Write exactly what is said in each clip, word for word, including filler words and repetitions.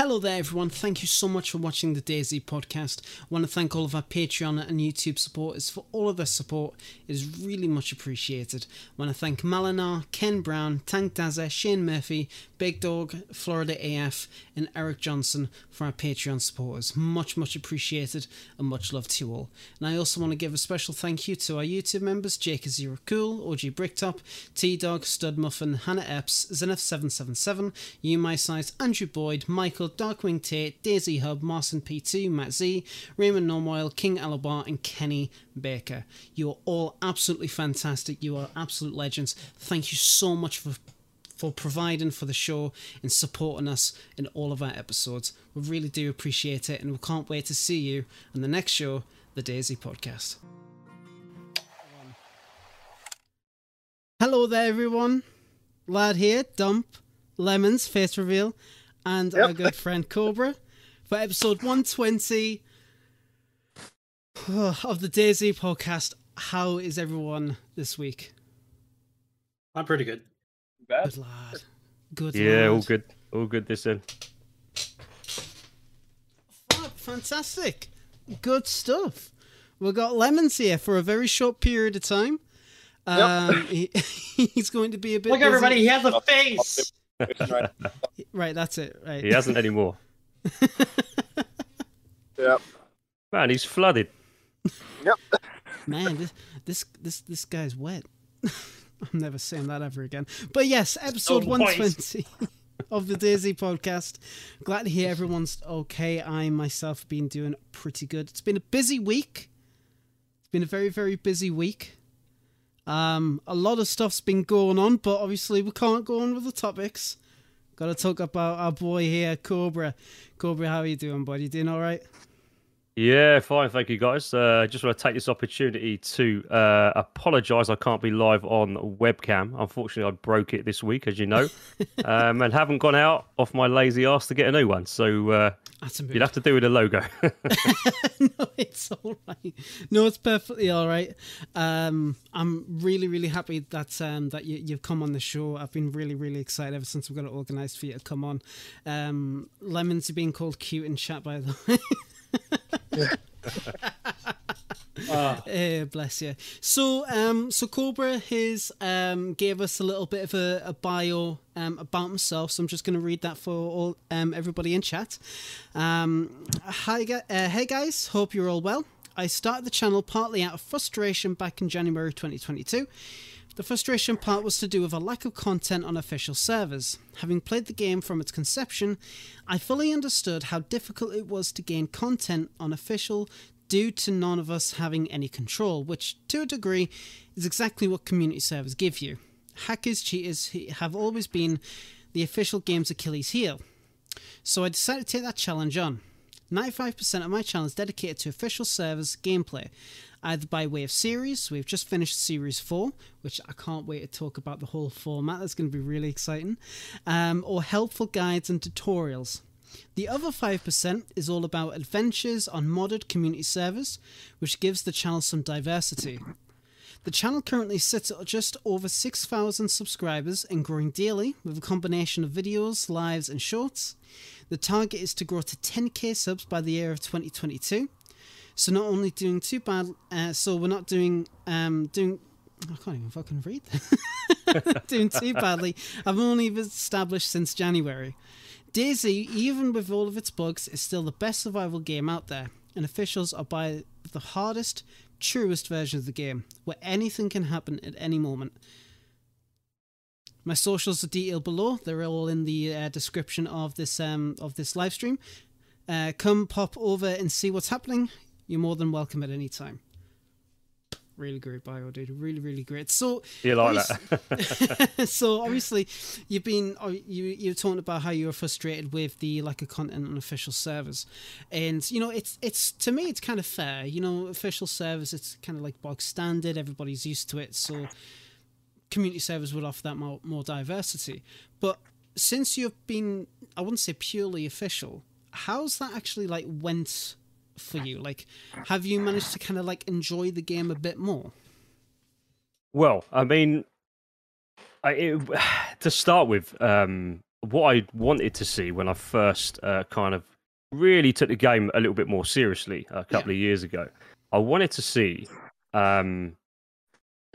Hello there everyone, thank you so much for watching the Daisy podcast. I want to thank all of our Patreon and YouTube supporters for all of their support. It is really much appreciated. I want to thank Malinar, Ken Brown, Tank Dazza, Shane Murphy, Big Dog, Florida A F and Eric Johnson for our Patreon supporters. Much, much appreciated and much love to you all. And I also want to give a special thank you to our YouTube members, Jake Azira Cool, O G Bricktop, T-Dog, Stud Muffin, Hannah Epps, Zenith seven seven seven, You My Size, Andrew Boyd, Michael, Darkwing Tate, Daisy Hub, Marcin P two, Matt Z, Raymond Normoyle, King Alabar and Kenny Baker. You are all absolutely fantastic. You are absolute legends. Thank you so much for for providing for the show and supporting us in all of our episodes. We really do appreciate it and we can't wait to see you on the next show, the Daisy Podcast. Hello there everyone. Lad here, Dump, Lemons, face reveal. And yep. Our good friend Cobra for episode one twenty of the Daisy podcast. How is everyone this week? I'm pretty good. Bad. Good lad. Good yeah, lad. all good. All good this end. Fantastic. Good stuff. We've got Lemons here for a very short period of time. Yep. Um, he, he's going to be a bit... Look, busy. Everybody, he has a face! Right, that's it. Right, he hasn't anymore. Yep. Man, he's flooded. Yep. Man, this this this this guy's wet. I'm never saying that ever again. But yes, episode so one twenty of the Daisy podcast. Glad to hear everyone's okay. I myself have been doing pretty good. It's been a busy week. It's been a very very busy week. Um, a lot of stuff's been going on, but obviously we can't go on with the topics. Got to talk about our boy here, Cobra. Cobra, how are you doing, buddy? You doing all right? Yeah, fine. Thank you, guys. I uh, just want to take this opportunity to uh, apologise. I can't be live on webcam. Unfortunately, I broke it this week, as you know, um, and haven't gone out off my lazy ass to get a new one. So uh, you'd have to do with a logo. No, it's all right. No, it's perfectly all right. Um, I'm really, really happy that um, that you, you've come on the show. I've been really, really excited ever since we got it organised for you to come on. Um, Lemons are being called cute in chat, by the way. Oh. Uh, bless you. So, um, so Cobra his um gave us a little bit of a, a bio um about himself. So I'm just gonna read that for all um everybody in chat. Um, hi, uh, hey guys, hope you're all well. I started the channel partly out of frustration back in January twenty twenty-two. The frustration part was to do with a lack of content on official servers. Having played the game from its conception, I fully understood how difficult it was to gain content on official due to none of us having any control, which, to a degree, is exactly what community servers give you. Hackers, cheaters have always been the official game's Achilles heel. So I decided to take that challenge on. ninety-five percent of my channel is dedicated to official servers gameplay, either by way of series. We've just finished series four, which I can't wait to talk about the whole format. That's going to be really exciting. Um, or helpful guides and tutorials. The other five percent is all about adventures on modded community servers, which gives the channel some diversity. The channel currently sits at just over six thousand subscribers and growing daily with a combination of videos, lives and shorts. The target is to grow to ten K subs by the year of twenty twenty-two. So not only doing too bad, uh, so we're not doing um doing. I can't even fucking read. Doing too badly. I've only been established since January. Daisy, even with all of its bugs, is still the best survival game out there, and officials are by the hardest, truest version of the game, where anything can happen at any moment. My socials are detailed below. They're all in the uh, description of this um of this live stream. Uh, come pop over and see what's happening. You're more than welcome at any time. Really great bio, dude. Really, really great. So you like that? So obviously, you've been you you're talking about how you were frustrated with the lack of content on official servers, and you know it's it's to me it's kind of fair. You know, official servers it's kind of like bog standard. Everybody's used to it. So community servers would offer that more more diversity. But since you've been, I wouldn't say purely official. How's that actually like went? For you, like, have you managed to kind of like enjoy the game a bit more? Well, I mean, I, it, to start with, um, what I wanted to see when I first uh, kind of really took the game a little bit more seriously a couple yeah. of years ago. I wanted to see um,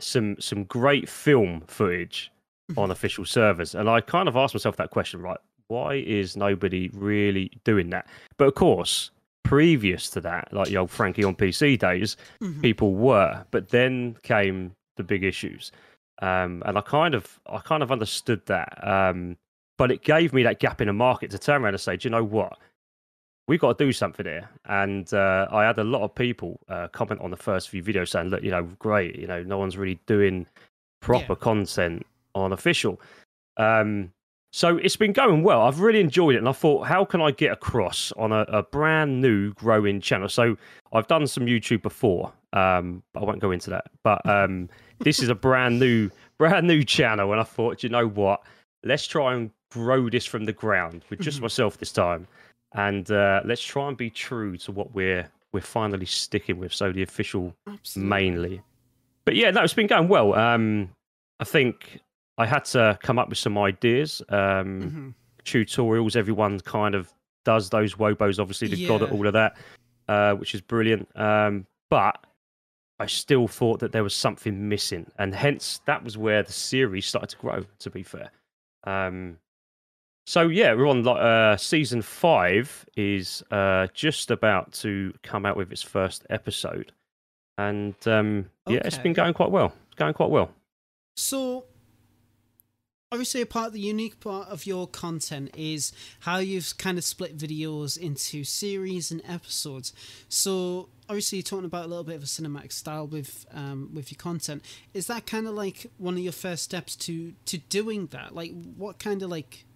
some some great film footage on official servers, and I kind of asked myself that question, right? Why is nobody really doing that? But of course, previous to that, like the old Frankie on P C days, mm-hmm. people were. But then came the big issues, um, and I kind of I kind of understood that. Um, but it gave me that gap in the market to turn around and say, do you know what? We've got to do something here. And uh, I had a lot of people uh, comment on the first few videos saying, look, you know, great, you know, no one's really doing proper yeah. content on official. Um, so it's been going well. I've really enjoyed it. And I thought, how can I get across on a, a brand new growing channel? So I've done some YouTube before. Um, I won't go into that. But um, this is a brand new, brand new channel. And I thought, you know what? Let's try and grow this from the ground with just mm-hmm. myself this time. And uh, let's try and be true to what we're we're finally sticking with. So the official Absolutely. mainly, but yeah, no, it's been going well. Um, I think I had to come up with some ideas, um, mm-hmm. tutorials. Everyone kind of does those. Wobos, obviously, the yeah. god at all of that, uh, which is brilliant. Um, but I still thought that there was something missing, and hence that was where the series started to grow. To be fair. Um, So yeah, we're on uh, season five is uh, just about to come out with its first episode, and um, okay. yeah, it's been going quite well. It's going quite well. So obviously, a part of the unique part of your content is how you've kind of split videos into series and episodes. So obviously, you're talking about a little bit of a cinematic style with um, with your content. Is that kind of like one of your first steps to to doing that? Like, what kind of like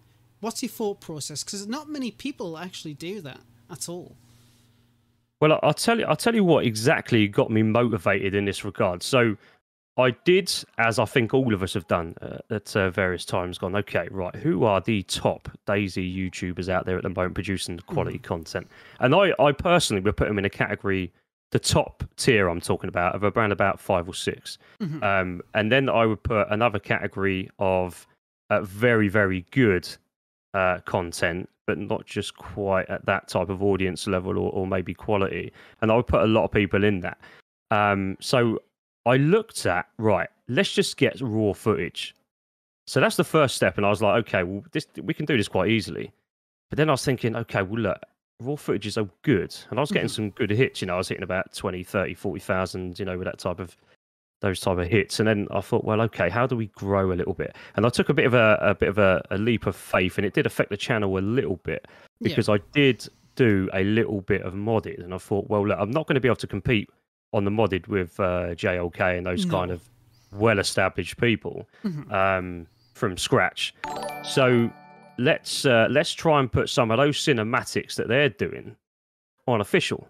what's your thought process? Because not many people actually do that at all. Well, I'll tell you, I'll tell you what exactly got me motivated in this regard. So I did, as I think all of us have done uh, at uh, various times, gone, okay, right, who are the top Daisy YouTubers out there at the moment producing quality mm-hmm. content? And I, I personally would put them in a category, the top tier I'm talking about, of around about five or six. Mm-hmm. Um, and then I would put another category of uh, very, very good Uh, content, but not just quite at that type of audience level or, or maybe quality. And I would put a lot of people in that. Um, so I looked at, right, let's just get raw footage. So that's the first step. And I was like, okay, well, this, we can do this quite easily. But then I was thinking, okay, well, look, raw footage is so good. And I was getting mm-hmm. some good hits. You know, I was hitting about twenty, thirty, forty thousand, you know, with that type of those type of hits. And then I thought, well, okay, how do we grow a little bit? And I took a bit of a, a bit of a, a leap of faith, and it did affect the channel a little bit because yeah. I did do a little bit of modded, and I thought, well, look, I'm not going to be able to compete on the modded with uh, J L K and those no. kind of well-established people mm-hmm. um, from scratch. So let's uh, let's try and put some of those cinematics that they're doing on official.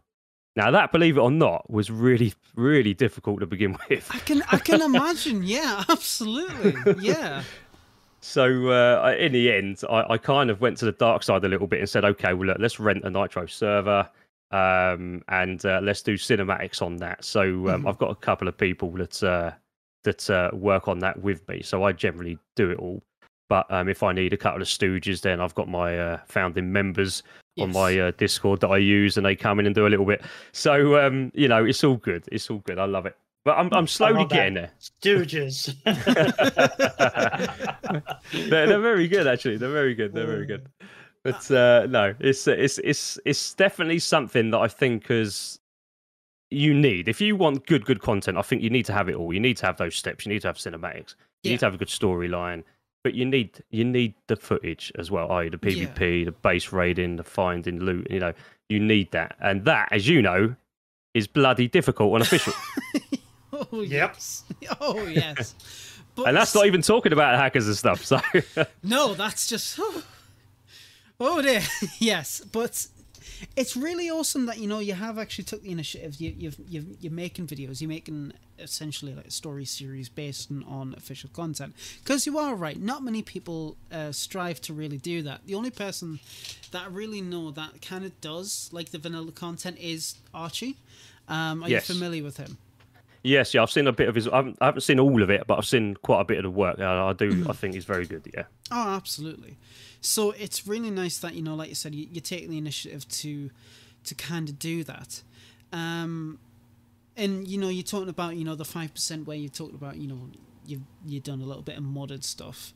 Now that, believe it or not, was really, really difficult to begin with. I can, I can imagine. Yeah, absolutely. Yeah. So uh, in the end, I, I kind of went to the dark side a little bit and said, okay, well, look, let's rent a Nitro server um, and uh, let's do cinematics on that. So um, mm-hmm. I've got a couple of people that uh, that uh, work on that with me. So I generally do it all. But um, if I need a couple of stooges, then I've got my uh, founding members yes. on my uh, Discord that I use, and they come in and do a little bit. So, um, you know, it's all good. It's all good. I love it. But I'm, I'm slowly getting that. there. Stooges. they're, they're very good, actually. They're very good. They're very good. But uh, no, it's, it's, it's, it's definitely something that I think is you need. If you want good, good content, I think you need to have it all. You need to have those steps. You need to have cinematics. You yeah. need to have a good storyline. But you need you need the footage as well, i.e. the P V P, yeah. the base raiding, the finding, loot, you know, you need that. And that, as you know, is bloody difficult on official. oh, yep. yes. Oh, yes. But and that's not even talking about hackers and stuff, so... no, that's just... Oh, oh dear. yes, but... It's really awesome that, you know, you have actually took the initiative. You, you've, you've, you're making videos. You're making essentially like a story series based on, on official content. Because you are right. Not many people uh, strive to really do that. The only person that I really know that kind of does like the vanilla content is Archie. Um, are yes. you familiar with him? Yes, yeah, I've seen a bit of his. I haven't, I haven't seen all of it, but I've seen quite a bit of the work. I, I do. I think he's very good. Yeah. Oh, absolutely. So it's really nice that, you know, like you said, you, you take the initiative to to kind of do that. Um, and you know, you're talking about, you know, the five percent where you talked about, you know, you've you've done a little bit of modded stuff.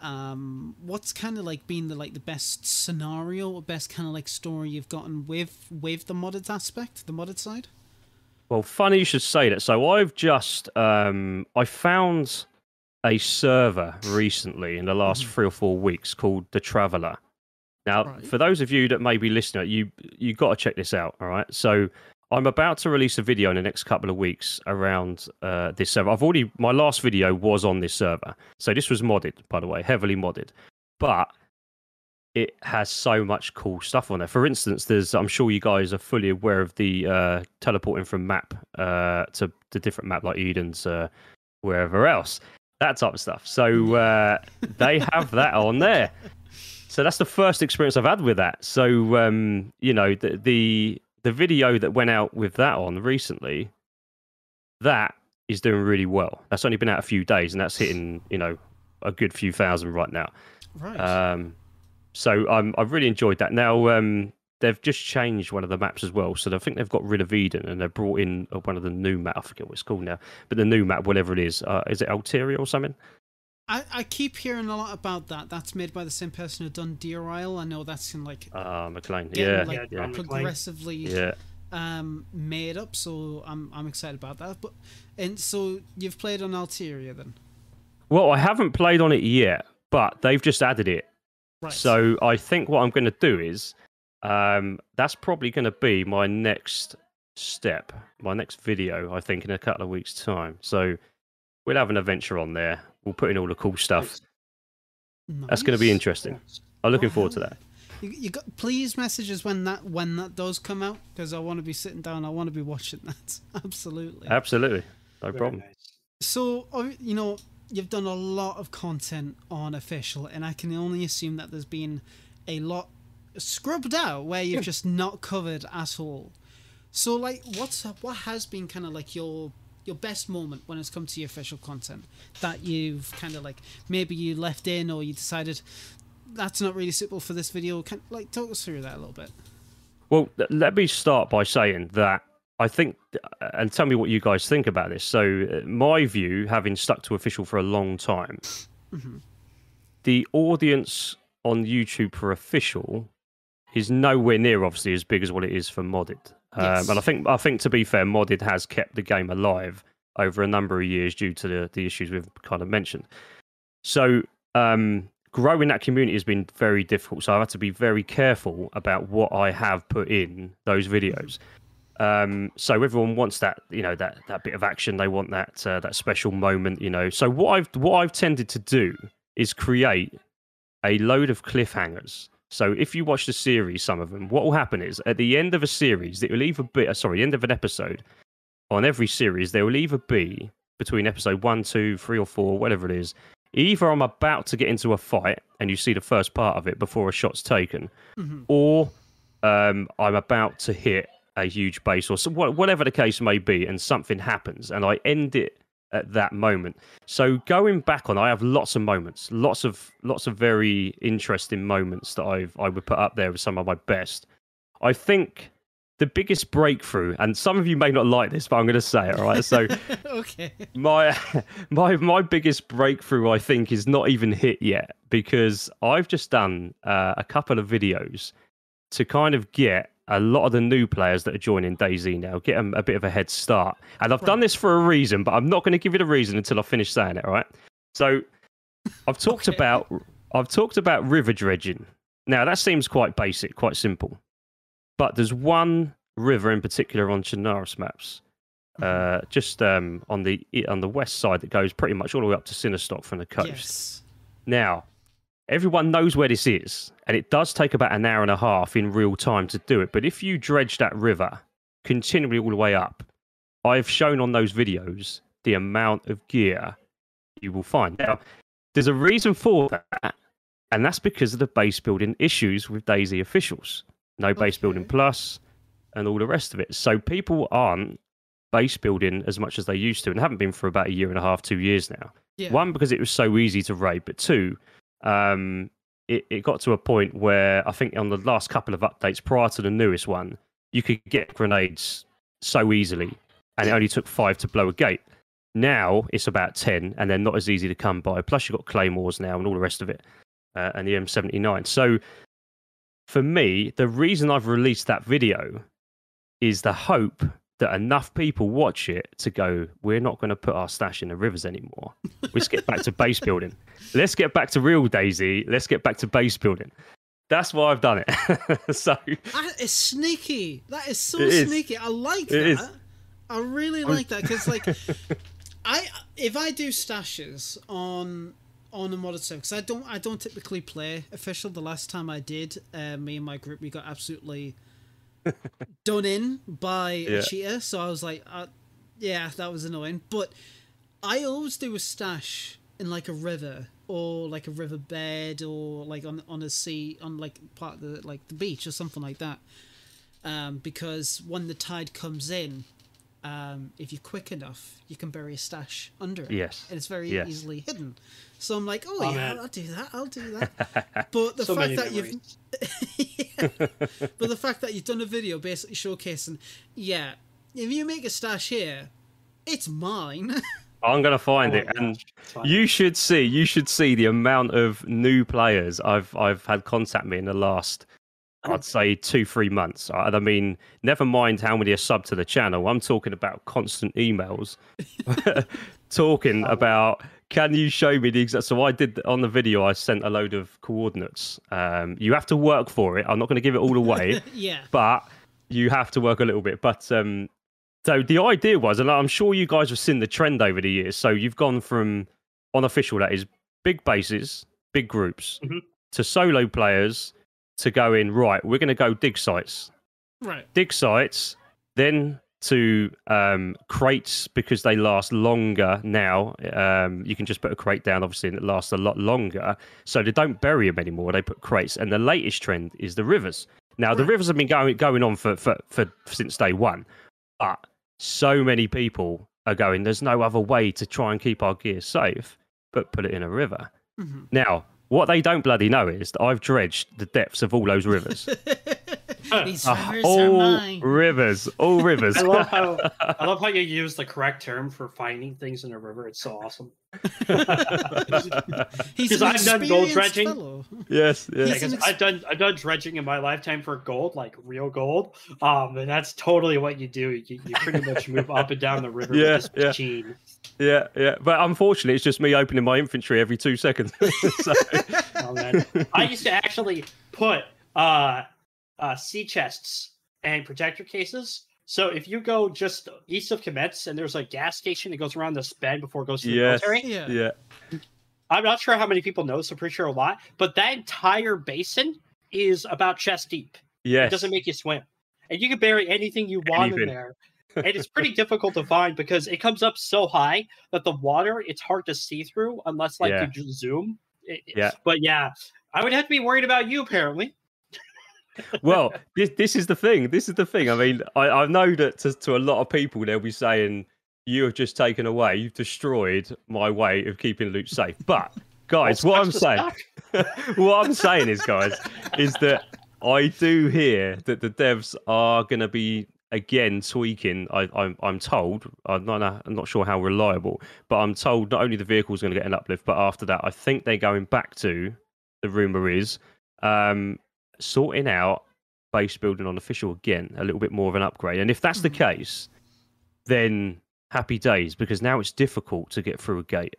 Um, what's kind of like been the like the best scenario or best kind of like story you've gotten with with the modded aspect, the modded side? Well, funny you should say that. So I've just, um, I found a server recently in the last mm-hmm. three or four weeks called The Traveller. Now, right. for those of you that may be listening, you, you've got to check this out, all right? So I'm about to release a video in the next couple of weeks around uh, this server. I've already, my last video was on this server. So this was modded, by the way, heavily modded. But it has so much cool stuff on there. For instance, there's, I'm sure you guys are fully aware of the uh, teleporting from map uh, to the different map like Eden's, uh, wherever else, that type of stuff. So uh, they have that on there. So that's the first experience I've had with that. So, um, you know, the, the the video that went out with that on recently, that is doing really well. That's only been out a few days and that's hitting, you know, a good few thousand right now. Right. Um, So um, I've really enjoyed that. Now, um, they've just changed one of the maps as well. So I think they've got rid of Eden and they've brought in one of the new map. I forget what it's called now. But the new map, whatever it is, uh, is it Alteria or something? I, I keep hearing a lot about that. That's made by the same person who done Deer Isle. I know that's in like... Uh, McLean. Yeah. Like, yeah, yeah. Progressively yeah. Um, made up. So I'm, I'm excited about that. But and so you've played on Alteria then? Well, I haven't played on it yet, but they've just added it. Right. So I think what I'm going to do is, um, that's probably going to be my next step, my next video, I think, in a couple of weeks' time. So we'll have an adventure on there. We'll put in all the cool stuff. Nice. That's going to be interesting. I'm looking wow. forward to that. You, you got, please message us when that when that does come out, because I want to be sitting down. I want to be watching that. Absolutely. Absolutely. No Very problem. Nice. So, you know... You've done a lot of content on official, and I can only assume that there's been a lot scrubbed out where you've just not covered at all. So, like, what's what has been kind of like your your best moment when it's come to your official content that you've kind of like maybe you left in or you decided that's not really suitable for this video? Can, like, talk us through that a little bit. Well, let me start by saying that I think, and tell me what you guys think about this. So my view, having stuck to official for a long time, mm-hmm. the audience on YouTube for official is nowhere near, obviously, as big as what it is for modded. Yes. Um, and I think, I think to be fair, modded has kept the game alive over a number of years due to the, the issues we've kind of mentioned. So um, growing that community has been very difficult. So I've had to be very careful about what I have put in those videos. Mm-hmm. Um, so everyone wants that, you know, that, that bit of action. They want that, uh, that special moment, you know. So what I've, what I've tended to do is create a load of cliffhangers. So if you watch the series, some of them, what will happen is at the end of a series, it will either be, uh, sorry, end of an episode on every series, there will either be between episode one, two, three or four, whatever it is, either I'm about to get into a fight and you see the first part of it before a shot's taken, mm-hmm. or, um, I'm about to hit a huge base or some, whatever the case may be, and something happens and I end it at that moment. So going back on, I have lots of moments, lots of lots of very interesting moments that I've I would put up there with some of my best. I think the biggest breakthrough, and some of you may not like this, but I'm going to say it, all right? So okay. my my my biggest breakthrough, I think, is not even hit yet, because I've just done uh, a couple of videos to kind of get a lot of the new players that are joining Daisy now, get them a bit of a head start. And I've right. done this for a reason, but I'm not going to give it a reason until I finish saying it, all right? So I've talked okay. about I've talked about river dredging. Now, that seems quite basic, quite simple. But there's one river in particular on Chernarus maps, uh, just um, on the on the west side that goes pretty much all the way up to Sinnerstock from the coast. Yes. Now, everyone knows where this is, and it does take about an hour and a half in real time to do it. But if you dredge that river continually all the way up, I've shown on those videos the amount of gear you will find. Now, there's a reason for that, and that's because of the base building issues with Daisy officials. No base okay. building plus and all the rest of it. So people aren't base building as much as they used to, and haven't been for about a year and a half, two years now. Yeah. One, because it was so easy to raid, but two, um, it, it got to a point where I think on the last couple of updates prior to the newest one, you could get grenades so easily, and it only took five to blow a gate. Now it's about ten, and they're not as easy to come by. Plus, you've got claymores now and all the rest of it, uh, and the M seventy-nine. So for me, the reason I've released that video is the hope that enough people watch it to go, we're not going to put our stash in the rivers anymore. Let's get back to base building. Let's get back to real Daisy. Let's get back to base building. That's why I've done it. So that is sneaky. That is so sneaky. Is. I like it that. Is. I really like that, because like I if I do stashes on on a modded server, because I don't I don't typically play official. The last time I did, uh, me and my group, we got absolutely done in by yeah. a cheater. So I was like, uh, yeah, that was annoying. But I always do a stash in like a river or like a riverbed or like on on a sea, on like part of the like the beach or something like that, um, because when the tide comes in, Um, if you're quick enough, you can bury a stash under it. Yes. And it's very yes. easily hidden. So I'm like, oh, oh yeah, man. I'll do that, I'll do that. But the so fact that memories. you've... yeah. But the fact that you've done a video basically showcasing, yeah, if you make a stash here, it's mine. I'm going to find oh, it. And you should see, you should see the amount of new players I've, I've had contact me in the last... I'd say two, three months. I mean, never mind how many are subbed to the channel. I'm talking about constant emails, talking about, can you show me the exact... So I did, on the video, I sent a load of coordinates. Um, you have to work for it. I'm not going to give it all away, yeah. but you have to work a little bit. But um, so the idea was, and I'm sure you guys have seen the trend over the years. So you've gone from unofficial, that is big bases, big groups, mm-hmm. to solo players, to go in, right, we're going to go dig sites. Right. Dig sites, then to um, crates, because they last longer now. Um, you can just put a crate down, obviously, and it lasts a lot longer. So they don't bury them anymore. They put crates. And the latest trend is the rivers. Now, right. the rivers have been going going on for, for, for since day one. But so many people are going, there's no other way to try and keep our gear safe but put it in a river. Mm-hmm. Now, what they don't bloody know is that I've dredged the depths of all those rivers. These uh, rivers all are mine. rivers, all rivers. I love how I love how you use the correct term for finding things in a river. It's so awesome. Because I've done gold dredging. Fellow. Yes, yes. Yeah, I've done I've done dredging in my lifetime for gold, like real gold. Um, and that's totally what you do. You, you pretty much move up and down the river yeah, with this machine. Yeah. Yeah, yeah, but unfortunately, it's just me opening my infantry every two seconds. So. Oh, man. I used to actually put uh, uh, sea chests and protector cases. So if you go just east of Comets and there's a gas station that goes around this bend before it goes to the yes. military. Yeah. yeah, I'm not sure how many people know, so I'm pretty sure a lot. But that entire basin is about chest deep. Yes. It doesn't make you swim, and you can bury anything you want anything. in there. And it's pretty difficult to find because it comes up so high that the water, it's hard to see through unless like yeah. you zoom. It, yeah. But yeah, I would have to be worried about you apparently. Well, this this is the thing. This is the thing. I mean, I, I know that to, to a lot of people, they'll be saying, you have just taken away, you've destroyed my way of keeping loot safe. But guys, what I'm saying, what I'm saying is, guys, is that I do hear that the devs are going to be, again, tweaking. I, I'm, I'm told, I'm not, I'm not sure how reliable, but I'm told not only the vehicle is going to get an uplift, but after that, I think they're going back to, the rumor is, um, sorting out base building on official again, a little bit more of an upgrade. And if that's the case, then happy days, because now it's difficult to get through a gate.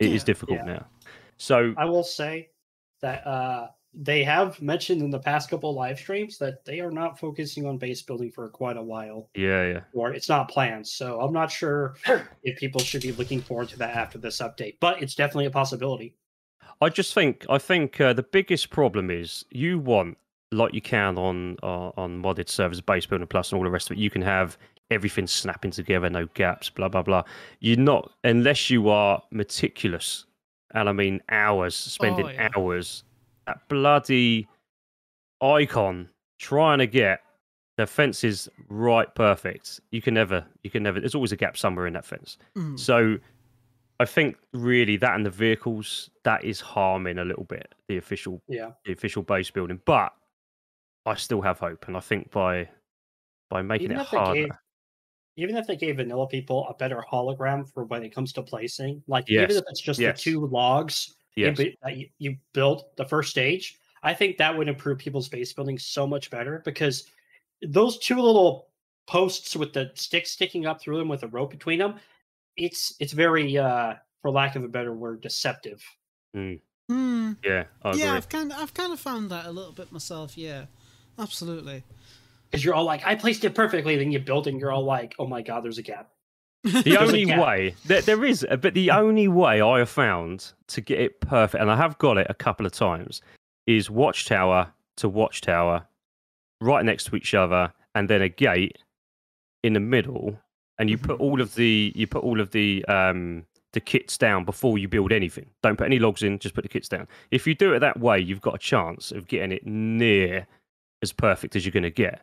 It yeah, is difficult yeah. now. So I will say that, uh, they have mentioned in the past couple live streams that they are not focusing on base building for quite a while. Yeah, yeah. Or it's not planned. So I'm not sure if people should be looking forward to that after this update, but it's definitely a possibility. I just think I think uh, the biggest problem is you want, like you can on uh, on modded servers, base building plus and all the rest of it. You can have everything snapping together, no gaps, blah blah blah. You're not, unless you are meticulous, and I mean hours, spending oh, yeah. hours. That bloody icon trying to get The fence is right perfect. You can never, you can never, there's always a gap somewhere in that fence. Mm. So I think really that and the vehicles, that is harming a little bit the official, yeah. the official base building. But I still have hope. And I think by by making even it harder. Gave, even if they gave vanilla people a better hologram for when it comes to placing, like yes. even if it's just yes. the two logs yes. you, that you built the first stage, I think that would improve people's base building so much better, because those two little posts with the sticks sticking up through them with a rope between them, it's it's very, uh, for lack of a better word, deceptive. Mm. Mm. Yeah, I agree. Yeah, I've kind of, I've kind of found that a little bit myself, yeah. Absolutely. Because you're all like, I placed it perfectly, then you build it and you're all like, oh my god, there's a gap. The there's only gap. way, there, there is, but the only way I have found to get it perfect, and I have got it a couple of times, is watchtower to watchtower, right next to each other, and then a gate in the middle, and you put all of the you put all of the um the kits down before you build anything. Don't put any logs in, just put the kits down. If you do it that way, you've got a chance of getting it near as perfect as you're going to get.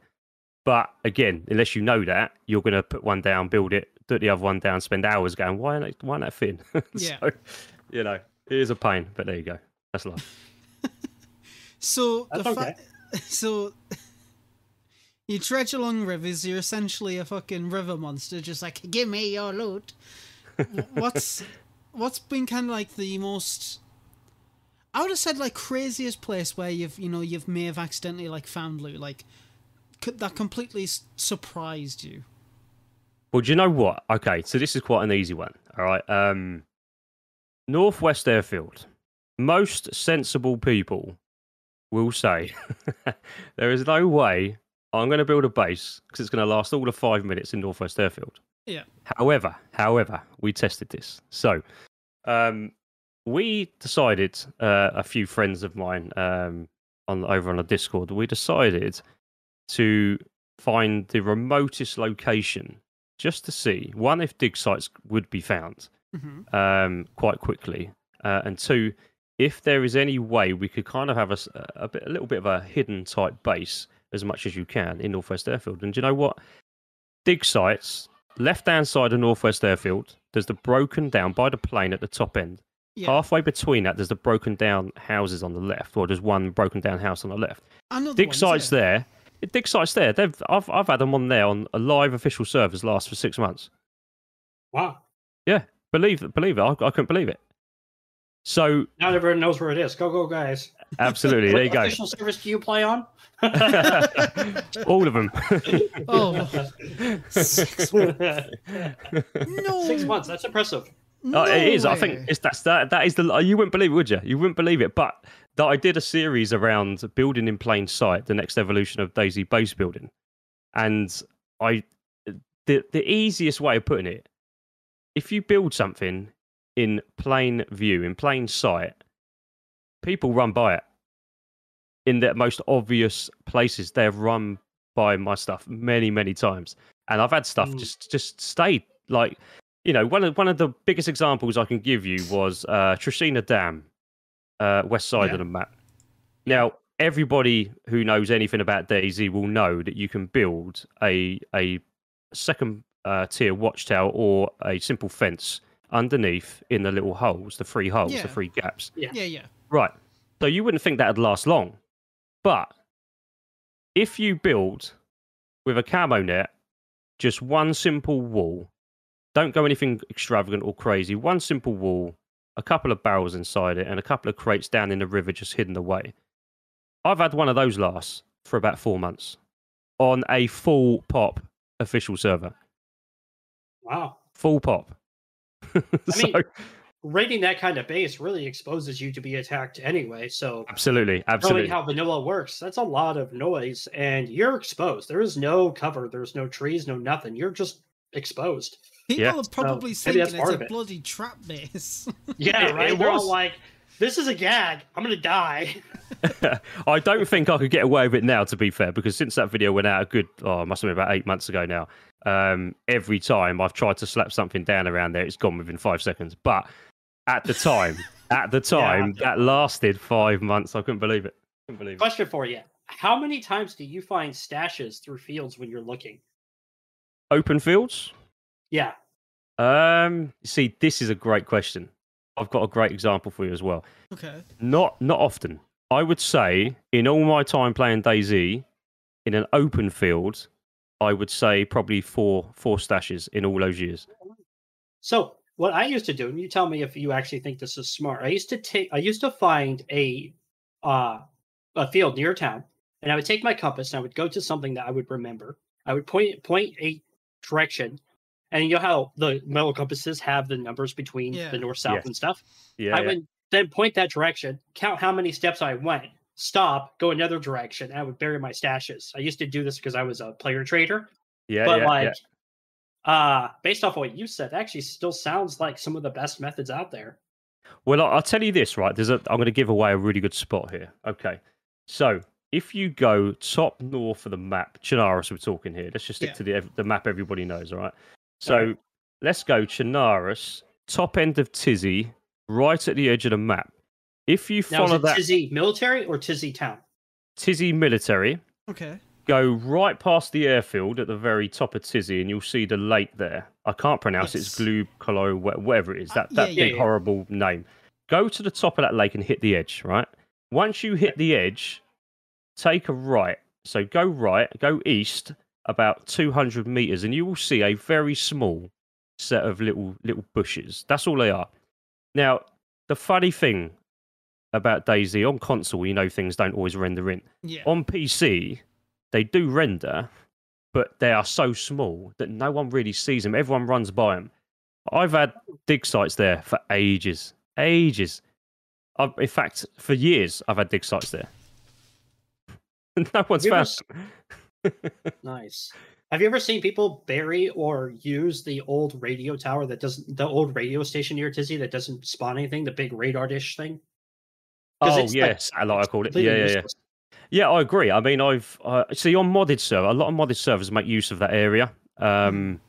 But again, unless you know that, you're going to put one down, build it, put the other one down, spend hours going, why not why not thin? Yeah. So, you know, it is a pain, but there you go. That's life. So That's the okay. so you dredge along rivers. You're essentially a fucking river monster, just like, give me your loot. What's what's been kind of like the most? I would have said like craziest place where you've you know you've may have accidentally like found loot, like that completely surprised you. Well, do you know what? Okay, so this is quite an easy one. All right, um, Northwest Airfield. Most sensible people will say there is no way I'm going to build a base because it's going to last all the five minutes in Northwest Airfield. Yeah. However, however, we tested this. So um, we decided, uh, a few friends of mine um, on over on the Discord, we decided to find the remotest location just to see, one, if dig sites would be found mm-hmm. um, quite quickly, uh, and two, if there is any way we could kind of have a, a, bit, a little bit of a hidden type base as much as you can in Northwest Airfield. And do you know what? Dig sites, left-hand side of Northwest Airfield, there's the broken down by the plane at the top end. Yeah. Halfway between that, there's the broken down houses on the left, or there's one broken down house on the left. Another dig one's sites there. there. Dig sites there. They've, I've, I've had them on there on a live official servers last for six months. Wow. Yeah, believe it. Believe it. I, I couldn't believe it. So now everyone knows where it is. Go, go, guys! Absolutely, there you go. What official service do you play on? All of them. Oh, six months. No, six months. That's impressive. No uh, it is. Way. I think it's that's that. That is the. You wouldn't believe it, would you? You wouldn't believe it. But that I did a series around building in plain sight, the next evolution of Daisy base building, and I, the the easiest way of putting it, if you build something in plain view, in plain sight, people run by it. In the most obvious places, they've run by my stuff many, many times. And I've had stuff mm. just just stay. Like, you know, one of one of the biggest examples I can give you was uh, Tresina Dam, uh, west side yeah. of the map. Now, everybody who knows anything about Daisy will know that you can build a, a second uh, tier watchtower or a simple fence underneath in the little holes, the three holes, yeah. the three gaps. Yeah. yeah, yeah. Right. So you wouldn't think that'd last long. But if you build with a camo net, just one simple wall, don't go anything extravagant or crazy, one simple wall, a couple of barrels inside it, and a couple of crates down in the river just hidden away. I've had one of those last for about four months on a full pop official server. Wow. Full pop. I mean, so, raiding that kind of base really exposes you to be attacked anyway. So absolutely, absolutely. Knowing how vanilla works, that's a lot of noise, and you're exposed. There is no cover. There's no trees, no nothing. You're just exposed. People yeah. are probably so, thinking it's a it. bloody trap base. Yeah, right. It We're was... all like, this is a gag. I'm gonna die. I don't think I could get away with it now, to be fair, because since that video went out a good, oh, it must have been about eight months ago now. Um, every time I've tried to slap something down around there, it's gone within five seconds. But at the time, at the time, yeah, that lasted five months. I couldn't believe it. Couldn't believe it. Question for you: how many times do you find stashes through fields when you're looking? Open fields? Yeah. Um. See, this is a great question. I've got a great example for you as well. Okay. Not not often. I would say in all my time playing DayZ, in an open field, I would say probably four four stashes in all those years. So what I used to do, and you tell me if you actually think this is smart. I used to take, I used to find a uh, a field near town, and I would take my compass and I would go to something that I would remember. I would point point a direction. And you know how the metal compasses have the numbers between yeah. the north, south, yes. and stuff? Yeah, I yeah. would then point that direction, count how many steps I went, stop, go another direction, and I would bury my stashes. I used to do this because I was a player trader. Yeah, But, yeah, like, yeah. Uh, based off what you said, actually still sounds like some of the best methods out there. Well, I'll tell you this, right? There's a, I'm going to give away a really good spot here. Okay. So if you go top north of the map, Chernarus, we're talking here. Let's just stick yeah. to the, the map everybody knows, all right? So okay. let's go Chernarus, top end of Tisy, right at the edge of the map. If you now, follow is it that Tisy military or Tisy town? Tisy military. Okay. Go right past the airfield at the very top of Tisy, and you'll see the lake there. I can't pronounce yes. it. It's Glukolo, whatever it is. That uh, that yeah, big yeah, yeah. horrible name. Go to the top of that lake and hit the edge. Right. Once you hit the edge, take a right. So go right. Go east. About two hundred meters, and you will see a very small set of little little bushes. That's all they are. Now, the funny thing about DayZ, on console, you know, things don't always render in. Yeah. On P C, they do render, but they are so small that no one really sees them. Everyone runs by them. I've had dig sites there for ages, ages. I've, in fact, for years, I've had dig sites there. No one's you found them. Nice. Have you ever seen people bury or use the old radio tower that doesn't, the old radio station near Tisy that doesn't spawn anything, the big radar dish thing? Oh, yes. Like, I like I call it. Yeah, yeah, yeah. Yeah, I agree. I mean, I've, uh, see, on modded server, a lot of modded servers make use of that area. Um,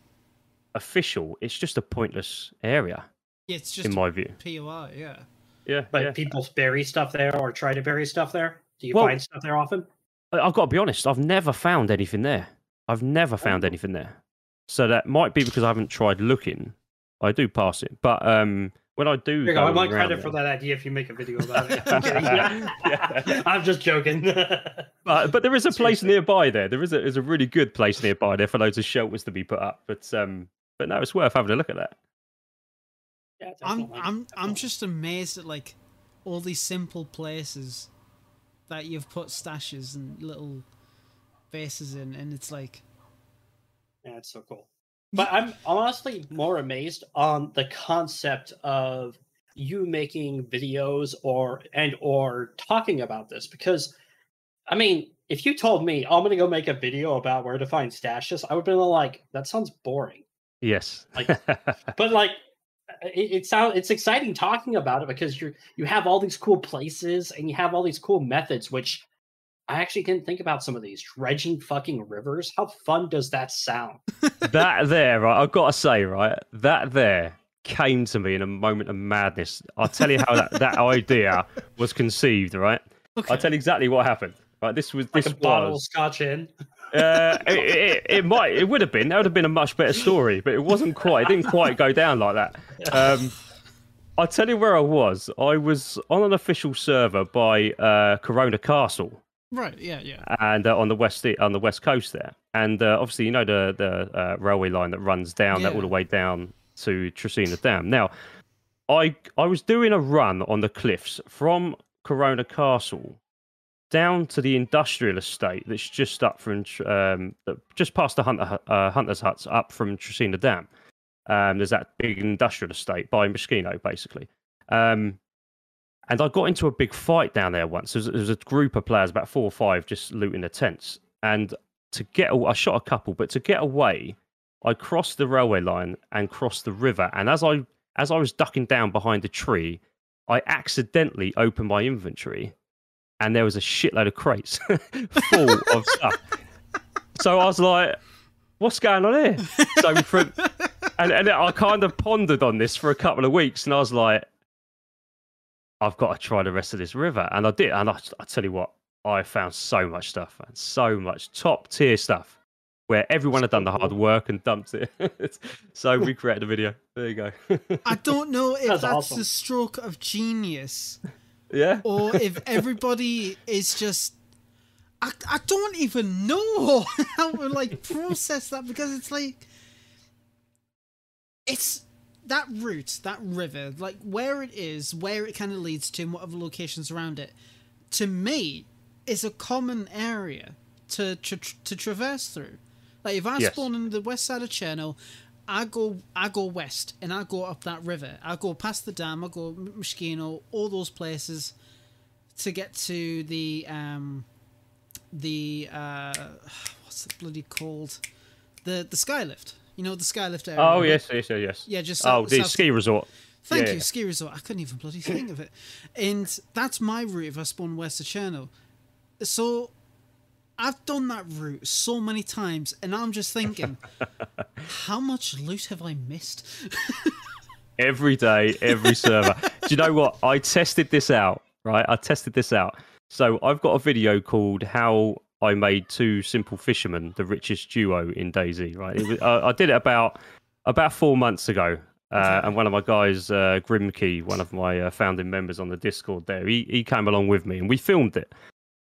official, it's just a pointless area. Yeah, it's just, in my view. P O I, yeah. Yeah. But yeah. people bury stuff there or try to bury stuff there. Do you well, find stuff there often? I've got to be honest, I've never found anything there. I've never found anything there. So that might be because I haven't tried looking. I do pass it. But um, when I do... Go, I want credit there, for that idea if you make a video about it. I'm, yeah. I'm just joking. but, but there is a place nearby there. There is a, is a really good place nearby there for loads of shelters to be put up. But um, but no, it's worth having a look at that. Yeah, I'm, I'm, I'm just amazed at like all these simple places that you've put stashes and little bases in, and it's like... Yeah, it's so cool. But I'm honestly more amazed on the concept of you making videos or and or talking about this, because, I mean, if you told me, I'm going to go make a video about where to find stashes, I would be like, that sounds boring. Yes. Like, but, like, It, it sounds it's exciting talking about it because you you have all these cool places and you have all these cool methods, which I actually didn't think about some of these. Dredging fucking rivers. How fun does that sound? That there, right? I've got to say, right? That there came to me in a moment of madness. I'll tell you how that, that idea was conceived, right? Okay. I'll tell you exactly what happened. Right? This was like this a was... bottle of scotch in. Uh, it, it, it might, it would have been, that would have been a much better story, but it wasn't quite, it didn't quite go down like that. Um, I'll tell you where I was. I was on an official server by uh, Corona Castle, right? Yeah, yeah. And uh, on the west, on the west coast there, and uh, obviously you know the the uh, railway line that runs down yeah. that all the way down to Tresina Dam. Now, I I was doing a run on the cliffs from Corona Castle down to the industrial estate that's just up from, um, just past the hunter, uh, hunter's huts, up from Tresina Dam. Um, there's that big industrial estate by Myshkino, basically. Um, and I got into a big fight down there once. There was, there was a group of players, about four or five, just looting the tents. And to get, I shot a couple, but to get away, I crossed the railway line and crossed the river. And as I as I was ducking down behind a tree, I accidentally opened my inventory. And there was a shitload of crates full of stuff. So I was like, what's going on here? So from, and, and I kind of pondered on this for a couple of weeks. And I was like, I've got to try the rest of this river. And I did. And I, I tell you what, I found so much stuff, man. So much top tier stuff where everyone had done the hard work and dumped it. So we created a video. There you go. I don't know if that's, that's awesome. a stroke of genius. Yeah. Or if everybody is just... I, I don't even know how to like process that, because it's like... It's... That route, that river, like where it is, where it kind of leads to, and what other locations around it, to me, is a common area to tra to traverse through. Like if I yes. spawn on the west side of Cherno, I go I go west and I go up that river. I go past the dam. I go Myshkino, all those places, to get to the um, the uh, what's it bloody called, the the skylift. You know, the skylift area. Oh, right? yes, yes, yes. Yeah, just south, oh, the south. ski resort. Thank yeah, you, yeah. ski resort. I couldn't even bloody think of it. And that's my route if I spawn west of Cherno. So I've done that route so many times, and I'm just thinking, how much loot have I missed? Every day, every server. Do you know what? I tested this out, right? I tested this out. So I've got a video called How... I made Two Simple Fishermen the richest duo in Daisy, right? It was, I, I did it about about four months ago, uh, and one of my guys, uh, Grimkey, one of my uh, founding members on the Discord there, he, he came along with me, and we filmed it.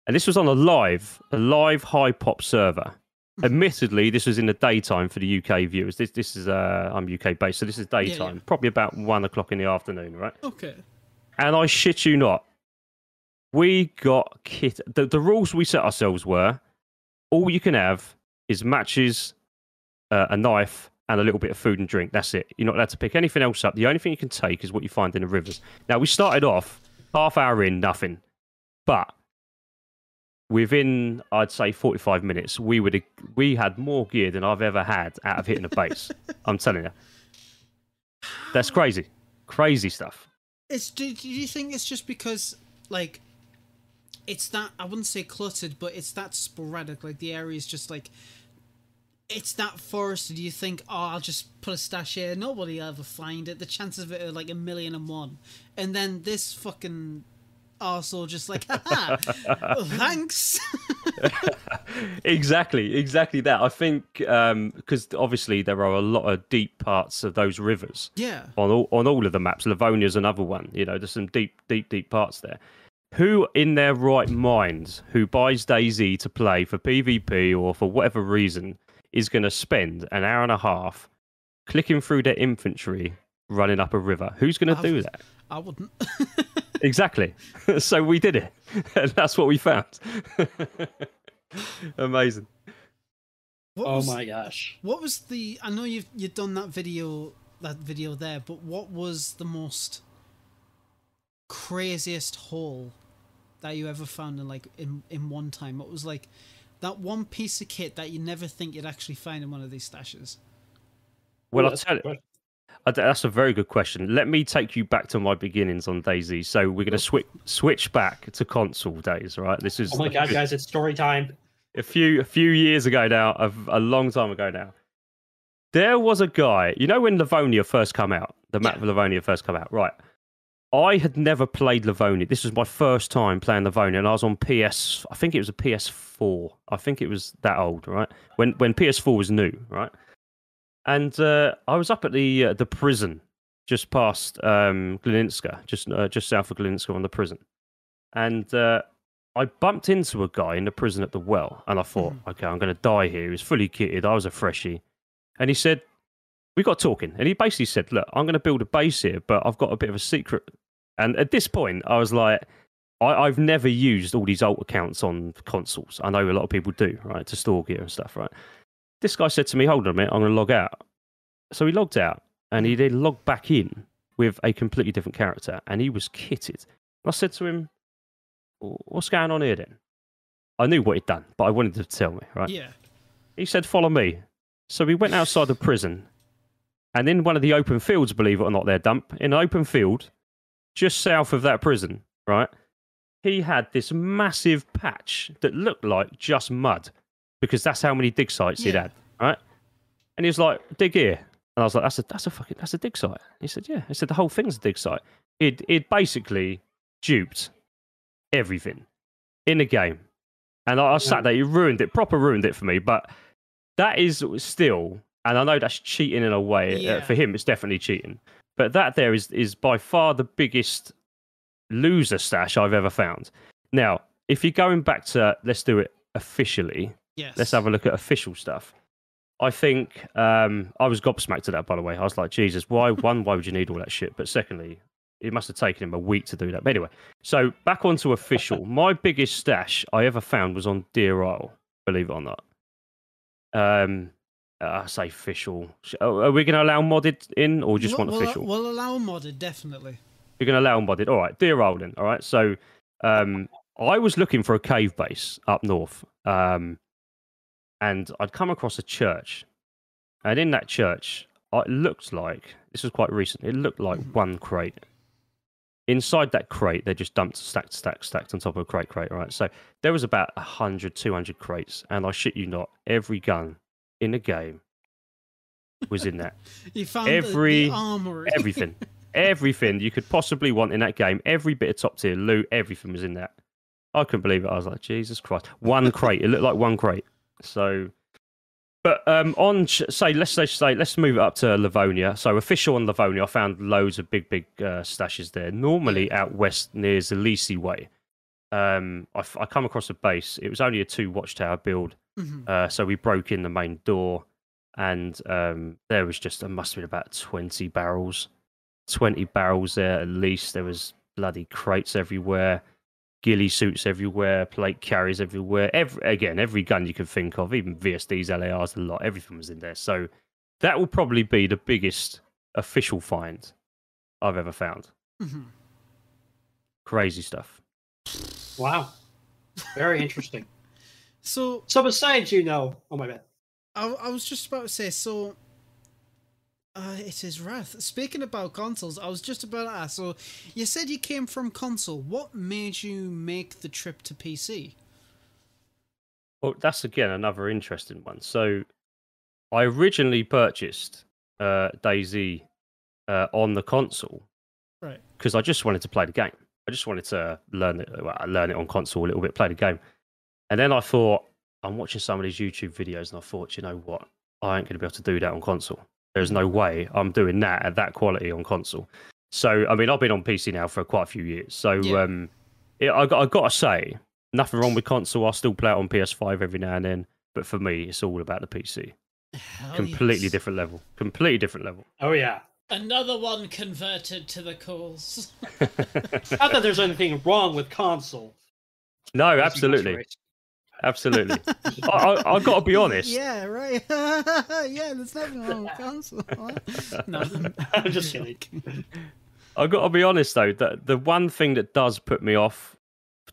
And this was on a live, a live high pop server. Admittedly, this was in the daytime for the U K viewers. This this is, uh, I'm U K based, so this is daytime, yeah, yeah. probably about one o'clock in the afternoon, right? Okay. And I shit you not, we got kit. The, the rules we set ourselves were: all you can have is matches, uh, a knife, and a little bit of food and drink. That's it. You're not allowed to pick anything else up. The only thing you can take is what you find in the rivers. Now, we started off half hour in, nothing, but within I'd say forty-five minutes, we would we had more gear than I've ever had out of hitting a base. I'm telling you, that's crazy, crazy stuff. It's. Do, do you think it's just because like? It's that, I wouldn't say cluttered, but it's that sporadic. Like, the area is just, like, it's that forested. You think, oh, I'll just put a stash here. Nobody will ever find it. The chances of it are, like, a million and one. And then this fucking arsehole just like, haha, thanks. Exactly, exactly that. I think, because um, obviously there are a lot of deep parts of those rivers. Yeah. On all, on all of the maps. Livonia's another one. You know, there's some deep, deep, deep parts there. Who in their right minds, who buys Daisy to play for PvP or for whatever reason, is going to spend an hour and a half clicking through their infantry running up a river? Who's going to do that? I wouldn't. Exactly. So we did it. And that's what we found. Amazing. What oh was, my gosh. What was the... I know you've, you've done that video, that video there, but what was the most... craziest haul that you ever found in like in in one time? What was like that one piece of kit that you never think you'd actually find in one of these stashes? Well, I'll tell you, that's a very good question. Let me take you back to my beginnings on Daisy. So we're gonna switch switch back to console days, right? This is oh my god, guys, it's story time. A few a few years ago now, a, a long time ago now. There was a guy, you know, when Livonia first come out, the map of Livonia first come out, right? I had never played Livonia. This was my first time playing Livonia, and I was on P S... I think it was a P S four. I think it was that old, right? When when P S four was new, right? And uh, I was up at the uh, the prison, just past um, Glinska, just uh, just south of Glinska on the prison. And uh, I bumped into a guy in the prison at the well, and I thought, mm. okay, I'm going to die here. He was fully kitted. I was a freshie. And he said... We got talking, and he basically said, look, I'm going to build a base here, but I've got a bit of a secret. And at this point, I was like, I, I've never used all these alt accounts on consoles. I know a lot of people do, right, to store gear and stuff, right? This guy said to me, hold on a minute, I'm going to log out. So he logged out, and he then logged back in with a completely different character, and he was kitted. And I said to him, what's going on here then? I knew what he'd done, but I wanted to tell me, right? Yeah. He said, follow me. So we went outside the prison. And in one of the open fields, believe it or not, there, Dump, in an open field, just south of that prison, right, he had this massive patch that looked like just mud, because that's how many dig sites yeah. he'd had, right? And he was like, dig here. And I was like, that's a, that's a fucking, that's a dig site. He said, yeah. He said, the whole thing's a dig site. It, it basically duped everything. in the game. And I, I sat there, you ruined it, proper ruined it for me. But that is still, and I know that's cheating in a way. Yeah. Uh, for him, it's definitely cheating. But that there is, is by far the biggest loser stash I've ever found. Now, if you're going back to, let's do it officially. Yes. Let's have a look at official stuff. I think um, I was gobsmacked at that, by the way. I was like, Jesus, why? One, why would you need all that shit? But secondly, it must have taken him a week to do that. But anyway, so back onto official. My biggest stash I ever found was on Deer Isle, believe it or not. Um, I say official. Are we going to allow modded in or just we'll, want official? We'll, we'll allow modded, definitely. You're going to allow modded. All right, Deer Isle then. All right, so um, I was looking for a cave base up north. Um, and I'd come across a church. And in that church, it looked like, this was quite recent, it looked like one crate. Inside that crate, they just dumped stacked, stacked, stacked on top of a crate, crate, right? So there was about a hundred, two hundred crates, and I shit you not, every gun in the game was in that. You found every, the armory. Everything. Everything you could possibly want in that game. Every bit of top tier loot, everything was in that. I couldn't believe it. I was like, Jesus Christ. One crate. It looked like one crate. So, but um, on say let's say let's move it up to Livonia. So official on Livonia, I found loads of big big uh, stashes there. Normally out west near Zalisi way, um, I, I come across a base. It was only a two watchtower build, mm-hmm. uh, so we broke in the main door, and um, there was just there must have been about twenty barrels, twenty barrels there at least. There was bloody crates everywhere. Ghillie suits everywhere, plate carriers everywhere. Every, again, every gun you could think of, even V S Ds, L A Rs, the lot, everything was in there. So that will probably be the biggest official find I've ever found. Mm-hmm. Crazy stuff. Wow. Very interesting. so, so besides, you know, oh my bad. I, I was just about to say, so... Uh, it is Wrath. Speaking about consoles, I was just about to ask, so you said you came from console. What made you make the trip to P C? Well, that's, again, another interesting one. So I originally purchased uh, Daisy uh, on the console. Right. Because I just wanted to play the game. I just wanted to learn it, well, learn it on console a little bit, play the game. And then I thought, I'm watching some of these YouTube videos, and I thought, you know what? I ain't going to be able to do that on console. There's no way I'm doing that at that quality on console. So, I mean, I've been on P C now for quite a few years. So, yeah. um, it, I, I got to say, nothing wrong with console. I still play it on P S five every now and then. But for me, it's all about the P C. Hell Completely yes. different level. Completely different level. Oh, yeah. Another one converted to the cause. Not that there's anything wrong with console. No, absolutely. Absolutely. I, I, I've got to be honest. Yeah, right. Yeah, there's nothing wrong with console. No, I'm just kidding. I've got to be honest, though. That the one thing that does put me off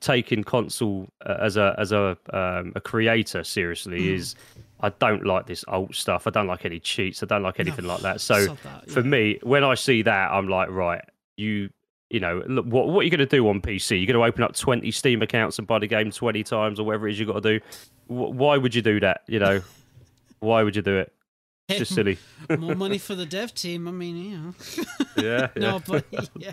taking console uh, as a as a um, a creator seriously mm. is I don't like this alt stuff. I don't like any cheats. I don't like anything no, like that. So that, yeah. for me, when I see that, I'm like, right, you. You know, look, what, what are you going to do on P C? You're going to open up twenty Steam accounts and buy the game twenty times or whatever it is you've got to do. W why would you do that? You know, why would you do it? It's just silly. More money for the dev team. I mean, you know. Yeah. yeah. No, but yeah.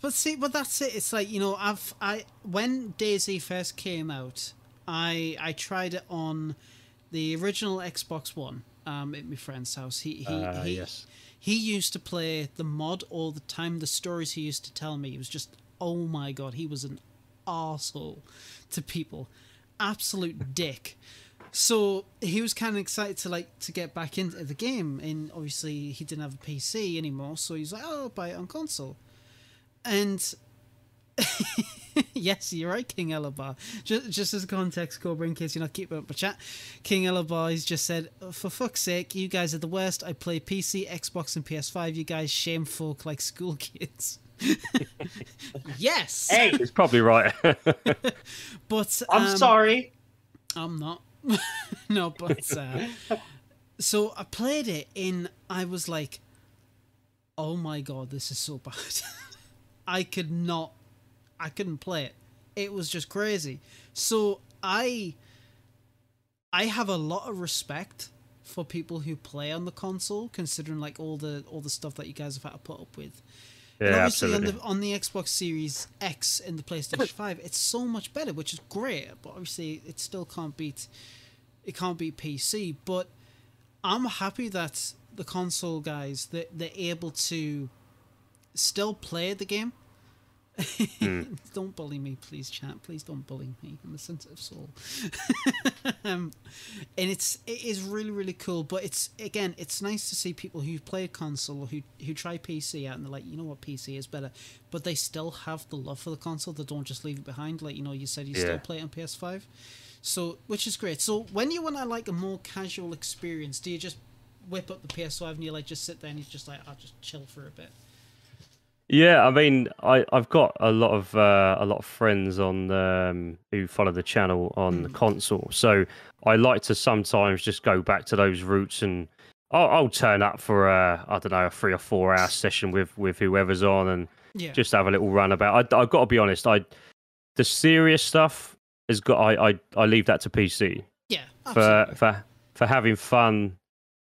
But see, but that's it. It's like, you know, I've, I, when Daisy first came out, I, I tried it on the original Xbox One um, at my friend's house. He, he, uh, he, yes. He used to play the mod all the time. The stories he used to tell me, it was just, oh my God, he was an arsehole to people. Absolute dick. So he was kind of excited to like to get back into the game. And obviously he didn't have a P C anymore. So he's like, oh, I'll buy it on console. And yes, you're right, King Elabar. Just, just as context, Cobra, in case you're not keeping up with chat, King Elabar has just said, for fuck's sake, you guys are the worst. I play P C, Xbox, and P S five. You guys shame folk like school kids. Yes! Hey! He's probably right. But um, I'm sorry. I'm not. No, but... Uh, so I played it and I was like, oh my God, this is so bad. I could not I couldn't play it. It was just crazy. So I I have a lot of respect for people who play on the console, considering like all the all the stuff that you guys have had to put up with. Yeah, and obviously absolutely. On the, on the Xbox Series X and the PlayStation five, it's so much better, which is great. But obviously, it still can't beat it can't beat P C. But I'm happy that the console guys that they're, they're able to still play the game. Mm. Don't bully me, please, chat. Please don't bully me. I'm a sensitive soul. um, and it's it is really really cool. But it's again, it's nice to see people who play console, who who try P C out, and they're like, you know what, P C is better. But they still have the love for the console. They don't just leave it behind. Like you know, you said you yeah. still play it on P S five, so which is great. So when you want to like a more casual experience, do you just whip up the P S five and you like just sit there and you just like I'll just chill for a bit? Yeah, I mean, I, I've got a lot of uh, a lot of friends on um, who follow the channel on mm. the console, so I like to sometimes just go back to those roots, and I'll, I'll turn up for a, I don't know, a three or four hour session with, with whoever's on, and yeah. just have a little run about. I, I've got to be honest, I the serious stuff has got I I, I leave that to P C. Yeah, absolutely. for for for having fun.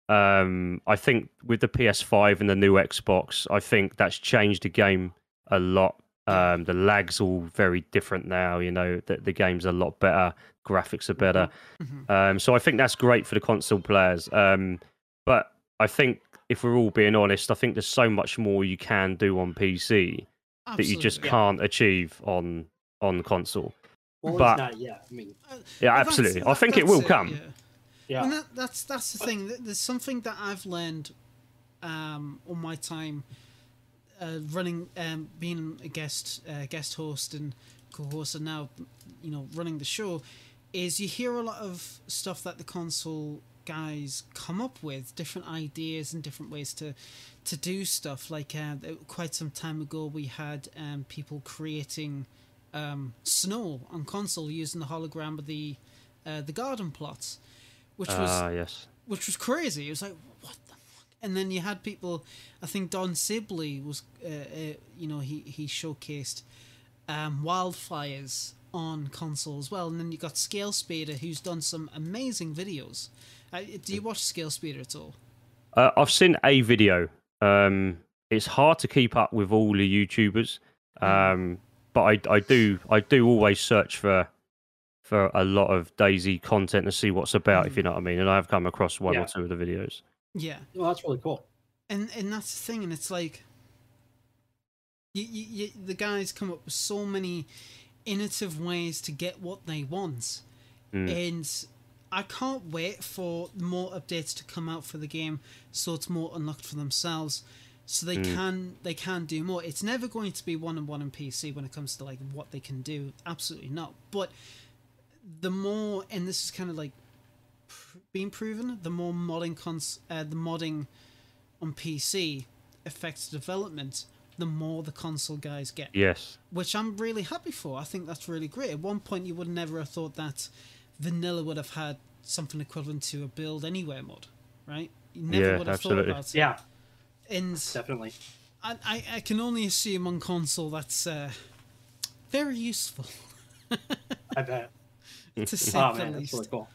Um, I think with the P S five and the new Xbox, I think that's changed the game a lot. Um, the lag's all very different now. You know, the, the game's a lot better, graphics are better. Mm-hmm. Um, so I think that's great for the console players. Um, but I think if we're all being honest, I think there's so much more you can do on P C Absolutely. that you just yeah. can't achieve on on console. Well, but not yet. I mean, yeah, absolutely. That, I think it will it, come. Yeah. Yeah. And that, that's that's the thing. There's something that I've learned um, on my time uh, running, um, being a guest uh, guest host and co-host, and now you know running the show. Is you hear a lot of stuff that the console guys come up with, different ideas and different ways to to do stuff. Like uh, quite some time ago, we had um, people creating um, snow on console using the hologram of the uh, the garden plots. Which was uh, yes. which was crazy. It was like what the fuck. And then you had people. I think Don Sibley was, uh, uh, you know, he he showcased um, wildfires on console as well. And then you got Scale Speeder, who's done some amazing videos. Uh, do you watch Scale Speeder at all? Uh, I've seen a video. Um, it's hard to keep up with all the YouTubers, um, but I I do I do always search for. for a lot of Daisy content to see what's about, mm. if you know what I mean. And I've come across one yeah. or two of the videos. Yeah. Well, that's really cool. And and that's the thing, and it's like, you, you, you, the guys come up with so many innovative ways to get what they want. Mm. And I can't wait for more updates to come out for the game so it's more unlocked for themselves. So they mm. can they can do more. It's never going to be one and one in P C when it comes to like what they can do. Absolutely not. But the more, and this is kind of like pr being proven, the more modding cons uh, the modding on P C affects development, the more the console guys get. Yes. Which I'm really happy for. I think that's really great. At one point, you would never have thought that vanilla would have had something equivalent to a build anywhere mod, right? You never yeah, would have absolutely. thought about it. Yeah. And definitely. I, I, I can only assume on console that's uh, very useful. I bet. To say oh, man, that's really cool.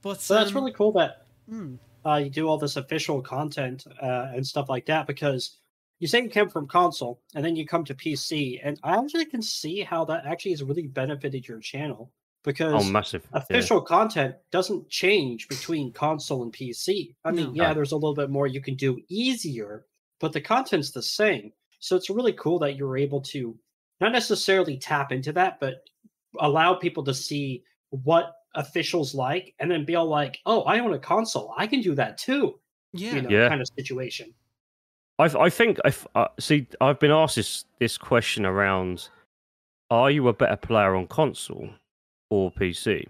But so um, that's really cool that mm. uh, you do all this official content uh, and stuff like that, because you say you came from console and then you come to P C, and I actually can see how that actually has really benefited your channel, because oh, massive. official yeah. content doesn't change between console and P C. I mean, no. yeah, there's a little bit more you can do easier, but the content's the same. So it's really cool that you're able to not necessarily tap into that, but allow people to see what officials like, and then be all like, "Oh, I own a console; I can do that too." Yeah, you know, yeah. kind of situation. I I think I uh, see. I've been asked this this question around: are you a better player on console or P C?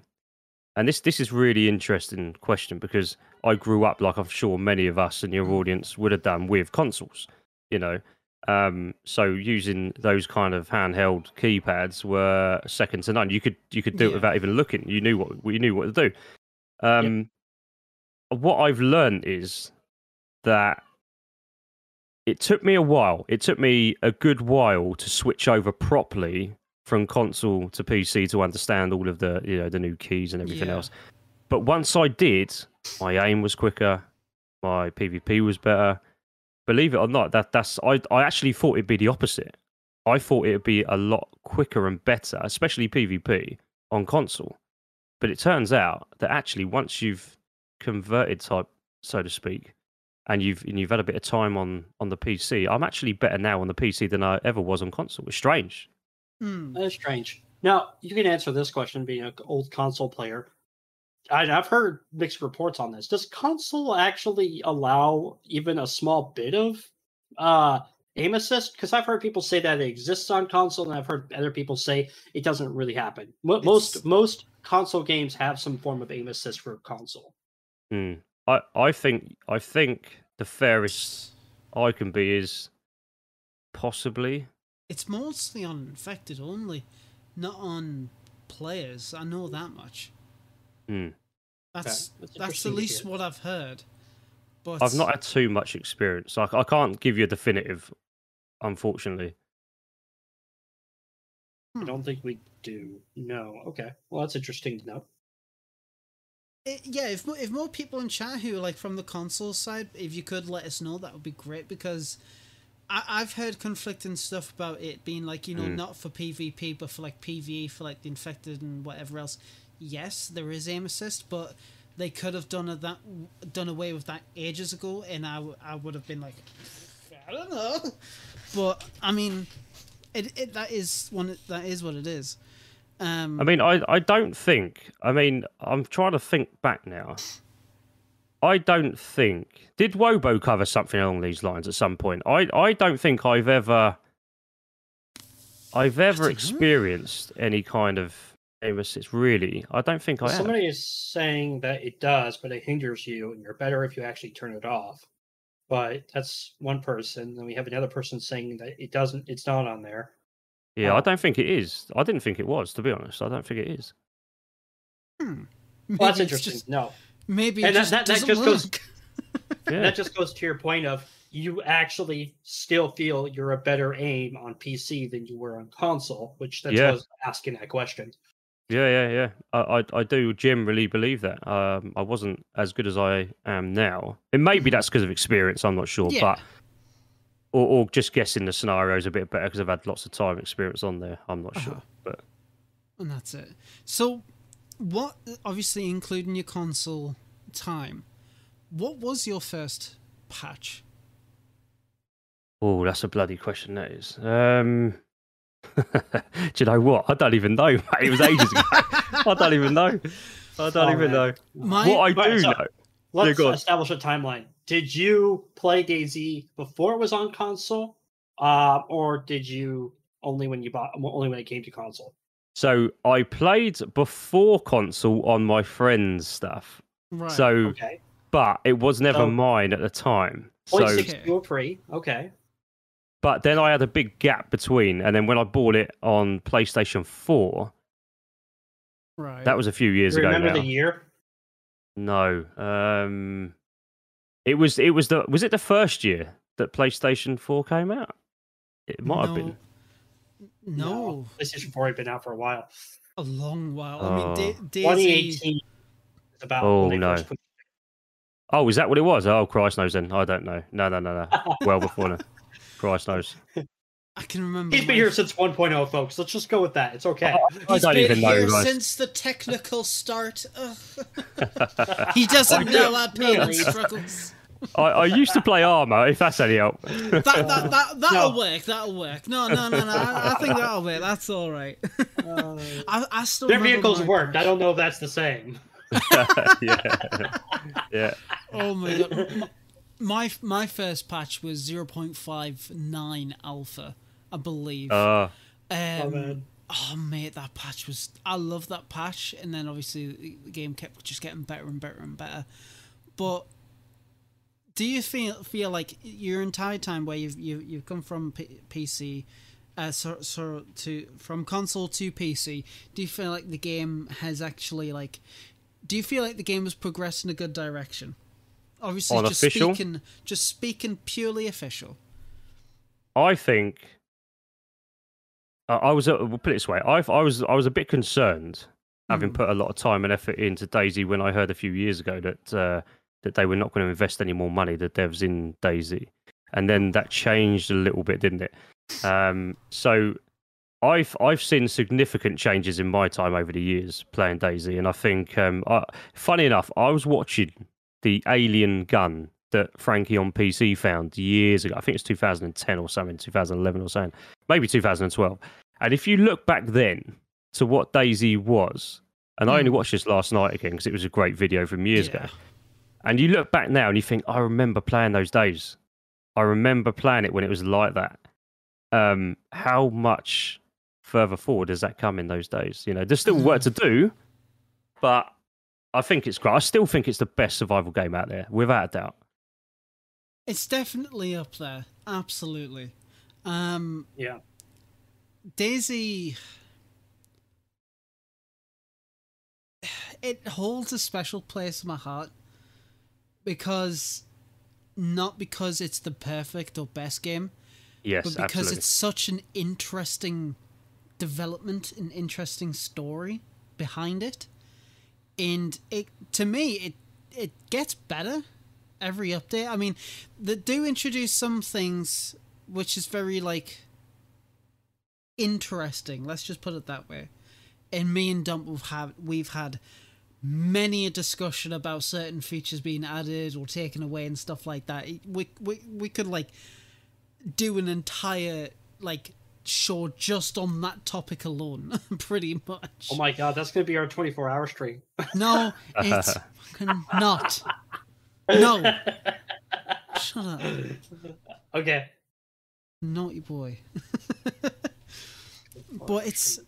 And this this is really interesting question, because I grew up, like I'm sure many of us in your audience would have done, with consoles. You know, um, so using those kind of handheld keypads were second to none. You could you could do yeah. it without even looking. You knew what you knew what to do. Um, yep. What I've learned is that it took me a while. It took me a good while to switch over properly from console to P C to understand all of the you know the new keys and everything yeah. else. But once I did, my aim was quicker, my PvP was better. believe it or not, that that's I I actually thought it'd be the opposite. I thought it'd be a lot quicker and better, especially PvP on console. But it turns out that actually once you've converted type, so to speak, and you've and you've had a bit of time on on the P C, I'm actually better now on the P C than I ever was on console. It's strange. Hmm. That is strange. Now you can answer this question, being an old console player. I, I've heard mixed reports on this. Does console actually allow even a small bit of uh, aim assist? Because I've heard people say that it exists on console, and I've heard other people say it doesn't really happen. Most it's... most console games have some form of aim assist for console. Hmm. I, I think I think the fairest I can be is possibly. It's mostly on infected only, not on players. I know that much. Mm. That's okay. that's, that's at least what I've heard. But I've not had too much experience, so I, I can't give you a definitive, unfortunately. I don't think we do. No. Okay. Well, that's interesting to know. It, yeah, if more, if more people in chat who are like from the console side, if you could let us know, that would be great, because I, I've heard conflicting stuff about it being like, you know, mm. not for PvP, but for like PvE, for like the infected and whatever else. Yes, there is aim assist, but they could have done a, that done away with that ages ago, and I, I would have been like, I don't know. But I mean, it it that is one that is what it is. Um, I mean, I, I don't think, I mean, I'm trying to think back now. I don't think, did Wobo cover something along these lines at some point? I, I don't think I've ever, I've ever experienced any kind of aim assist, really. I don't think I have. Somebody is saying that it does, but it hinders you, and you're better if you actually turn it off. But that's one person. Then we have another person saying that it doesn't, it's not on there. Yeah, I don't think it is. I didn't think it was, to be honest. I don't think it is. Hmm. Well, that's interesting. Just, no. Maybe it and just that, that, that just work. Goes. Yeah. That just goes to your point of you actually still feel you're a better aim on P C than you were on console, which that's yeah. why I was asking that question. Yeah, yeah, yeah. I, I, I do generally believe that. Um, I wasn't as good as I am now. And maybe that's because of experience. I'm not sure, yeah. but. Or, or just guessing the scenarios a bit better because I've had lots of time experience on there. I'm not uh-huh. sure, but and that's it. So, what obviously including your console time, what was your first patch? Oh, that's a bloody question. That is. Um, do you know what? I don't even know. Mate. It was ages ago. I don't even know. I don't oh, even man. know. My, what I right, do so know. Let's yeah, establish a timeline. Did you play Daisy before it was on console, uh, or did you only when you bought only when it came to console? So I played before console on my friend's stuff. Right. So, okay. but it was never so, mine at the time. So zero point six two three. Okay. But then I had a big gap between, and then when I bought it on PlayStation four, right, that was a few years you ago. Remember now. the year? No. Um. It was it was the was it the first year that PlayStation four came out? It might no. have been. No. no, PlayStation four had been out for a while, a long while. Oh. I mean, da Daisy... twenty eighteen is about. Oh no! Put... Oh, is that what it was? Oh, Christ knows. Then I don't know. No, no, no, no. Well before now. Christ knows. I can remember. He's been here since one point oh, folks. Let's just go with that. It's okay. Oh, I He's don't been even know, here guys. Since the technical start. He doesn't know our pain struggles. I, I used to play armor, if that's any help. That, that, that, that'll no. work, that'll work. No, no, no, no, I, I think that'll work, that's all right. Uh, I, I still Their vehicles worked, I don't know if that's the same. yeah. yeah. Oh my God. My, my first patch was zero point five nine alpha, I believe. Uh, um, oh, man. Oh, mate, that patch was... I love that patch, and then obviously the game kept just getting better and better and better. But... Do you feel feel like your entire time where you've you, you've come from P PC, uh, so, so to from console to P C? Do you feel like the game has actually like? Do you feel like the game was progressing in a good direction? Obviously, just official? speaking, just speaking purely official. I think uh, I was. Uh, we'll put it this way. I I was I was a bit concerned, having mm. put a lot of time and effort into Daisy, when I heard a few years ago that. Uh, that they were not going to invest any more money, the devs, in Daisy. and then that changed a little bit, didn't it? Um, so I've I've seen significant changes in my time over the years playing Daisy, and I think, um, I, funny enough, I was watching the alien gun that Frankie on P C found years ago. I think it's two thousand ten or something, two thousand eleven or something, maybe two thousand twelve. And if you look back then to what Daisy was, and mm. I only watched this last night again because it was a great video from years yeah. ago. And you look back now and you think, I remember playing those days. I remember playing it when it was like that. Um, how much further forward has that come in those days? You know, there's still work to do, but I think it's great. I still think it's the best survival game out there, without a doubt. It's definitely up there. Absolutely. Um, yeah. Daisy, it holds a special place in my heart, because not because it's the perfect or best game, yes, but because absolutely. It's such an interesting development, an interesting story behind it. And it, to me, it it gets better every update. I mean, they do introduce some things which is very, like, interesting. Let's just put it that way. And me and Dump, we've had, we've had many a discussion about certain features being added or taken away and stuff like that. We we we could, like, do an entire, like, show just on that topic alone, pretty much. Oh my god, that's gonna be our twenty-four hour stream. No, it's fucking not. No. Shut up. Okay. Naughty boy. But it's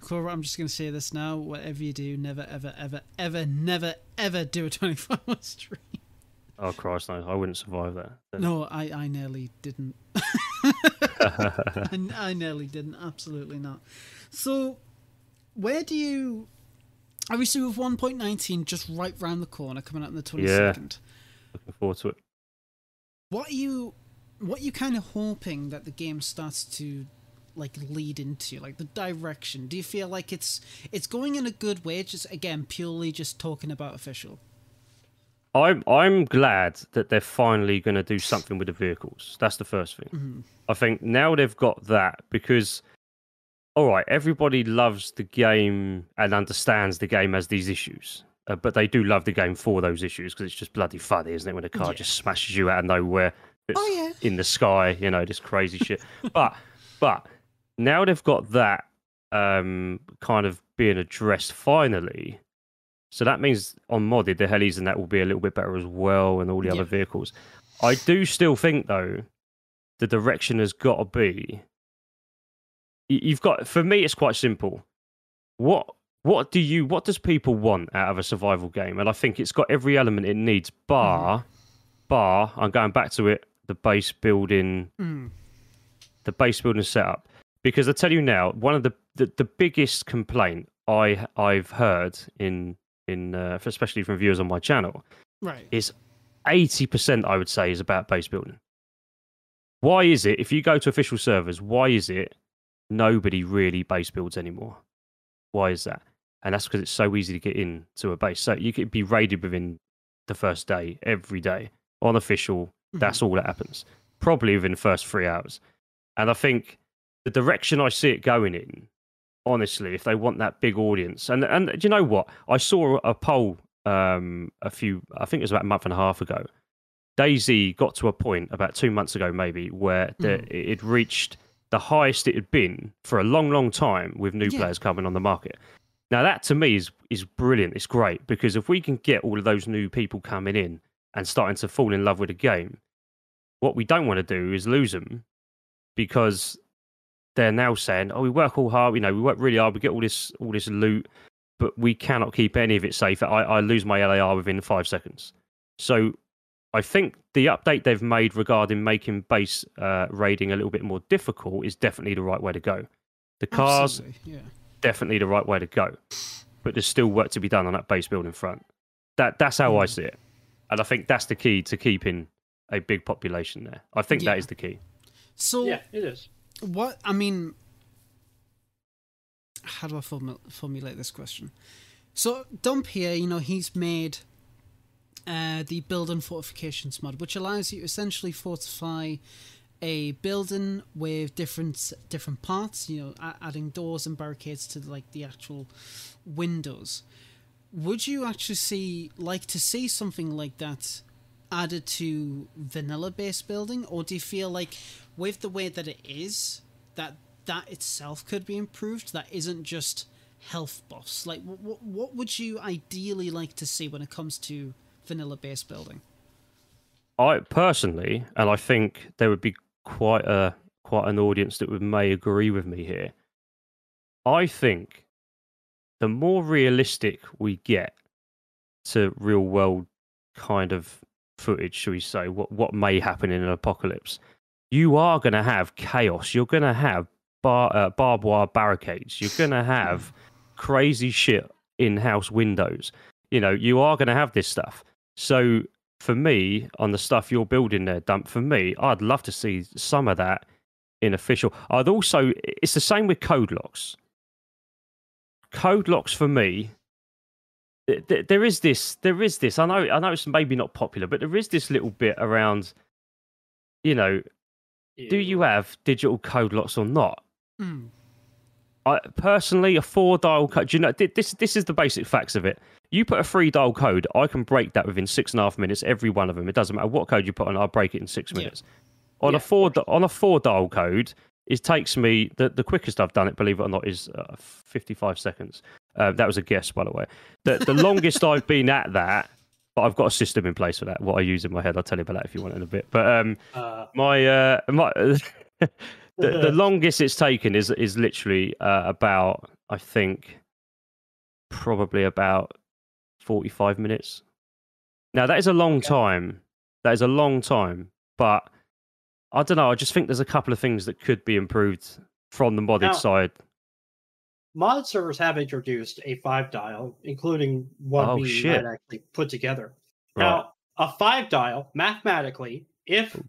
Cobra, I'm just going to say this now. Whatever you do, never, ever, ever, ever, never, ever do a twenty-four hour stream. Oh, Christ, no. I wouldn't survive that. No, I, I nearly didn't. I, I nearly didn't. Absolutely not. So, where do you... Obviously, with one point nineteen just right round the corner, coming out on the twenty-second. Yeah, looking forward to it. What are you... What are you kind of hoping that the game starts to, like, lead into, like the direction? Do you feel like it's it's going in a good way? Just again, purely just talking about official. I'm I'm glad that they're finally going to do something with the vehicles. That's the first thing. Mm-hmm. I think now they've got that, because, all right, everybody loves the game and understands the game as these issues. Uh, but they do love the game for those issues, because it's just bloody funny, isn't it? When a car yeah. just smashes you out of nowhere. It's oh, yeah. in the sky, you know, this crazy shit. But but now they've got that um, kind of being addressed finally. So that means on modded, the helis and that will be a little bit better as well, and all the yeah. other vehicles. I do still think, though, the direction has got to be... You've got... For me, it's quite simple. What what do you... What does people want out of a survival game? And I think it's got every element it needs, bar... Mm. Bar, I'm going back to it, the base building, mm. the base building setup. Because I tell you now, one of the the, the biggest complaint I I've heard in in uh, especially from viewers on my channel, right, is eighty percent I would say is about base building. Why is it? If you go to official servers, why is it nobody really base builds anymore? Why is that? And that's because it's so easy to get in to a base. So you could be raided within the first day, every day. Unofficial, that's all that happens, probably within the first three hours. And I think the direction I see it going in, honestly, if they want that big audience, and and do you know what, I saw a poll um a few I think it was about a month and a half ago. Daisy got to a point about two months ago maybe where the, mm. it reached the highest it had been for a long long time with new yeah. players coming on the market. Now that to me is is brilliant. It's great, because if we can get all of those new people coming in and starting to fall in love with a game, what we don't want to do is lose them, because they're now saying, oh, we work all hard, you know, we work really hard, we get all this all this loot, but we cannot keep any of it safe. I, I lose my L A R within five seconds. So I think the update they've made regarding making base uh, raiding a little bit more difficult is definitely the right way to go. The cars, absolutely, yeah. definitely the right way to go. But there's still work to be done on that base building front. That, that's how mm. I see it. And I think that's the key to keeping a big population there. I think yeah. that is the key. So yeah, it is. What I mean, how do I formulate this question? So Dump here, you know, he's made uh, the Build and Fortifications mod, which allows you to essentially fortify a building with different different parts, you know, adding doors and barricades to like the actual windows. Would you actually see like to see something like that added to vanilla-based building, or do you feel like with the way that it is, that that itself could be improved? That isn't just health buffs. Like, what what would you ideally like to see when it comes to vanilla-based building? I personally, and I think there would be quite a quite an audience that would may agree with me here. I think the more realistic we get to real world kind of footage, shall we say, what what may happen in an apocalypse, you are going to have chaos. You're going to have bar, uh, barbed wire barricades. You're going to have crazy shit in house windows. You know, you are going to have this stuff. So for me, on the stuff you're building there, Dump, for me, I'd love to see some of that in official. I'd also, it's the same with code locks. Code locks for me, th- th- there is this, there is this, I know, I know it's maybe not popular, but there is this little bit around, you know, yeah. Do you have digital code locks or not? Mm. I personally, a four dial code, do you know, th- this, this is the basic facts of it. You put a three dial code, I can break that within six and a half minutes, every one of them. It doesn't matter what code you put on, I'll break it in six minutes. Yeah. On yeah. a four on a four dial code, it takes me, the, the quickest I've done it, believe it or not, is uh, fifty-five seconds. Uh, that was a guess, by the way. The, the longest I've been at that, but I've got a system in place for that. What I use in my head, I'll tell you about that if you want in a bit. But um, uh, my, uh, my the, the longest it's taken is, is literally uh, about, I think, probably about forty-five minutes. Now that is a long time. That is a long time, but I don't know. I just think there's a couple of things that could be improved from the modded now, side. Modded servers have introduced a five dial, including one oh, we had actually put together. Right. Now, a five dial, mathematically, if Oops.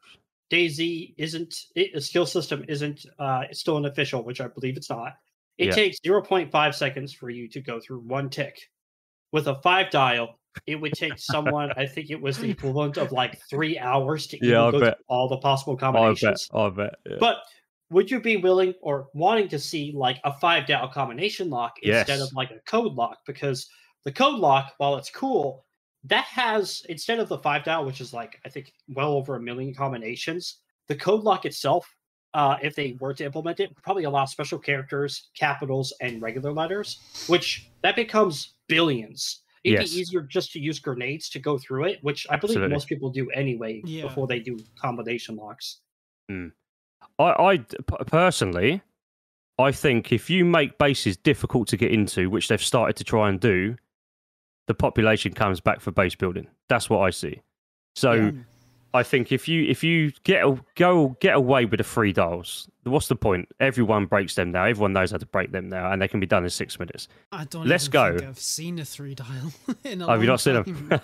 Daisy isn't, a skill system isn't uh, it's still an official, which I believe it's not, it yeah. takes zero point five seconds for you to go through one tick. With a five dial, it would take someone, I think it was the equivalent of like three hours to even yeah, go bet. through all the possible combinations. I bet. I bet yeah. But would you be willing or wanting to see like a five dial combination lock yes. instead of like a code lock? Because the code lock, while it's cool, that has, instead of the five dial, which is like, I think well over a million combinations, the code lock itself, uh, if they were to implement it, would probably allow special characters, capitals, and regular letters, which that becomes billions. It'd yes. be easier just to use grenades to go through it, which I believe Absolutely. most people do anyway yeah. before they do combination locks. Mm. I, I personally, I think if you make bases difficult to get into, which they've started to try and do, the population comes back for base building. That's what I see. So yeah. I think if you if you get go get away with the three dials, what's the point? Everyone breaks them now. Everyone knows how to break them now, and they can be done in six minutes. I don't. Let's go. Think I've seen a three dial. In a Have you not time. seen them?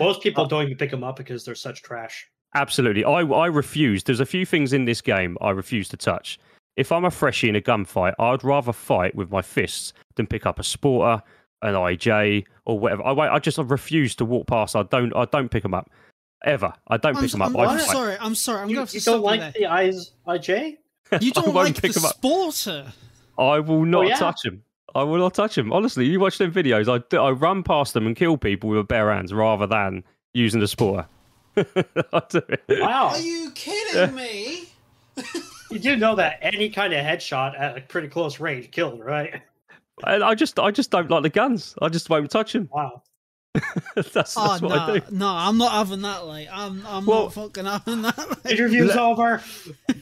Most people don't even pick them up because they're such trash. Absolutely. I I refuse. There's a few things in this game I refuse to touch. If I'm a freshie in a gunfight, I'd rather fight with my fists than pick up a Sporter, an I J, or whatever. I I just I refuse to walk past. I don't I don't pick them up. Ever. I don't I'm, pick them up. I'm, I'm sorry. I'm sorry. I'm you, going to you don't like there. the eyes, I J? You don't like pick the Sporter? I will not oh, yeah. touch him. I will not touch him. Honestly, you watch them videos. I, do, I run past them and kill people with bare hands rather than using the Sporter. I do it. Wow. Are you kidding me? You do know that any kind of headshot at a pretty close range killed, right? And I just, I just don't like the guns. I just won't touch him. Wow. that's, that's oh, what no, I do. No, I'm not having that. Like, I'm, I'm well, not fucking having that. Like. Interview's let, over.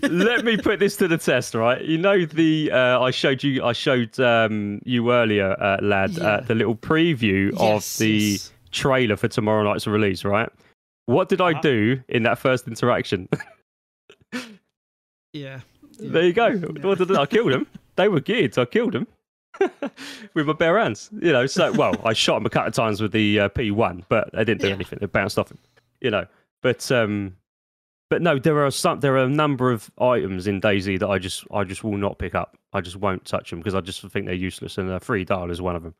Let me put this to the test, right? You know the uh, I showed you, I showed um, you earlier, uh, lad, yeah. uh, the little preview yes, of the yes. trailer for tomorrow night's release, right? What did uh-huh. I do in that first interaction? yeah. yeah. There you go. Yeah. I, I killed him. They were geared. So I killed him. with my bare hands, you know. So, well, I shot him a couple of times with the uh, P one, but I didn't do yeah. anything. It bounced off him, you know. But, um, but no, there are some. There are a number of items in DayZ that I just, I just will not pick up. I just won't touch them because I just think they're useless, and a free dial is one of them.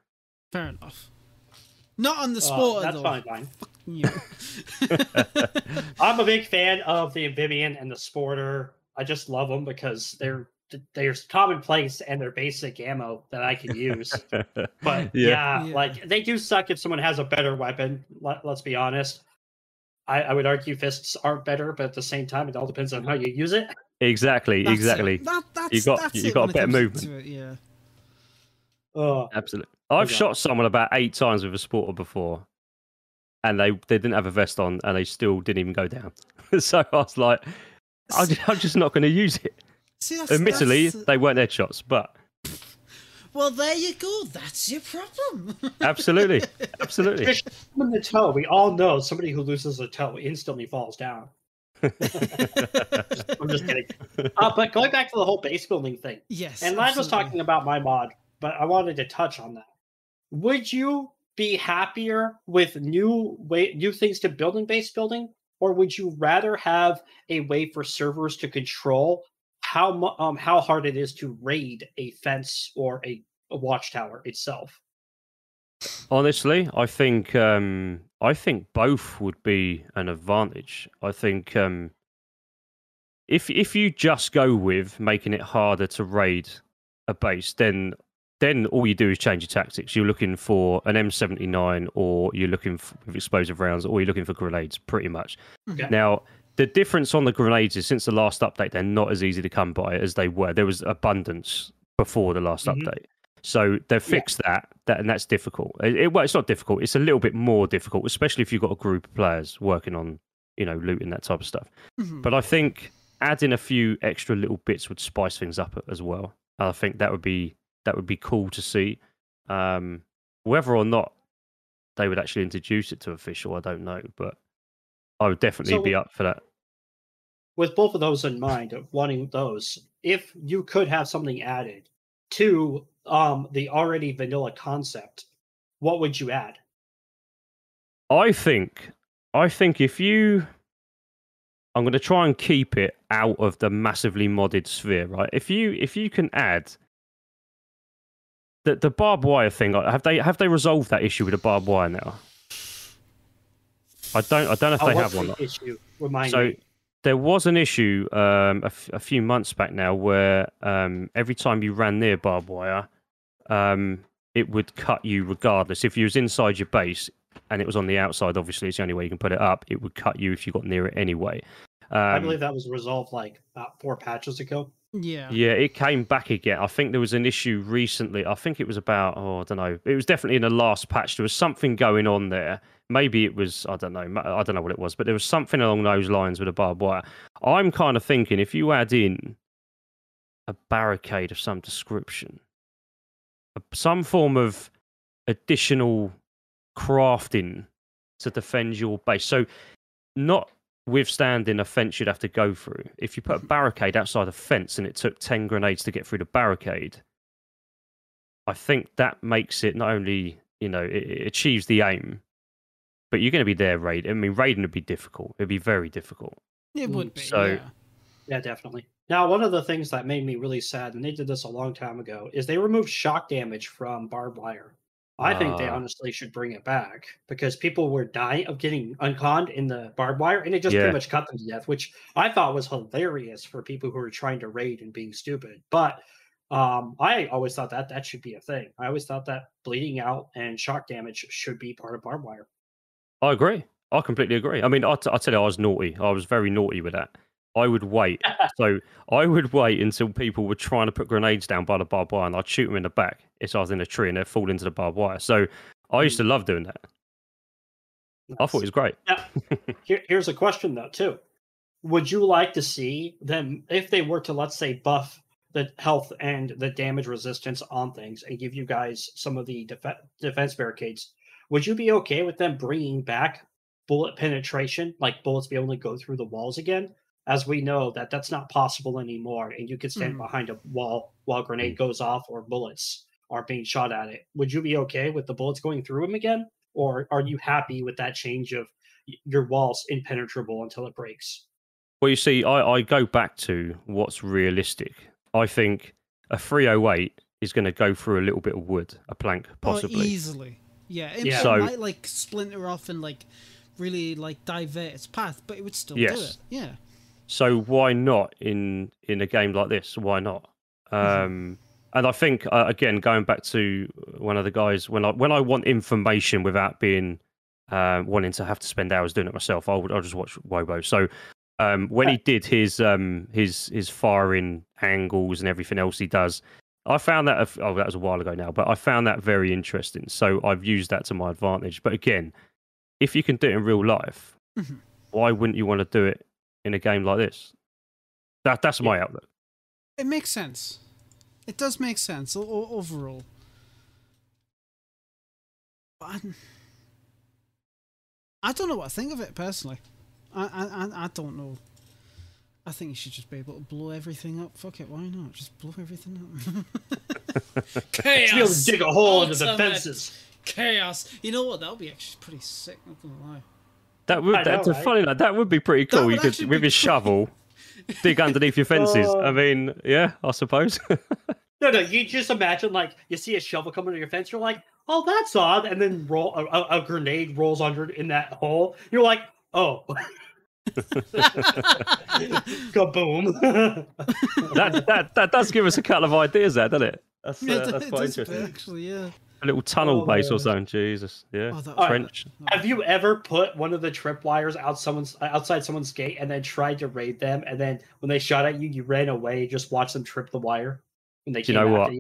Fair enough. Not on the Sporter. Oh, that's probably fine. Fuck you. I'm a big fan of the Amphibian and the Sporter. I just love them because they're they're commonplace and they're basic ammo that I can use. But yeah. Yeah, yeah, like they do suck if someone has a better weapon. Let, let's be honest. I, I would argue fists aren't better, but at the same time, it all depends on how you use it. Exactly, that's exactly. It. That, that's, you got that's you got a better movement. It, yeah. Oh, absolutely. I've okay. shot someone about eight times with a Sporter before, and they, they didn't have a vest on, and they still didn't even go down. So I was like, I'm, I'm just not going to use it. See, that's, admittedly, that's... they weren't headshots, but... Well, there you go. That's your problem. Absolutely. Absolutely. In the toe, we all know somebody who loses a toe instantly falls down. I'm just kidding. Uh, but going back to the whole base building thing. Yes. And Lance was talking about my mod, but I wanted to touch on that. Would you be happier with new way, new things to build in base building, or would you rather have a way for servers to control how um how hard it is to raid a fence or a, a watchtower itself? Honestly, I think um, I think both would be an advantage. I think um, if if you just go with making it harder to raid a base, then then all you do is change your tactics. You're looking for an M seventy-nine, or you're looking for with explosive rounds, or you're looking for grenades, pretty much. Okay. Now, the difference on the grenades is since the last update, they're not as easy to come by as they were. There was abundance before the last mm-hmm. update. So they've fixed yeah. that, that, and that's difficult. It, it, well, it's not difficult. It's a little bit more difficult, especially if you've got a group of players working on, you know, looting, that type of stuff. Mm-hmm. But I think adding a few extra little bits would spice things up as well. I think that would be... that would be cool to see. Um, whether or not they would actually introduce it to official, I don't know, but I would definitely so, be up for that. With both of those in mind, of wanting those, if you could have something added to um, the already vanilla concept, what would you add? I think, I think if you... I'm going to try and keep it out of the massively modded sphere, right? If you, if you can add... The the barbed wire thing, have they have they resolved that issue with the barbed wire now? I don't I don't know if oh, they have one. The issue? Remind so me. There was an issue um, a, f a few months back now where um, every time you ran near barbed wire, um, it would cut you regardless. If you was inside your base and it was on the outside, obviously it's the only way you can put it up. It would cut you if you got near it anyway. Um, I believe that was resolved like about four patches ago. Yeah, yeah, it came back again. I think there was an issue recently. I think it was about, oh, I don't know. It was definitely in the last patch. There was something going on there. Maybe it was, I don't know. I don't know what it was, but there was something along those lines with a barbed wire. I'm kind of thinking if you add in a barricade of some description, some form of additional crafting to defend your base. So not... withstanding a fence you'd have to go through. If you put a barricade outside a fence and it took ten grenades to get through the barricade, I think that makes it not only, you know, it, it achieves the aim, but you're going to be there raid. I mean, raiding would be difficult. It'd be very difficult. It would be. So, yeah. yeah, definitely. Now, one of the things that made me really sad, and they did this a long time ago, is they removed shock damage from barbed wire. I uh, think they honestly should bring it back because people were dying of getting unconned in the barbed wire, and it just yeah. pretty much cut them to death, which I thought was hilarious for people who were trying to raid and being stupid. But um, I always thought that that should be a thing. I always thought that bleeding out and shock damage should be part of barbed wire. I agree. I completely agree. I mean, I, t I tell you, I was naughty. I was very naughty with that. I would wait. So I would wait until people were trying to put grenades down by the barbed wire, and I'd shoot them in the back if I was in a tree and they'd fall into the barbed wire. So I used to love doing that. Nice. I thought it was great. Now, here, here's a question, though, too. Would you like to see them, if they were to, let's say, buff the health and the damage resistance on things and give you guys some of the def defense barricades, would you be okay with them bringing back bullet penetration, like bullets be able to go through the walls again? As we know that that's not possible anymore, and you can stand mm. behind a wall while a grenade goes off or bullets are being shot at it. Would you be okay with the bullets going through them again, or are you happy with that change of your wall's impenetrable until it breaks? Well, you see, I, I go back to what's realistic. I think a three oh eight is going to go through a little bit of wood, a plank possibly. Oh, easily. Yeah, it yeah. So, might like splinter off and like really like divert its path, but it would still yes. do it. Yeah. So why not in in a game like this? Why not? Um, mm-hmm. And I think uh, again, going back to one of the guys, when I when I want information without being uh, wanting to have to spend hours doing it myself, I would I'll just watch Wobo. So um, when he did his um his his firing angles and everything else he does, I found that a, oh that was a while ago now, but I found that very interesting. So I've used that to my advantage. But again, if you can do it in real life, mm-hmm. why wouldn't you want to do it in a game like this? That that's my yeah. outlook. It makes sense. It does make sense overall. But I don't know what I think of it personally. I, I I don't know. I think you should just be able to blow everything up. Fuck it, why not? Just blow everything up. Chaos. Be able to dig a hole into the fences. Chaos. You know what? That would be actually pretty sick. Not gonna lie. That would. I that's know, right? funny. Like, that would be pretty cool. You could with your shovel. Dig underneath your fences. Uh, I mean, yeah, I suppose. no, no, you just imagine, like, you see a shovel coming to your fence, you're like, oh, that's odd, and then roll a, a, a grenade rolls under in that hole. You're like, oh. Kaboom. that, that, that does give us a couple of ideas there, doesn't it? That's, uh, yeah, that's quite interesting. Actually, yeah. A little tunnel oh, base man. or something. Jesus, yeah. Oh, that, French. Right. Have you ever put one of the tripwires out someone's outside someone's gate and then tried to raid them, and then when they shot at you, you ran away and just watched them trip the wire? When they do you know what? You?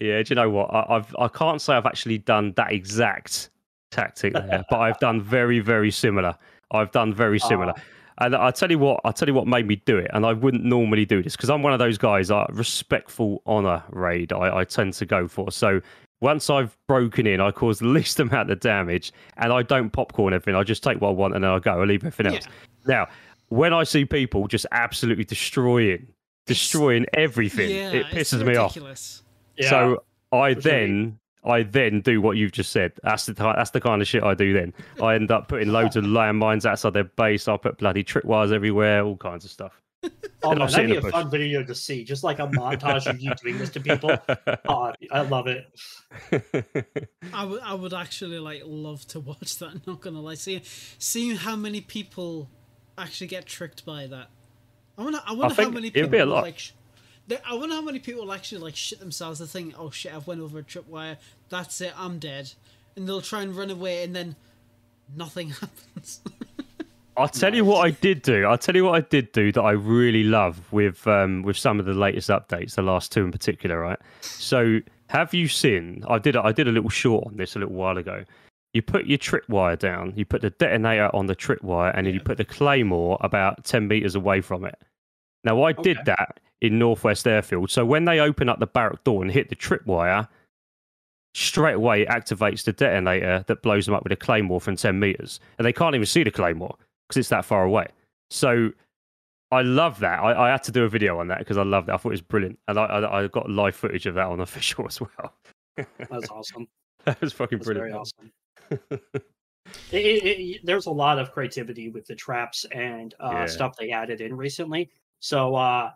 Yeah, do you know what? I, I've I can't say I've actually done that exact tactic there, but I've done very very similar. I've done very similar, uh, and I tell you what, I tell you what made me do it, and I wouldn't normally do this because I'm one of those guys. I respectful honor raid. I, I tend to go for so. Once I've broken in, I cause the least amount of damage, and I don't popcorn everything. I just take what I want, and then I go. I leave everything else. Yeah. Now, when I see people just absolutely destroying, destroying it's, everything, yeah, it pisses it's ridiculous. me off. Yeah. So I Which then, way? I then do what you've just said. That's the that's the kind of shit I do. Then I end up putting loads of landmines outside their base. I put bloody tripwires everywhere, all kinds of stuff. Oh, man, that'd be a fun video to see, just like a montage of you doing this to people. Oh, I love it. I would, I would actually like love to watch that. Not gonna lie, seeing seeing how many people actually get tricked by that. I wonder, I wonder I how many people be a lot. like. They, I wonder how many people actually like shit themselves. They think, "Oh shit, I've went over a tripwire. That's it, I'm dead." And they'll try and run away, and then nothing happens. I'll tell you what I did do. I'll tell you what I did do that I really love with um, with some of the latest updates, the last two in particular, right? So have you seen, I did, a, I did a little short on this a little while ago. You put your tripwire down, you put the detonator on the tripwire, and then yeah. you put the claymore about ten meters away from it. Now, I okay. did that in Northwest Airfield. So when they open up the barrack door and hit the tripwire, straight away it activates the detonator that blows them up with a claymore from ten meters. And they can't even see the claymore. It's that far away. So I love that. I, I had to do a video on that because I loved it. I thought it was brilliant. And I, I, I got live footage of that on official as well. That's awesome. That was fucking That's brilliant. Very awesome. it, it, it, there's a lot of creativity with the traps and uh, yeah. stuff they added in recently. So uh,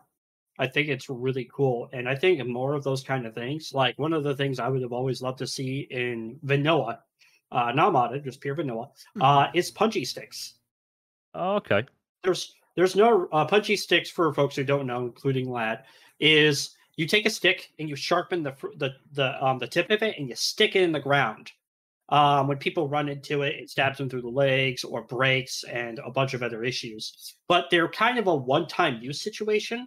I think it's really cool. And I think more of those kind of things, like one of the things I would have always loved to see in vanilla, uh, not modded, just pure vanilla, mm-hmm. uh, is punchy sticks. Oh, okay. There's there's no uh, punchy sticks for folks who don't know, including Lad. Is you take a stick and you sharpen the the the um the tip of it and you stick it in the ground. Um, when people run into it, it stabs them through the legs or breaks and a bunch of other issues. But they're kind of a one-time use situation.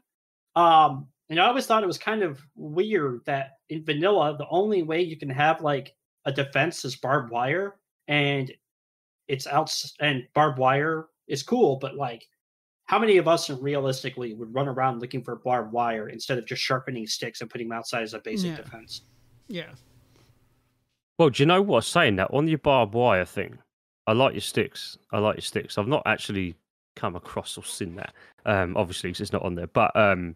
Um, and I always thought it was kind of weird that in vanilla the only way you can have like a defense is barbed wire, and it's out and barbed wire. It's cool, but like, how many of us realistically would run around looking for barbed wire instead of just sharpening sticks and putting them outside as a basic yeah. defense? Yeah. Well, do you know what? Saying that on your barbed wire thing, I like your sticks. I like your sticks. I've not actually come across or seen that, um, obviously, because it's not on there. But um,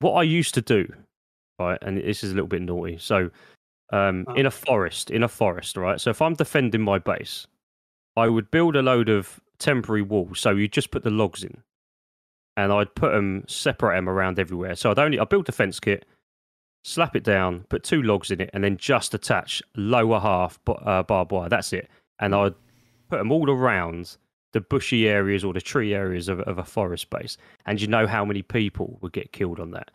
what I used to do, right, and this is a little bit naughty. So, um, oh. in a forest, in a forest, right. So if I'm defending my base, I would build a load of temporary walls, so you just put the logs in, and I'd put them, separate them around everywhere. So I'd only, I built a fence kit, slap it down, put two logs in it, and then just attach lower half uh, barbed wire. That's it. And I'd put them all around the bushy areas or the tree areas of, of a forest base. And you know how many people would get killed on that?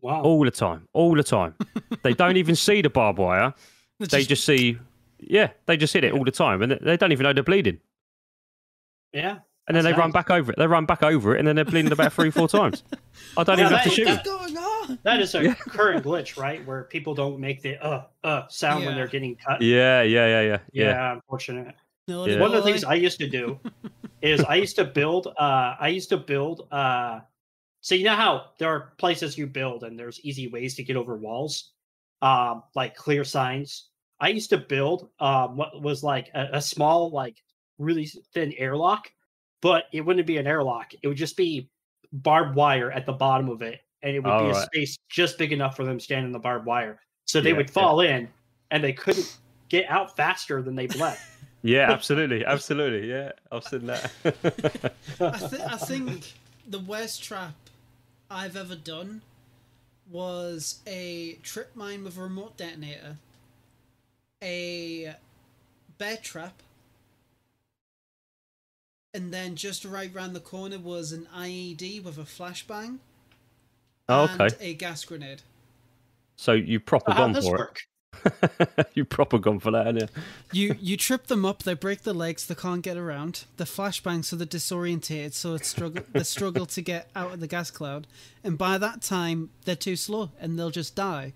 Wow. All the time. All the time. They don't even see the barbed wire. It's they just... just see... Yeah, they just hit it yeah. all the time. And they don't even know they're bleeding. Yeah. And then they nice. run back over it. They run back over it, and then they're bleeding about three, four times. I don't yeah, even that, have to shoot. That, going on? That is a yeah. current glitch, right? Where people don't make the uh, uh sound yeah. when they're getting cut. Yeah, yeah, yeah, yeah. Yeah, yeah unfortunate. No, yeah. One of the things I used to do is I used to build, uh, I used to build, uh, so you know how there are places you build and there's easy ways to get over walls, um, like clear signs. I used to build um, what was like a, a small, like really thin airlock. But it wouldn't be an airlock. It would just be barbed wire at the bottom of it. And it would All be right. a space just big enough for them to stand on the barbed wire. So they yeah, would fall yeah. in and they couldn't get out faster than they bled. Yeah, absolutely. Absolutely. Yeah, I've seen that. I, th I think the worst trap I've ever done was a trip mine with a remote detonator, a bear trap, and then just right round the corner was an I E D with a flashbang oh, and okay. a gas grenade. So you proper gone for it. You proper gone for that, haven't you? you? You trip them up, they break their legs, they can't get around. The flashbang, so they're disorientated, so it's struggle, they struggle to get out of the gas cloud. And by that time, they're too slow and they'll just die.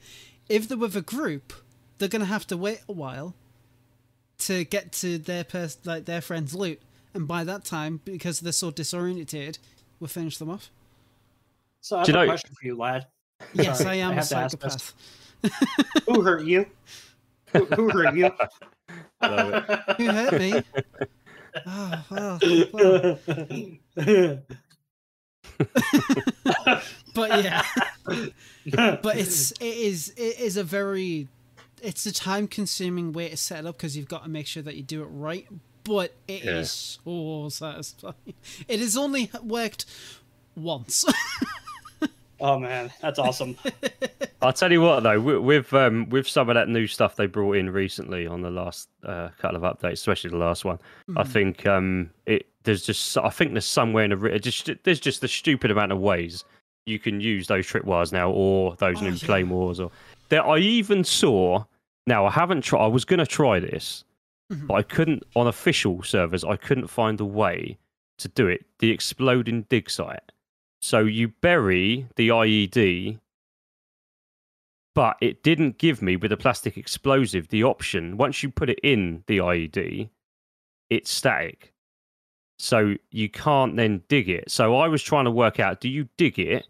If they're with a group, they're going to have to wait a while to get to their pers like their friend's loot. And by that time, because they're so disoriented, we'll finish them off. So I have a know... question for you, lad. Yes, Sorry, I am I a psychopath. Who hurt you? Who, who hurt you? Love it. Who hurt me? Oh, wow. wow. But yeah, but it's it is it is a very it's a time-consuming way to set it up because you've got to make sure that you do it right. But it yeah. is so satisfying. It has only worked once. Oh man, that's awesome! I'll tell you what, though, with um, with some of that new stuff they brought in recently on the last uh, couple of updates, especially the last one, mm-hmm. I think um, it there's just I think there's somewhere in the just there's just the stupid amount of ways you can use those tripwires now or those oh, new yeah. claymores or that. I even saw now I haven't tried. I was gonna try this. But I couldn't, on official servers, I couldn't find a way to do it. The exploding dig site. So you bury the I E D, but it didn't give me, with a plastic explosive, the option. Once you put it in the I E D, it's static. So you can't then dig it. So I was trying to work out, do you dig it,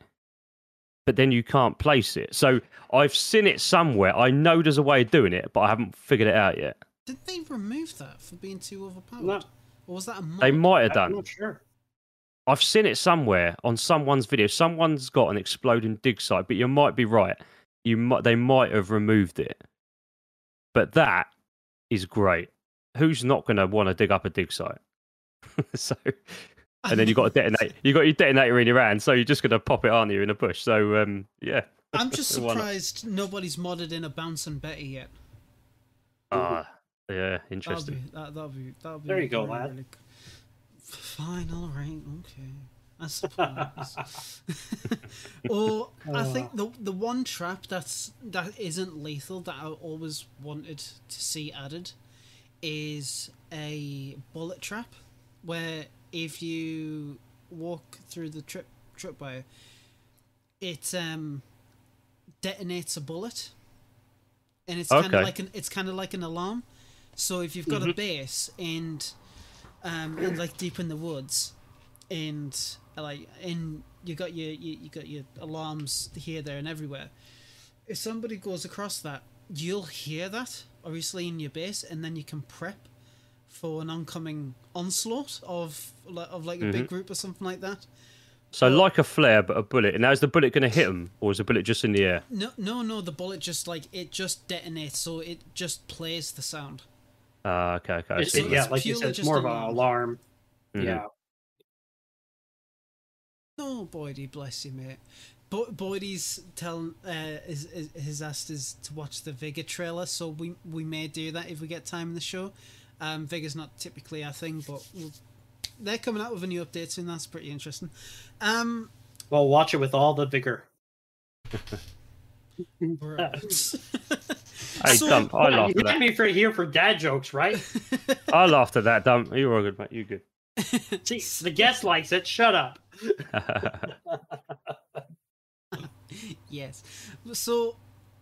but then you can't place it? So I've seen it somewhere. I know there's a way of doing it, but I haven't figured it out yet. Did they remove that for being too overpowered? No. Or was that a mod? They might have done. I'm not sure. I've seen it somewhere on someone's video. Someone's got an exploding dig site, but you might be right. You might, they might have removed it. But that is great. Who's not going to want to dig up a dig site? So, and then you've got a detonator. You've got your detonator in your hand, so you're just going to pop it, aren't you, in a bush? So, um, yeah. I'm just surprised nobody's modded in a Bouncing Betty yet. Ah. Uh, Yeah, interesting. That'll be, that, that'll be, that'll be there you go, lad. Really... Fine, all right, okay. I suppose. Or oh. I think the the one trap that's that isn't lethal that I always wanted to see added is a bullet trap, where if you walk through the trip tripwire, it um detonates a bullet, and it's okay. kind of like an it's kind of like an alarm. So if you've got mm-hmm. a base and, um, and like deep in the woods, and like and you got your you, you got your alarms here, there, and everywhere. If somebody goes across that, you'll hear that obviously in your base, and then you can prep for an oncoming onslaught of of like a mm-hmm. big group or something like that. So like a flare, but a bullet. And now is the bullet going to hit him, or is the bullet just in the air? No, no, no. The bullet just like it just detonates, so it just plays the sound. Uh, okay, okay. It's, so yeah, like you said, it's more of an alarm. Mm-hmm. Yeah. No, Boydie, bless you, mate. Bo Boydie's telling uh, is, is has asked us to watch the Vigor trailer, so we we may do that if we get time in the show. Um, Vigor's not typically our thing, but we'll, they're coming out with a new update soon. That's pretty interesting. Um, well, watch it with all the Vigor. Right. Hey, so, Dump, I laughed at that. You get me for here for dad jokes, right? I laughed at that, Dump. You're all good, mate. You're good. See, the guest likes it. Shut up. Yes. So,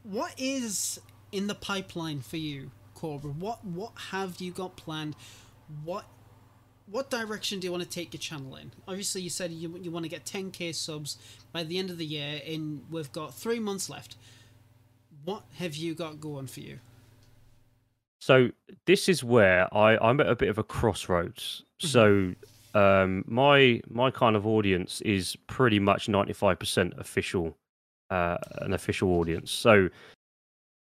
what is in the pipeline for you, Cobra? What What have you got planned? What What direction do you want to take your channel in? Obviously, you said you you want to get ten K subs by the end of the year, and we've got three months left. What have you got going for you? So this is where I, I'm at a bit of a crossroads. So um, my my kind of audience is pretty much ninety-five percent official, uh, an official audience. So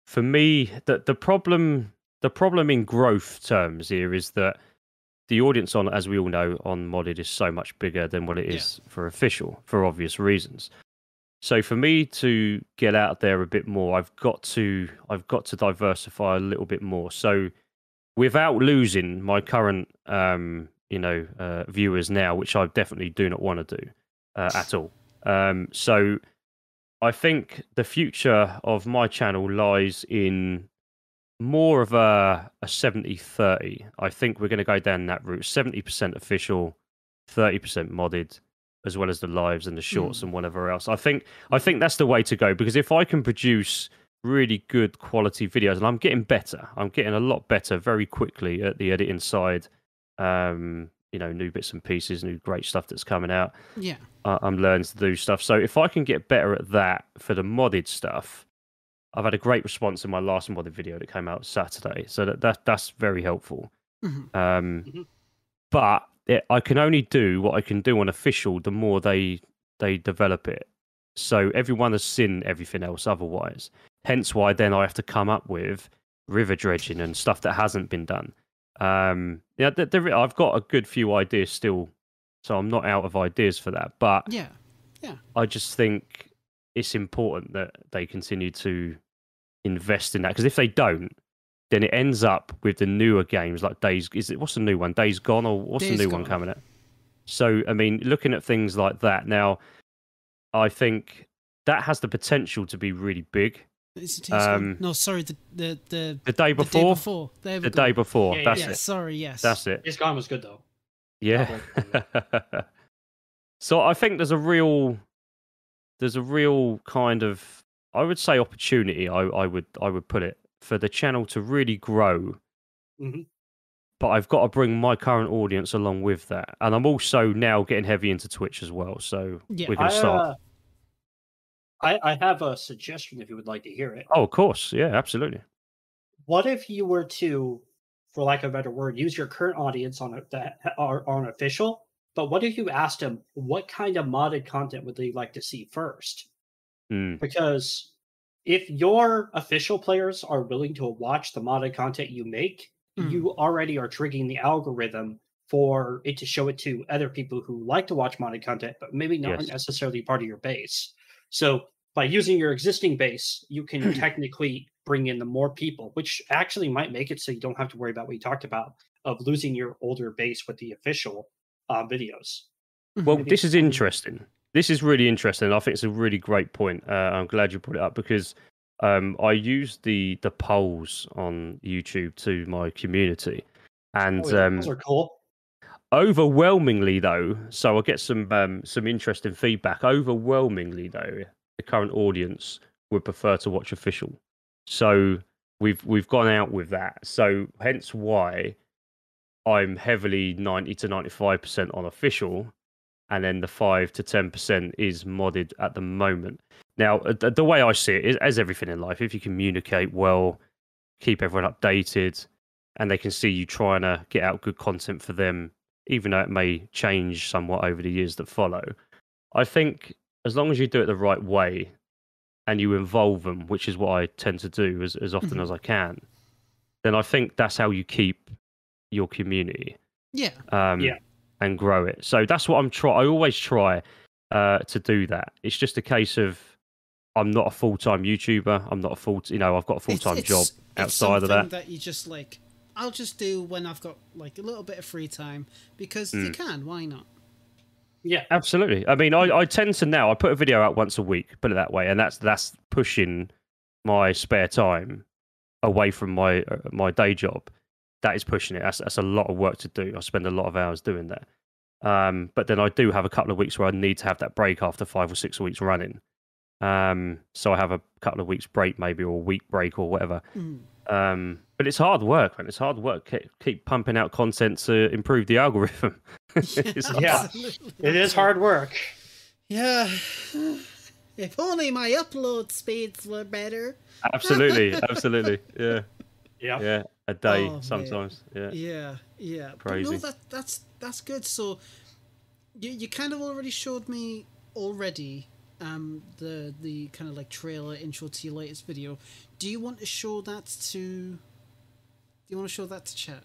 for me, the the problem the problem in growth terms here is that the audience on, as we all know, on modded is so much bigger than what it is yeah. for official, for obvious reasons. So for me to get out there a bit more, I've got to I've got to diversify a little bit more. So without losing my current um, you know uh, viewers now, which I definitely do not want to do uh, at all. Um, so I think the future of my channel lies in more of a seventy thirty. I think we're going to go down that route: seventy percent official, thirty percent modded, as well as the lives and the shorts mm. and whatever else. I think I think that's the way to go, because if I can produce really good quality videos, and I'm getting better, I'm getting a lot better very quickly at the editing side. Um, you know, new bits and pieces, new great stuff that's coming out. Yeah, I, I'm learning to do stuff. So if I can get better at that for the modded stuff, I've had a great response in my last modded video that came out Saturday. So that, that that's very helpful. Mm-hmm. Um, mm-hmm. But I can only do what I can do on official the more they they develop it. So everyone has seen everything else otherwise. Hence why then I have to come up with river dredging and stuff that hasn't been done. Um, yeah, there, there, I've got a good few ideas still, so I'm not out of ideas for that. But yeah, yeah, I just think it's important that they continue to invest in that, because if they don't, then it ends up with the newer games like Days. Is it what's the new one? Days Gone, or what's Days the new Gone. One coming out? So I mean, looking at things like that now, I think that has the potential to be really big. Is it um, no, sorry, the the the, the day before, the day before, there the day before. Yeah, that's yeah. it. Sorry, yes, that's it. Days Gone was good though. Yeah. So I think there's a real, there's a real kind of, I would say opportunity. I I would I would put it. For the channel to really grow, mm-hmm. but I've got to bring my current audience along with that, and I'm also now getting heavy into Twitch as well. So yeah. we're going to start. Uh, I, I have a suggestion if you would like to hear it. Oh, of course, yeah, absolutely. What if you were to, for lack of a better word, use your current audience on that are on official? But what if you asked them what kind of modded content would they like to see first? Mm. Because if your official players are willing to watch the modded content you make, mm. you already are triggering the algorithm for it to show it to other people who like to watch modded content, but maybe not yes. necessarily part of your base. So by using your existing base, you can technically bring in the more people, which actually might make it so you don't have to worry about what you talked about of losing your older base with the official uh, videos. Well, maybe this is interesting. This is really interesting. I think it's a really great point. Uh, I'm glad you brought it up, because um, I use the the polls on YouTube to my community, and oh, yeah, um, those are cool. Overwhelmingly, though, so I get some um, some interesting feedback. Overwhelmingly, though, the current audience would prefer to watch official. So we've we've gone out with that. So hence why I'm heavily ninety to ninety-five percent on official. And then the five to ten percent is modded at the moment. Now, the, the way I see it is, as everything in life, if you communicate well, keep everyone updated, and they can see you trying to get out good content for them, even though it may change somewhat over the years that follow. I think as long as you do it the right way and you involve them, which is what I tend to do as, as often mm-hmm. as I can, then I think that's how you keep your community. Yeah. Um, yeah. And grow it. So that's what I'm trying. I always try. uh, to do that. It's just a case of I'm not a full-time YouTuber. I'm not a full, you know, I've got a full-time it's, it's, job outside it's of that. That you just like, I'll just do when I've got like a little bit of free time because mm. you can. Why not? Yeah, absolutely. I mean, I, I tend to now, I put a video out once a week, put it that way, and that's that's pushing my spare time away from my uh, my day job. That is pushing it. That's, that's a lot of work to do. I spend a lot of hours doing that. Um, but then I do have a couple of weeks where I need to have that break after five or six weeks running. Um, so I have a couple of weeks break maybe, or a week break or whatever. Mm. Um, but it's hard work, man. It's hard work. Keep, keep pumping out content to improve the algorithm. It's yeah, it is hard work. Yeah. If only my upload speeds were better. Absolutely, absolutely. Yeah. Yeah. Yeah. A day oh, sometimes. Man. Yeah. Yeah. Yeah. Crazy. But no, that that's that's good. So you you kind of already showed me already um the the kind of like trailer intro to your latest video. Do you want to show that to? Do you want to show that to chat?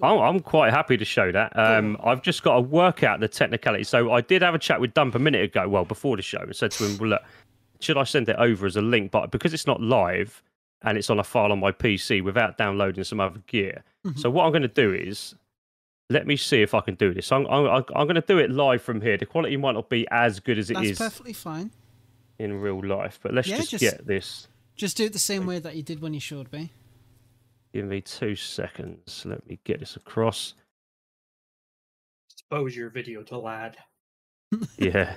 Oh, I'm quite happy to show that. Um, I've just got to work out the technicality. So I did have a chat with Dump a minute ago, well, before the show, and said to him, well, look, should I send it over as a link? But because it's not live and it's on a file on my P C without downloading some other gear. Mm-hmm. So what I'm going to do is, let me see if I can do this. I'm, I'm, I'm going to do it live from here. The quality might not be as good as it That's is perfectly fine. In real life. But let's yeah, just, just get this. Just do it the same way that you did when you showed me. Give me two seconds. Let me get this across. Expose your video to lad. Yeah.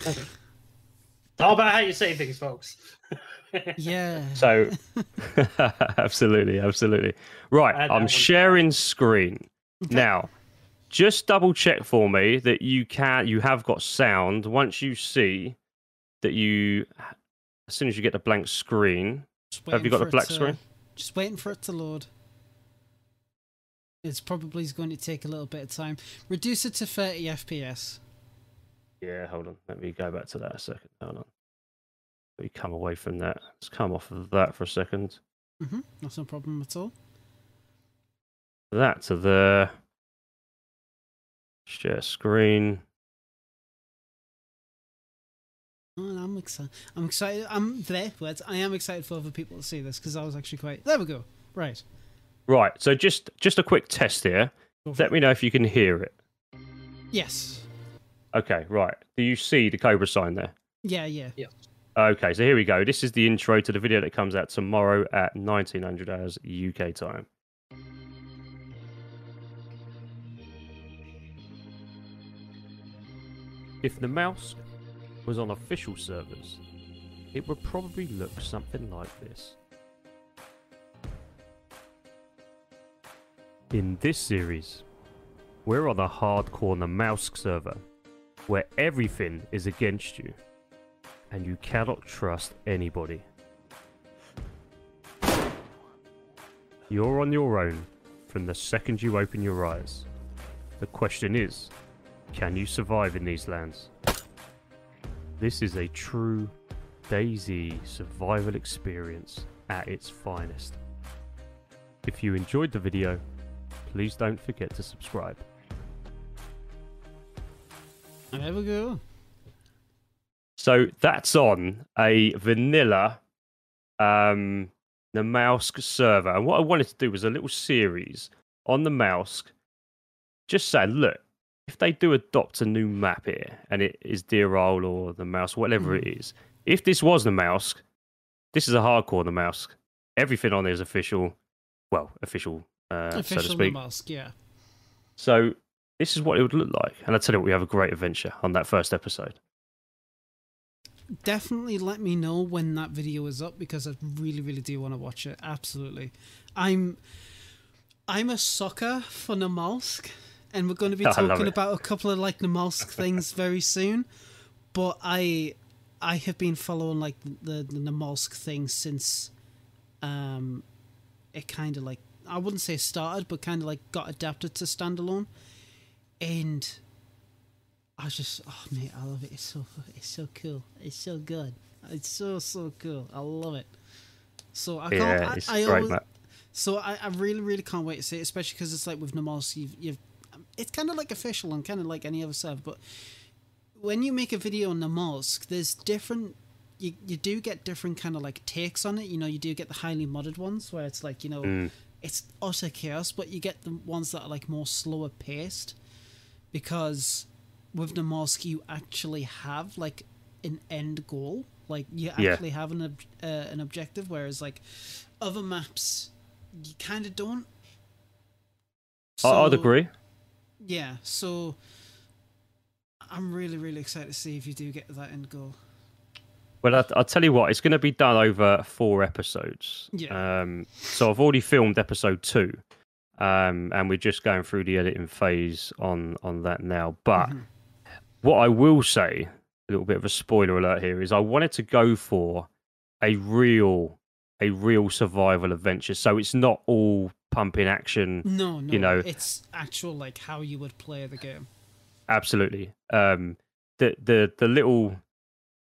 It's all about how you say things, folks. Yeah. So, absolutely, absolutely. Right, I'm sharing one. Screen. Okay. Now, just double check for me that you can. You have got sound. Once you see that you, as soon as you get the blank screen, have you got the black to... screen? Just waiting for it to load. It's probably going to take a little bit of time. Reduce it to thirty F P S. Yeah, hold on. Let me go back to that a second. Hold on. Let me come away from that. Let's come off of that for a second. Mm-hmm. Not a problem at all. That to there. Share screen. I'm excited. I'm excited. I'm there. But I am excited for other people to see this because I was actually quite. There we go. Right. Right. So just just a quick test here. Let me know if you can hear it. Yes. Okay. Right. Do you see the Cobra sign there? Yeah. Yeah. Yeah. Okay. So here we go. This is the intro to the video that comes out tomorrow at nineteen hundred hours U K time. If the mouse was on official servers, it would probably look something like this. In this series, we're on a hardcore Namalsk server, where everything is against you, and you cannot trust anybody. You're on your own from the second you open your eyes. The question is, can you survive in these lands? This is a true Daisy survival experience at its finest. If you enjoyed the video, please don't forget to subscribe. There we go. So that's on a vanilla um, Namalsk server. And what I wanted to do was a little series on Namalsk, just saying, look, if they do adopt a new map here, and it is Deer Isle or the mouse, whatever mm. it is, if this was the mouse, this is a hardcore the mouse. Everything on there is official, well, official, uh, official so to speak. Namalsk, yeah. So this is what it would look like, and I tell you what, we have a great adventure on that first episode. Definitely let me know when that video is up because I really, really do want to watch it. Absolutely, I'm, I'm a sucker for Namalsk. And we're going to be oh, talking about a couple of like Namalsk things very soon, but I, I have been following like the, the Namalsk thing since, um, it kind of like I wouldn't say started, but kind of like got adapted to standalone, and I was just oh mate, I love it. It's so it's so cool. It's so good. It's so so cool. I love it. So I can't. Yeah, it's I, I great, always, so I, I really really can't wait to see it, especially because it's like with Namalsk you've. you've It's kind of like official and kind of like any other server, but when you make a video on Namalsk, there's different, you, you do get different kind of like takes on it. You know, you do get the highly modded ones where it's like, you know, mm. it's utter chaos, but you get the ones that are like more slower paced, because with Namalsk you actually have like an end goal. Like you actually yeah. have an ob uh, an objective, whereas like other maps you kind of don't. So, I'd agree. Yeah, so I'm really, really excited to see if you do get to that end goal. Well, I, I'll tell you what, it's going to be done over four episodes. Yeah. Um, so I've already filmed episode two, um, and we're just going through the editing phase on on that now. But mm-hmm. what I will say, a little bit of a spoiler alert here, is I wanted to go for a real, a real survival adventure. So it's not all pump in action. No, no, you know, it's actual like how you would play the game. Absolutely. Um, the the the little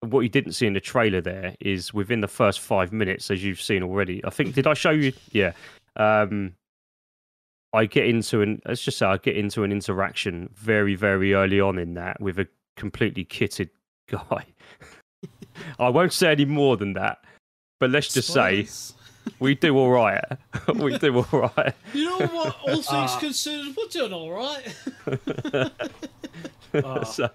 what you didn't see in the trailer there is within the first five minutes, as you've seen already. I think did I show you? Yeah. Um, I get into an let's just say I get into an interaction very very early on in that with a completely kitted guy. I won't say any more than that, but let's just Spoilers. say we do all right. We do all right. You know what? All things uh, considered, we're doing all right. oh, so,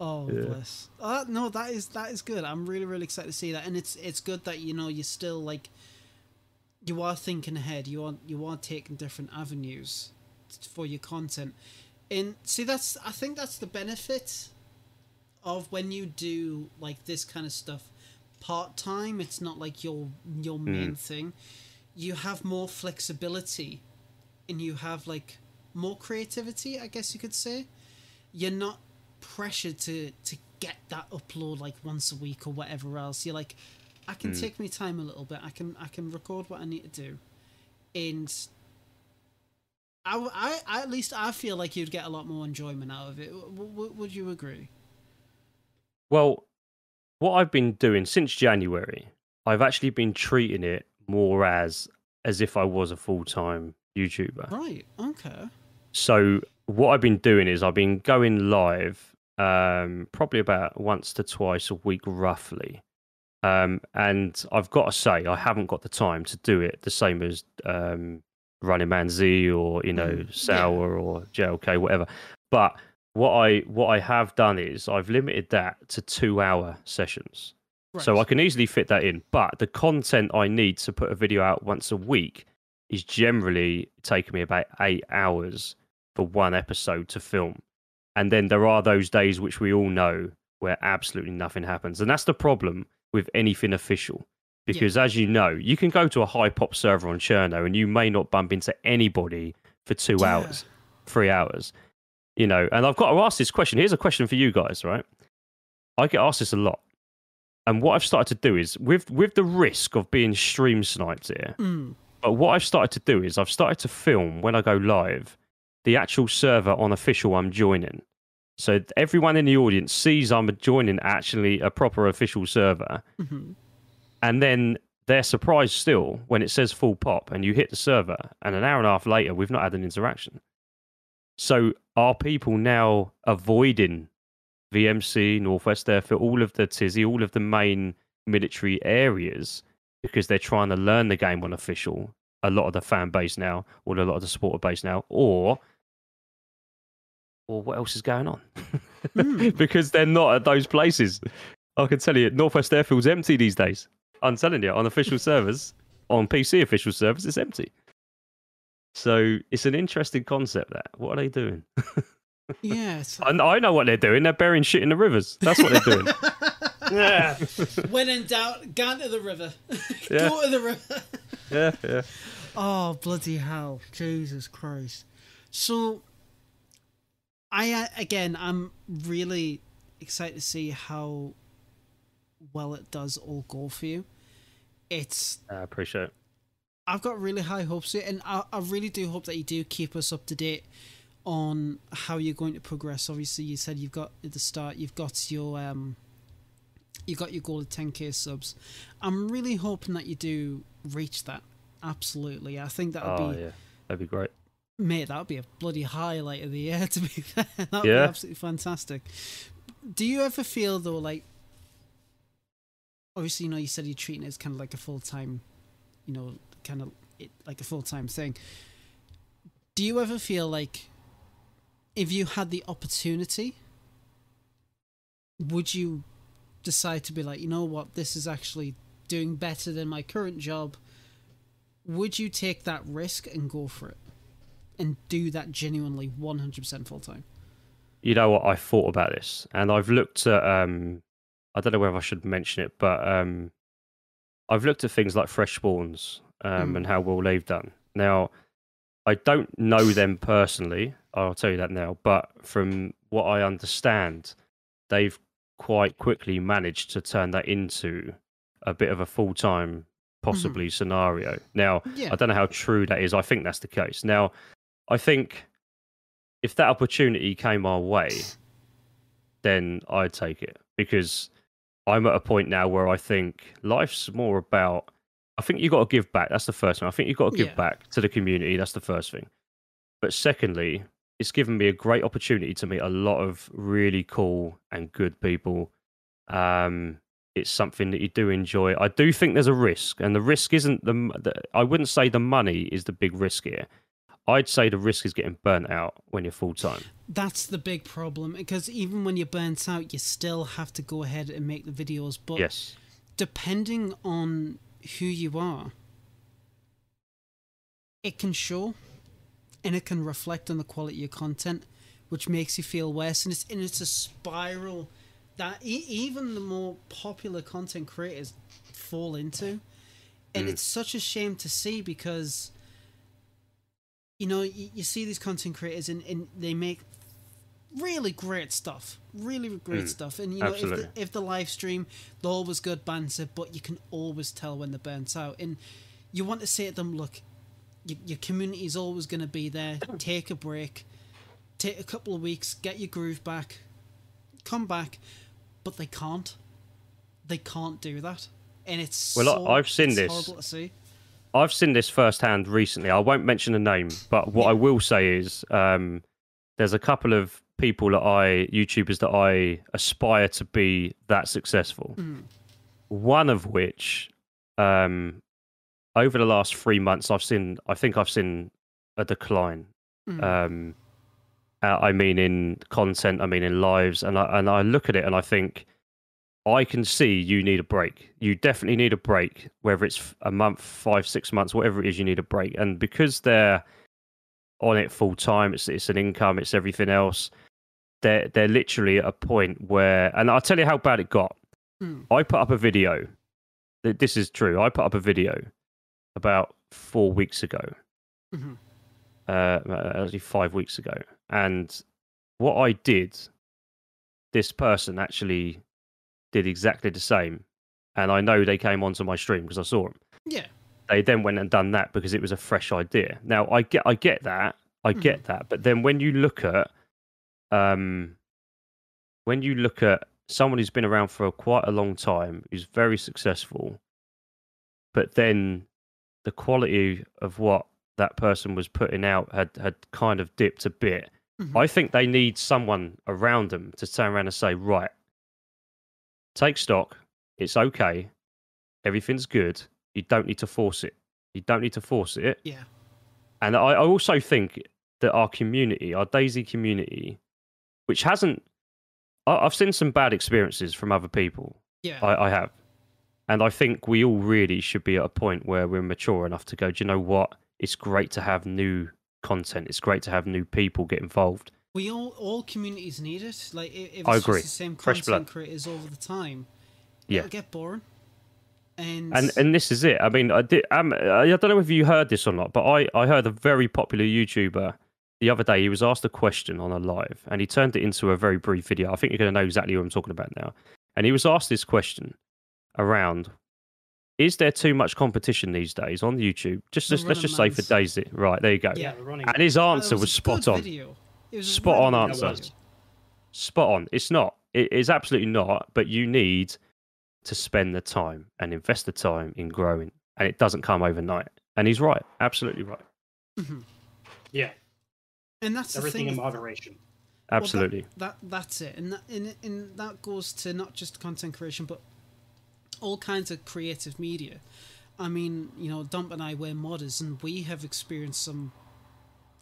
oh yeah. bless. Uh, no, that is that is good. I'm really really excited to see that, and it's it's good that you know you're still like you are thinking ahead. You are you are taking different avenues for your content, and see that's I think that's the benefit of when you do like this kind of stuff part-time. It's not like your your main mm. thing. You have more flexibility and you have like more creativity, I guess you could say. You're not pressured to to get that upload like once a week or whatever else. You're like, I can mm. take my time a little bit. I can I can record what I need to do. And I, I at least I feel like you'd get a lot more enjoyment out of it. W w would you agree? Well, what I've been doing since January, I've actually been treating it more as as if I was a full-time YouTuber. Right, okay. So what I've been doing is I've been going live um, probably about once to twice a week, roughly. Um, and I've got to say, I haven't got the time to do it the same as um, Running Man Z or, you know, mm, Sour yeah. or J L K, whatever. But What I what I have done is I've limited that to two hour sessions, right. so I can easily fit that in. But the content I need to put a video out once a week is generally taking me about eight hours for one episode to film, and then there are those days which we all know where absolutely nothing happens, and that's the problem with anything official. Because yeah. as you know, you can go to a high pop server on Cherno and you may not bump into anybody for two yeah. hours, three hours. You know, and I've got to ask this question. Here's a question for you guys, right? I get asked this a lot. And what I've started to do is, with with the risk of being stream sniped here, mm. but what I've started to do is I've started to film, when I go live, the actual server on official I'm joining. So everyone in the audience sees I'm joining actually a proper official server. Mm-hmm. And then they're surprised still when it says full pop and you hit the server. And an hour and a half later, we've not had an interaction. So are people now avoiding V M C, Northwest Airfield, all of the Tisy, all of the main military areas because they're trying to learn the game on official, a lot of the fan base now, or a lot of the supporter base now, or or what else is going on? Mm. Because they're not at those places. I can tell you, Northwest Airfield's empty these days. I'm telling you, on official servers, on P C official servers, it's empty. So it's an interesting concept, that. What are they doing? Yeah. I, I know what they're doing. They're burying shit in the rivers. That's what they're doing. Yeah. When in doubt, go to the river. Yeah. Go to the river. Yeah, yeah. Oh, bloody hell. Jesus Christ. So, I uh, again, I'm really excited to see how well it does all go for you. It's... I appreciate it. I've got really high hopes here, and I, I really do hope that you do keep us up to date on how you're going to progress. Obviously, you said you've got at the start, you've got your um, you got your goal of ten K subs. I'm really hoping that you do reach that. Absolutely, I think that would oh, be yeah. that'd be great, mate. That would be a bloody highlight of the year to be there. That would yeah. be absolutely fantastic. Do you ever feel though, like, obviously, you know, you said you're treating it as kind of like a full-time, you know, kind of it, like a full-time thing. Do you ever feel like if you had the opportunity, would you decide to be like, you know what, this is actually doing better than my current job? Would you take that risk and go for it and do that genuinely one hundred percent full-time? You know what, I thought about this and I've looked at, um, I don't know whether I should mention it, but um, I've looked at things like fresh spawns um, mm. and how well they've done. Now, I don't know them personally, I'll tell you that now, but from what I understand, they've quite quickly managed to turn that into a bit of a full-time possibly mm-hmm. scenario. Now, yeah. I don't know how true that is. I think that's the case. Now, I think if that opportunity came our way, then I'd take it because I'm at a point now where I think life's more about, I think you've got to give back. That's the first thing. I think you've got to give yeah. back to the community. That's the first thing. But secondly, it's given me a great opportunity to meet a lot of really cool and good people. Um, it's something that you do enjoy. I do think there's a risk, and the risk isn't the, the... I wouldn't say the money is the big risk here. I'd say the risk is getting burnt out when you're full-time. That's the big problem, because even when you're burnt out, you still have to go ahead and make the videos. But yes. depending on who you are, it can show and it can reflect on the quality of your content, which makes you feel worse. And it's, and it's a spiral that e even the more popular content creators fall into. And mm. it's such a shame to see, because, you know, you, you see these content creators and, and they make really great stuff, really great mm. stuff. And, you know, if the, if the live stream, they're always good banter, but you can always tell when they're burnt out. And you want to say to them, look, your community is always going to be there. Take a break. Take a couple of weeks. Get your groove back. Come back. But they can't. They can't do that. And it's well, so, I've seen it's this. horrible to see. I've seen this firsthand recently. I won't mention a name, but what yeah. I will say is um, there's a couple of people that I, YouTubers that I aspire to be that successful. Mm. One of which... Um, over the last three months, I've seen, I think I've seen a decline. Mm. Um, I mean, in content, I mean, in lives. And I, and I look at it and I think, I can see you need a break. You definitely need a break, whether it's a month, five, six months, whatever it is, you need a break. And because they're on it full time, it's, it's an income, it's everything else. They're, they're literally at a point where, and I'll tell you how bad it got. Mm. I put up a video. This is true. I put up a video about four weeks ago, mm-hmm. uh, actually five weeks ago. And what I did, this person actually did exactly the same. And I know they came onto my stream because I saw them. Yeah. They then went and done that because it was a fresh idea. Now, I get, I get that. I mm-hmm. get that. But then when you look at, um, when you look at someone who's been around for quite a long time, who's very successful, but then the quality of what that person was putting out had, had kind of dipped a bit. Mm-hmm. I think they need someone around them to turn around and say, right, take stock. It's okay. Everything's good. You don't need to force it. You don't need to force it. Yeah. And I, I also think that our community, our Daisy community, which hasn't, I, I've seen some bad experiences from other people. Yeah. I, I have. And I think we all really should be at a point where we're mature enough to go, do you know what? It's great to have new content. It's great to have new people get involved. We all, all communities need it. Like, if it's I agree. just the same content creators all the time, yeah. it'll get boring. And... and and this is it. I mean, I did. Um, I don't know if you heard this or not, but I, I heard a very popular YouTuber the other day. He was asked a question on a live, and he turned it into a very brief video. I think you're going to know exactly what I'm talking about now. And he was asked this question around, is there too much competition these days on YouTube? Just, just let's just say for Daisy, right? There you go. Yeah, and his answer was, was spot on. Was spot on answer. Video. Spot on. It's not. It is absolutely not. But you need to spend the time and invest the time in growing, and it doesn't come overnight. And he's right. Absolutely right. Mm-hmm. Yeah. And that's everything the thing in moderation. Absolutely. Well, that, that that's it, and that, and, and that goes to not just content creation, but all kinds of creative media. I mean, you know, Dump and I were modders, and we have experienced some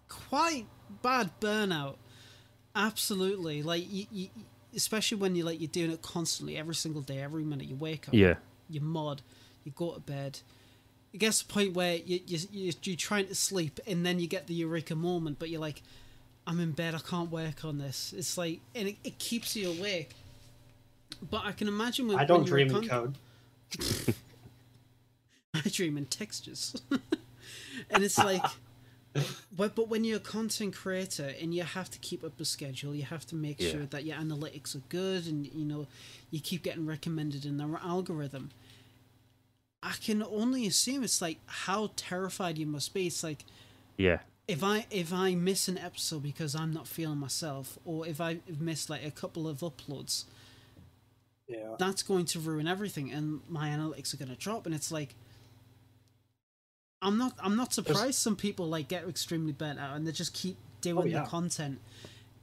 quite bad burnout. Absolutely, like you, you, especially when you like you're doing it constantly, every single day, every minute you wake up. Yeah. You mod, you go to bed. It gets to the point where you you you're trying to sleep, and then you get the eureka moment, but you're like, I'm in bed, I can't work on this. It's like, and it, it keeps you awake. But I can imagine when I don't when dream in code. I dream in textures. And it's like, but, but when you're a content creator and you have to keep up a schedule, you have to make yeah. sure that your analytics are good, and you know, you keep getting recommended in their algorithm. I can only assume it's like how terrified you must be. It's like, yeah. If I if I miss an episode because I'm not feeling myself, or if I miss like a couple of uploads, yeah, that's going to ruin everything, and my analytics are going to drop. And it's like, I'm not I'm not surprised There's... some people like get extremely burnt out and they just keep doing oh, yeah. the content.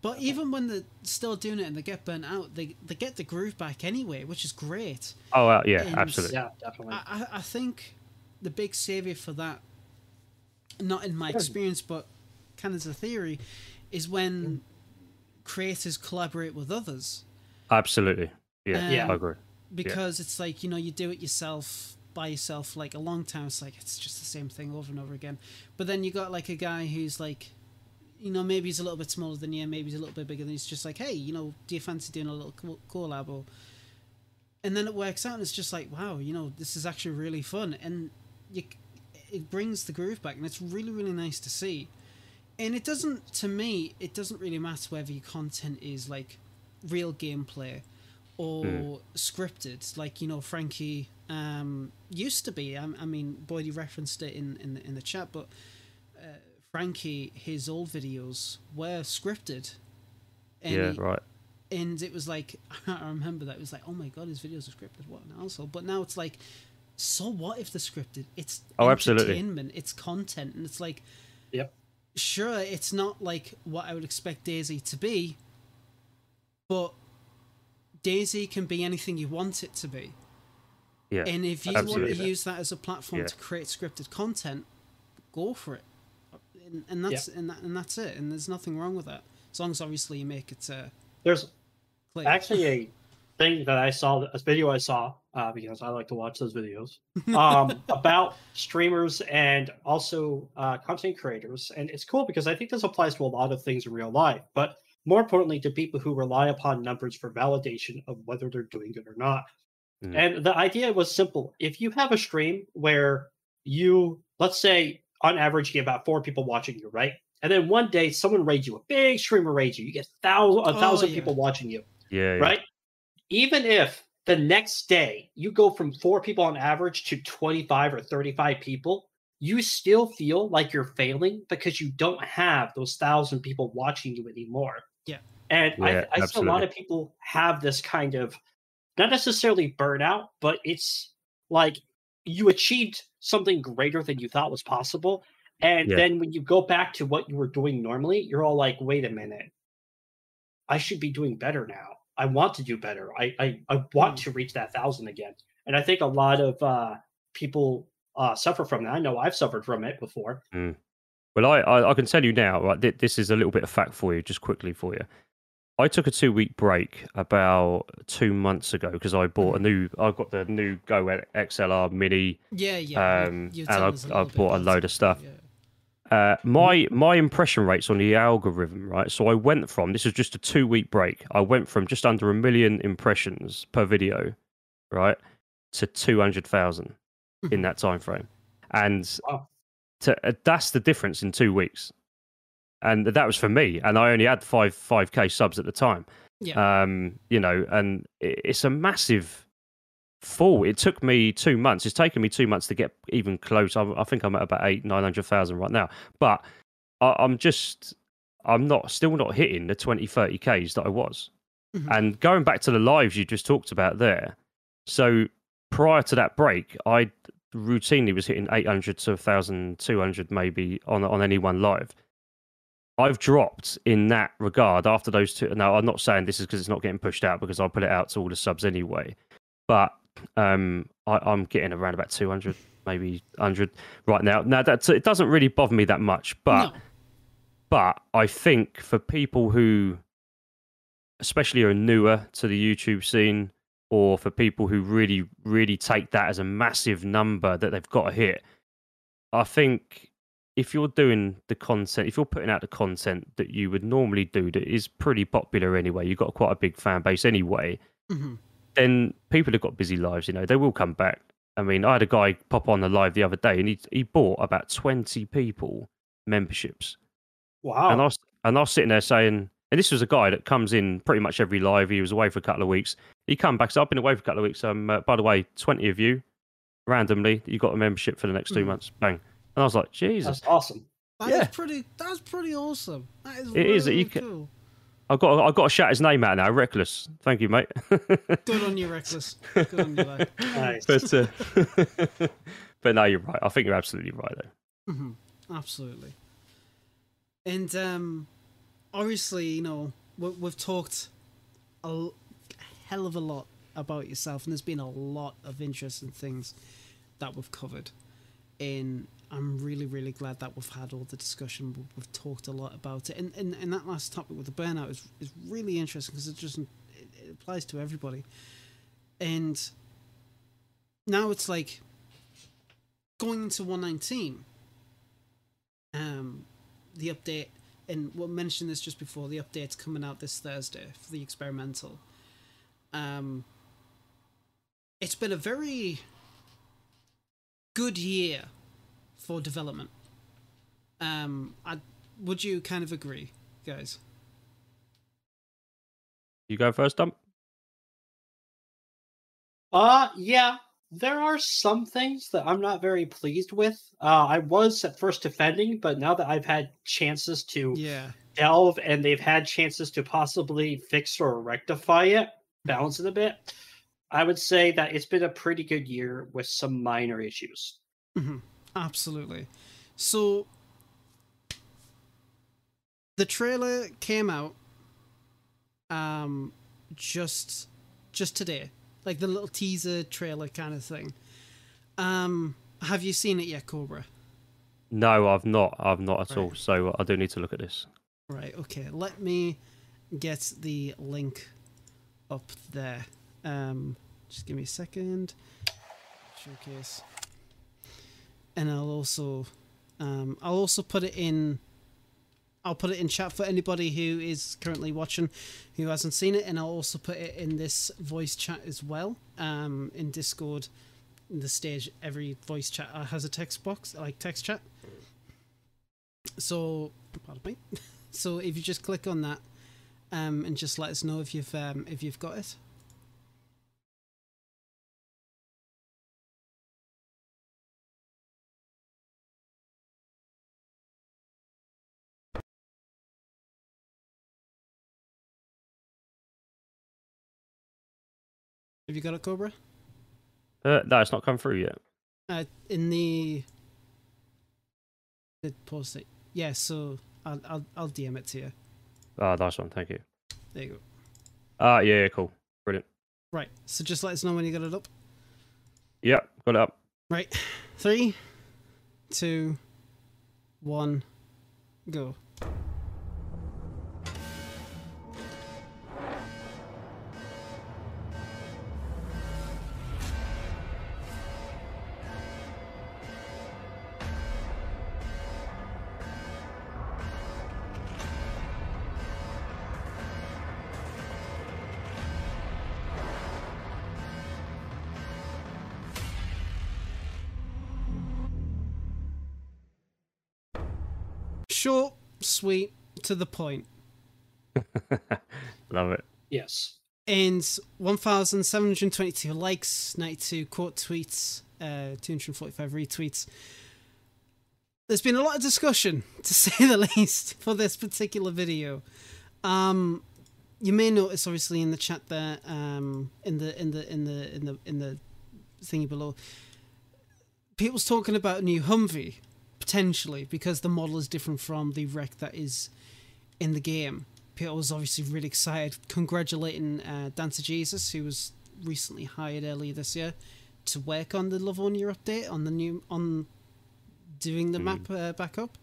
But even when they're still doing it and they get burnt out, they they get the groove back anyway, which is great. Oh uh, yeah, and absolutely. Yeah, definitely. I I think the big savior for that, not in my experience, but kind of as a theory, is when creators collaborate with others. Absolutely. Yeah, um, yeah. I agree. Because yeah. it's like, you know, you do it yourself, by yourself, like a long time. It's like, it's just the same thing over and over again. But then you got like a guy who's like, you know, maybe he's a little bit smaller than you, maybe he's a little bit bigger than you. It's just like, hey, you know, do you fancy doing a little collab? Or... And then it works out and it's just like, wow, you know, this is actually really fun. And you it brings the groove back, and it's really, really nice to see. And it doesn't, to me, it doesn't really matter whether your content is like real gameplay or mm. scripted, like, you know, Frankie um, used to be. I, I mean, Boydie referenced it in, in, the, in the chat, but uh, Frankie, his old videos were scripted. And yeah, he, right. And it was like, I remember that. It was like, oh my God, his videos are scripted. What an asshole. But now it's like, so what if they're scripted? It's oh, entertainment, absolutely. It's content, and it's like, yep. Sure, it's not like what I would expect Daisy to be, but Daisy can be anything you want it to be. Yeah, and if you absolutely. want to use that as a platform yeah. to create scripted content, go for it, and, and that's yeah. and, that, and that's it. And there's nothing wrong with that, as long as obviously you make it. Uh, there's clear. Actually a thing that I saw, a video I saw. Uh, because I like to watch those videos um, about streamers and also uh, content creators. And it's cool because I think this applies to a lot of things in real life, but more importantly to people who rely upon numbers for validation of whether they're doing good or not. Mm. And the idea was simple. If you have a stream where you, let's say on average, you get about four people watching you, right? And then one day someone raids you, a big streamer raids you, you get thousand, a thousand oh, yeah. people watching you, yeah, yeah. right? Even if the next day, you go from four people on average to twenty-five or thirty-five people, you still feel like you're failing because you don't have those thousand people watching you anymore. Yeah. And yeah, I, I see a lot of people have this kind of, not necessarily burnout, but it's like you achieved something greater than you thought was possible. And yeah. then when you go back to what you were doing normally, you're all like, wait a minute, I should be doing better now. I want to do better. I, I, I want to reach that thousand again. And I think a lot of uh, people uh, suffer from that. I know I've suffered from it before. Mm. Well, I, I, I can tell you now, right, this is a little bit of fact for you, just quickly for you. I took a two-week break about two months ago because I bought a new, I've got the new Go X L R Mini. Yeah, yeah. Um, and I, I bought a load of stuff. Yeah. Uh, my my impression rates on the algorithm, right? So I went from, this is just a two-week break, I went from just under a million impressions per video, right, to two hundred thousand in that time frame. And to, uh, that's the difference in two weeks. And that was for me. And I only had five, 5K subs at the time. Yeah. Um, you know, and it's a massive fall. It took me two months. It's taken me two months to get even close. I, I think I'm at about eight, nine hundred thousand right now. But I, I'm just, I'm not, still not hitting the twenty, thirty Ks that I was. Mm-hmm. And going back to the lives you just talked about there. So prior to that break, I routinely was hitting eight hundred to a thousand, two hundred maybe on on any one live. I've dropped in that regard after those two. Now, I'm not saying this is because it's not getting pushed out, because I'll put it out to all the subs anyway. But um, I, I'm getting around about two hundred, maybe one hundred right now. Now, that's, it doesn't really bother me that much. But, no. but I think for people who especially are newer to the YouTube scene, or for people who really, really take that as a massive number that they've got to hit, I think if you're doing the content, if you're putting out the content that you would normally do that is pretty popular anyway, you've got quite a big fan base anyway, mm-hmm. then people have got busy lives, you know, they will come back. I mean, I had a guy pop on the live the other day, and he he bought about twenty people memberships. Wow. And I was, and I was sitting there saying... And this was a guy that comes in pretty much every live. He was away for a couple of weeks. He come back. So I've been away for a couple of weeks. Um, uh, by the way, twenty of you, randomly, you got a membership for the next two mm. months. Bang! And I was like, Jesus, that's awesome. That yeah. is pretty. That's pretty awesome. That is. It really is. Really cool. Can, I've got. I've got to shout his name out now. Reckless. Thank you, mate. Good on you, Reckless. Good on you, mate. Nice. But, uh, but no, you're right. I think you're absolutely right, though. Mm-hmm. Absolutely. And um. Obviously, you know, we've talked a hell of a lot about yourself, and there's been a lot of interesting things that we've covered. And I'm really, really glad that we've had all the discussion. We've talked a lot about it. And, and, and that last topic with the burnout is, is really interesting, because it just it applies to everybody. And now it's like going into one nineteen, um, the update... And we'll mention this just before, the update's coming out this Thursday for the experimental. Um, it's been a very good year for development. Um, I, would you kind of agree, guys? You go first, Dump? Uh, yeah. There are some things that I'm not very pleased with. Uh, I was at first defending, but now that I've had chances to yeah. delve, and they've had chances to possibly fix or rectify it, balance it a bit, I would say that it's been a pretty good year with some minor issues. Mm-hmm. Absolutely. So the trailer came out um, just just today. Like the little teaser trailer kind of thing. Um, have you seen it yet, Cobra? No, I've not. I've not at all. all. So I do need to look at this. Right, okay. Let me get the link up there. Um, just give me a second. Showcase. And I'll also... Um, I'll also put it in... I'll put it in chat for anybody who is currently watching, who hasn't seen it, and I'll also put it in this voice chat as well. Um, in Discord, in the stage, every voice chat has a text box, like text chat. So, pardon me. So if you just click on that, um, and just let us know if you've um, if you've got it. Have you got it, Cobra? Uh, no, it's not come through yet. Uh, in the... Did post it. Yeah, so I'll, I'll, I'll D M it to you. Ah, oh, nice one. Thank you. There you go. Ah, uh, yeah, yeah, cool. Brilliant. Right, so just let us know when you got it up. Yep, got it up. Right. Three, two, one, go. Short, sweet, to the point. Love it. Yes. And one thousand seven hundred twenty-two likes, ninety-two quote tweets, uh, two hundred forty-five retweets. There's been a lot of discussion, to say the least, for this particular video. Um, you may notice, obviously, in the chat there, um, in the in the in the in the in the thingy below, people's talking about a new Humvee. potentially, because the model is different from the wreck that is in the game. Peter was obviously really excited, congratulating uh, Dancer Jesus, who was recently hired earlier this year to work on the Livonia update, on the new, on doing the mm. map uh, back up.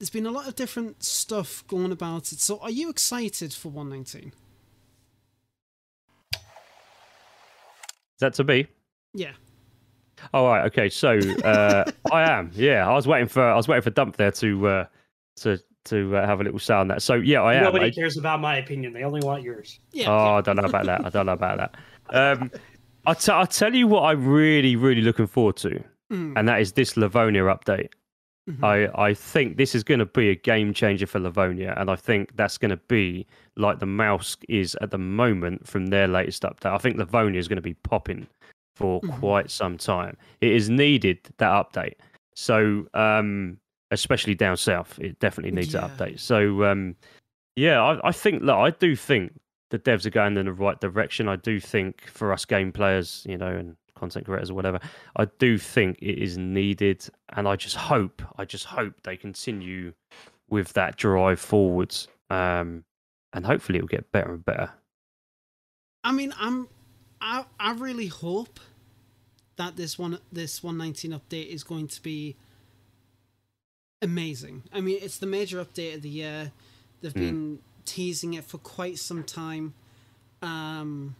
There's been a lot of different stuff going about it. So, are you excited for one nineteen? Is that to be? Yeah. All right. Okay. So, uh, I am. Yeah. I was waiting for. I was waiting for Dump there to uh, to to uh, have a little say on that. So, yeah, I am. Nobody I, cares about my opinion. They only want yours. Yeah. Oh, I don't know about that. I don't know about that. Um, I t- I tell you what, I'm really, really looking forward to, mm. and that is this Livonia update. Mm-hmm. I, I think this is going to be a game changer for Livonia, and I think that's going to be like the Namalsk is at the moment from their latest update. I think Livonia is going to be popping for mm-hmm. quite some time. It is needed, that update. So, um, especially down south, it definitely needs yeah. an update. So, um, yeah, I, I think, look, I do think the devs are going in the right direction. I do think for us game players, you know, and content creators or whatever, I do think it is needed, and I just hope, I just hope they continue with that drive forwards, um, and hopefully it'll get better and better. I mean, I'm, I, I really hope that this one, this one nineteen update is going to be amazing. I mean, it's the major update of the year. They've mm. been teasing it for quite some time. Um.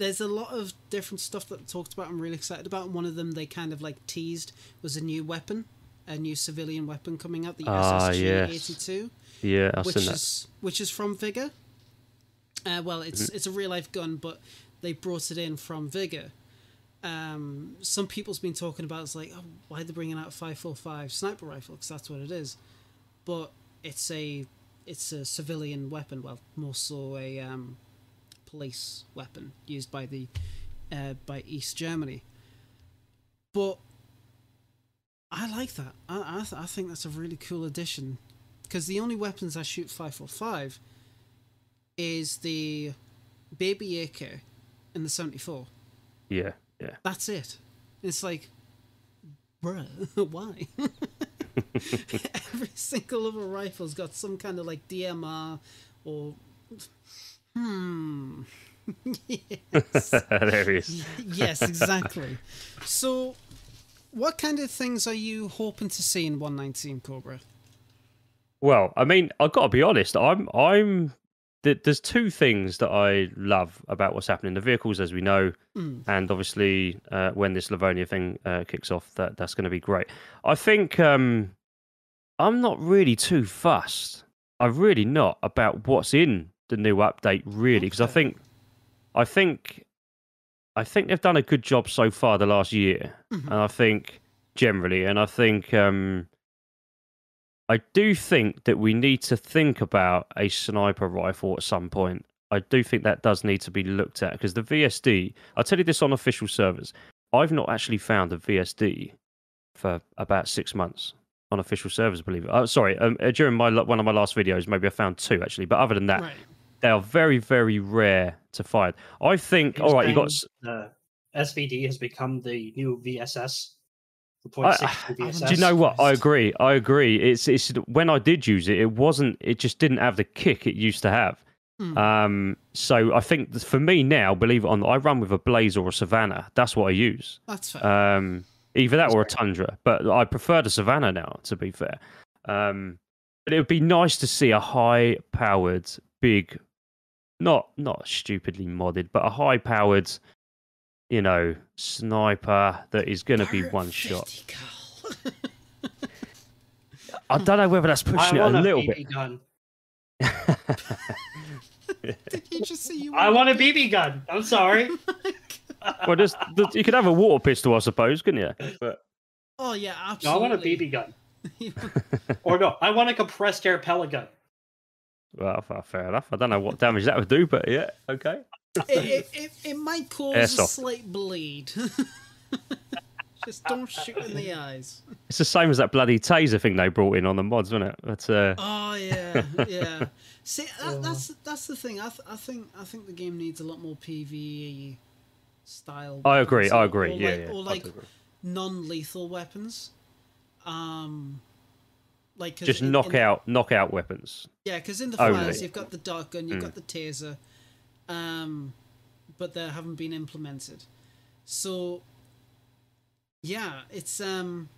There's a lot of different stuff that they talked about I'm really excited about. One of them they kind of like teased was a new weapon, a new civilian weapon coming out, the S S G eighty-two. Yeah, I've seen that. Which is from Vigor. Uh, well, it's mm-hmm. it's a real-life gun, but they brought it in from Vigor. Um, some people's been talking about it's like, oh, why are they bringing out a five forty-five sniper rifle? Because that's what it is. But it's a, it's a civilian weapon, well, more so a... Um, police weapon used by the uh, by East Germany, but I like that. I I, th- I think that's a really cool addition, because the only weapons I shoot five forty-five is the baby A K and the seventy-four. Yeah, yeah. That's it. It's like, bruh, why? Every single other rifle's got some kind of like D M R or. Hmm. Yes. There he is. Yes, exactly. So, what kind of things are you hoping to see in one nineteen, Cobra? Well, I mean, I've got to be honest. I'm, I'm. There's two things that I love about what's happening. The vehicles, as we know, mm. and obviously uh, when this Livonia thing uh, kicks off, that that's going to be great. I think um, I'm not really too fussed. I'm really not about what's in the new update, really, because okay. I think, I think, I think they've done a good job so far the last year, mm-hmm. and I think generally, and I think, um, I do think that we need to think about a sniper rifle at some point. I do think that does need to be looked at, because the V S D. I'll tell you this on official servers. I've not actually found a V S D for about six months. On official servers, believe it. Oh, sorry, um, during my one of my last videos, maybe I found two actually, but other than that, right. they are very, very rare to find. I think. All right, you got uh, S V D has become the new V S S. The I, V S S. Do you know what? I agree. I agree. It's it's when I did use it, it wasn't. It just didn't have the kick it used to have. Mm. Um, so I think for me now, believe it or not, I run with a Blaze or a Savannah. That's what I use. That's fair. Um, Either that or a Tundra, but I prefer the Savannah now, to be fair. Um, but it would be nice to see a high-powered, big, not not stupidly modded, but a high-powered, you know, sniper that is going to be one shot. I don't know whether that's pushing I it a little bit. Did you just say you want I want a B B gun. I'm sorry. Well, there's, there's, you could have a water pistol, I suppose, couldn't you? But... Oh, yeah, absolutely. No, I want a B B gun. Or no, I want a compressed air pellet gun. Well, fair enough. I don't know what damage that would do, but yeah, okay. It, it, it might cause Airsoft. A slight bleed. Just don't shoot in the eyes. It's the same as that bloody taser thing they brought in on the mods, wasn't it? But, uh... Oh, yeah, yeah. See, that, that's that's the thing. I, th- I think I think the game needs a lot more P V E... style. I agree, I agree, or yeah, like, yeah. Or like non-lethal weapons. Um, like just in, knock in, out, knock out weapons. Yeah, because in the flyers you've got the dart gun, you've mm. got the taser, um, but they haven't been implemented. So, yeah, it's um,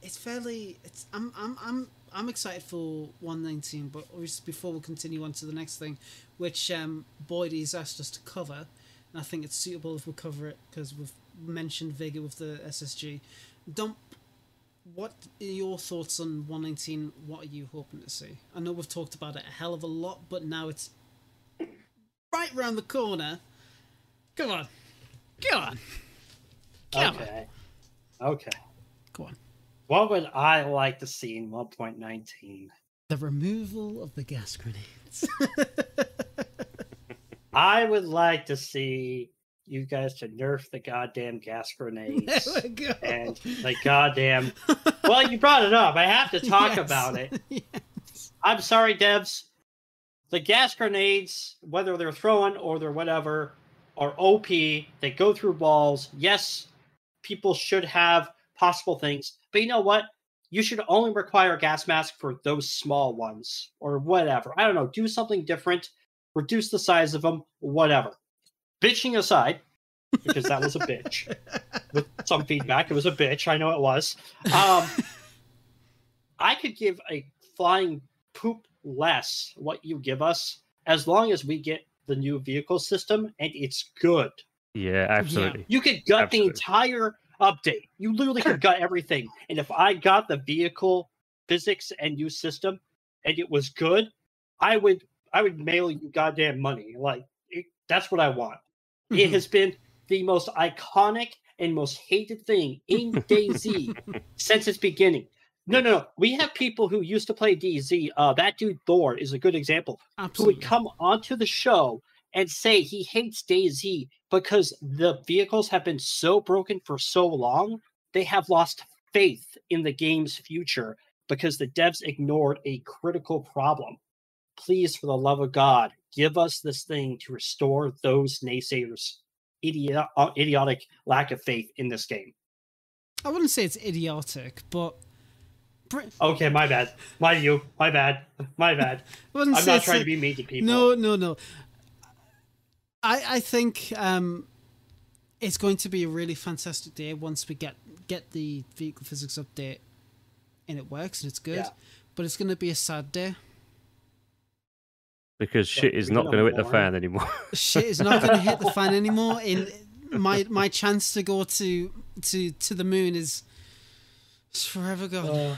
it's fairly. It's I'm I'm I'm I'm excited for one nineteen, but before we continue on to the next thing, which um, Boydie's asked us to cover, and I think it's suitable if we cover it because we've mentioned Vigor with the S S G. Dump, what are your thoughts on one nineteen? What are you hoping to see? I know we've talked about it a hell of a lot, but now it's right round the corner. Come on. Come on. Come okay. on. Okay. Go on. What would I like to see in one point nineteen? The removal of the gas grenades. I would like to see you guys to nerf the goddamn gas grenades. There we go. And the goddamn... Well, you brought it up. I have to talk yes. about it. Yes. I'm sorry, devs. The gas grenades, whether they're throwing or they're whatever, are O P. They go through walls. Yes, people should have possible things. But you know what? You should only require a gas mask for those small ones or whatever. I don't know. Do something different. Reduce the size of them. Whatever. Bitching aside, because that was a bitch. With some feedback, it was a bitch. I know it was. Um, I could give a flying poop less what you give us as long as we get the new vehicle system and it's good. Yeah, absolutely. You, know, you could gut absolutely. the entire update. You literally could gut everything. And if I got the vehicle physics and new system and it was good, I would I would mail you goddamn money. Like it, that's what I want. Mm-hmm. It has been the most iconic and most hated thing in DayZ since its beginning. No, no, no. We have people who used to play DayZ. Uh, that dude Thor is a good example. Absolutely. Who would come onto the show and say he hates DayZ because the vehicles have been so broken for so long, they have lost faith in the game's future because the devs ignored a critical problem. Please, for the love of God, give us this thing to restore those naysayers' idiot, uh, idiotic lack of faith in this game. I wouldn't say it's idiotic, but... Okay, my bad. My view. My bad. My bad. I'm not trying like, to be mean to people. No, no, no. I I think um, it's going to be a really fantastic day once we get get the vehicle physics update and it works and it's good. Yeah. But it's going to be a sad day. Because shit is not going to hit the fan anymore. Shit is not going to hit the fan anymore. And my my chance to go to to to the moon is forever gone.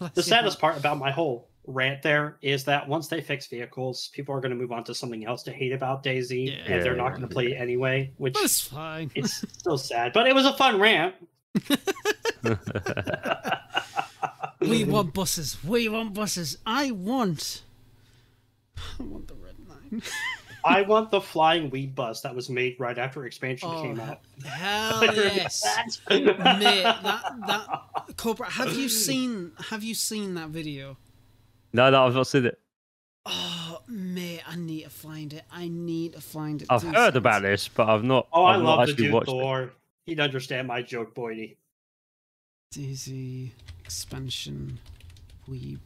Uh, The saddest part about my whole rant there is that once they fix vehicles, people are going to move on to something else to hate about DayZ, yeah, and they're not going to play it anyway, which is fine. It's so sad, but it was a fun rant. We want buses. We want buses. I want. I want the red line. I want the flying weed bus that was made right after expansion oh, came out. Hell yes, mate! That that Cobra. Have you seen? Have you seen that video? No, no, I've not seen it. Oh, mate! I need to find it. I need to find it. I've Dude, heard about this, but I've not. Oh, I've I love the dude Thor. He'd understand my joke, Boydie. Daisy expansion weeb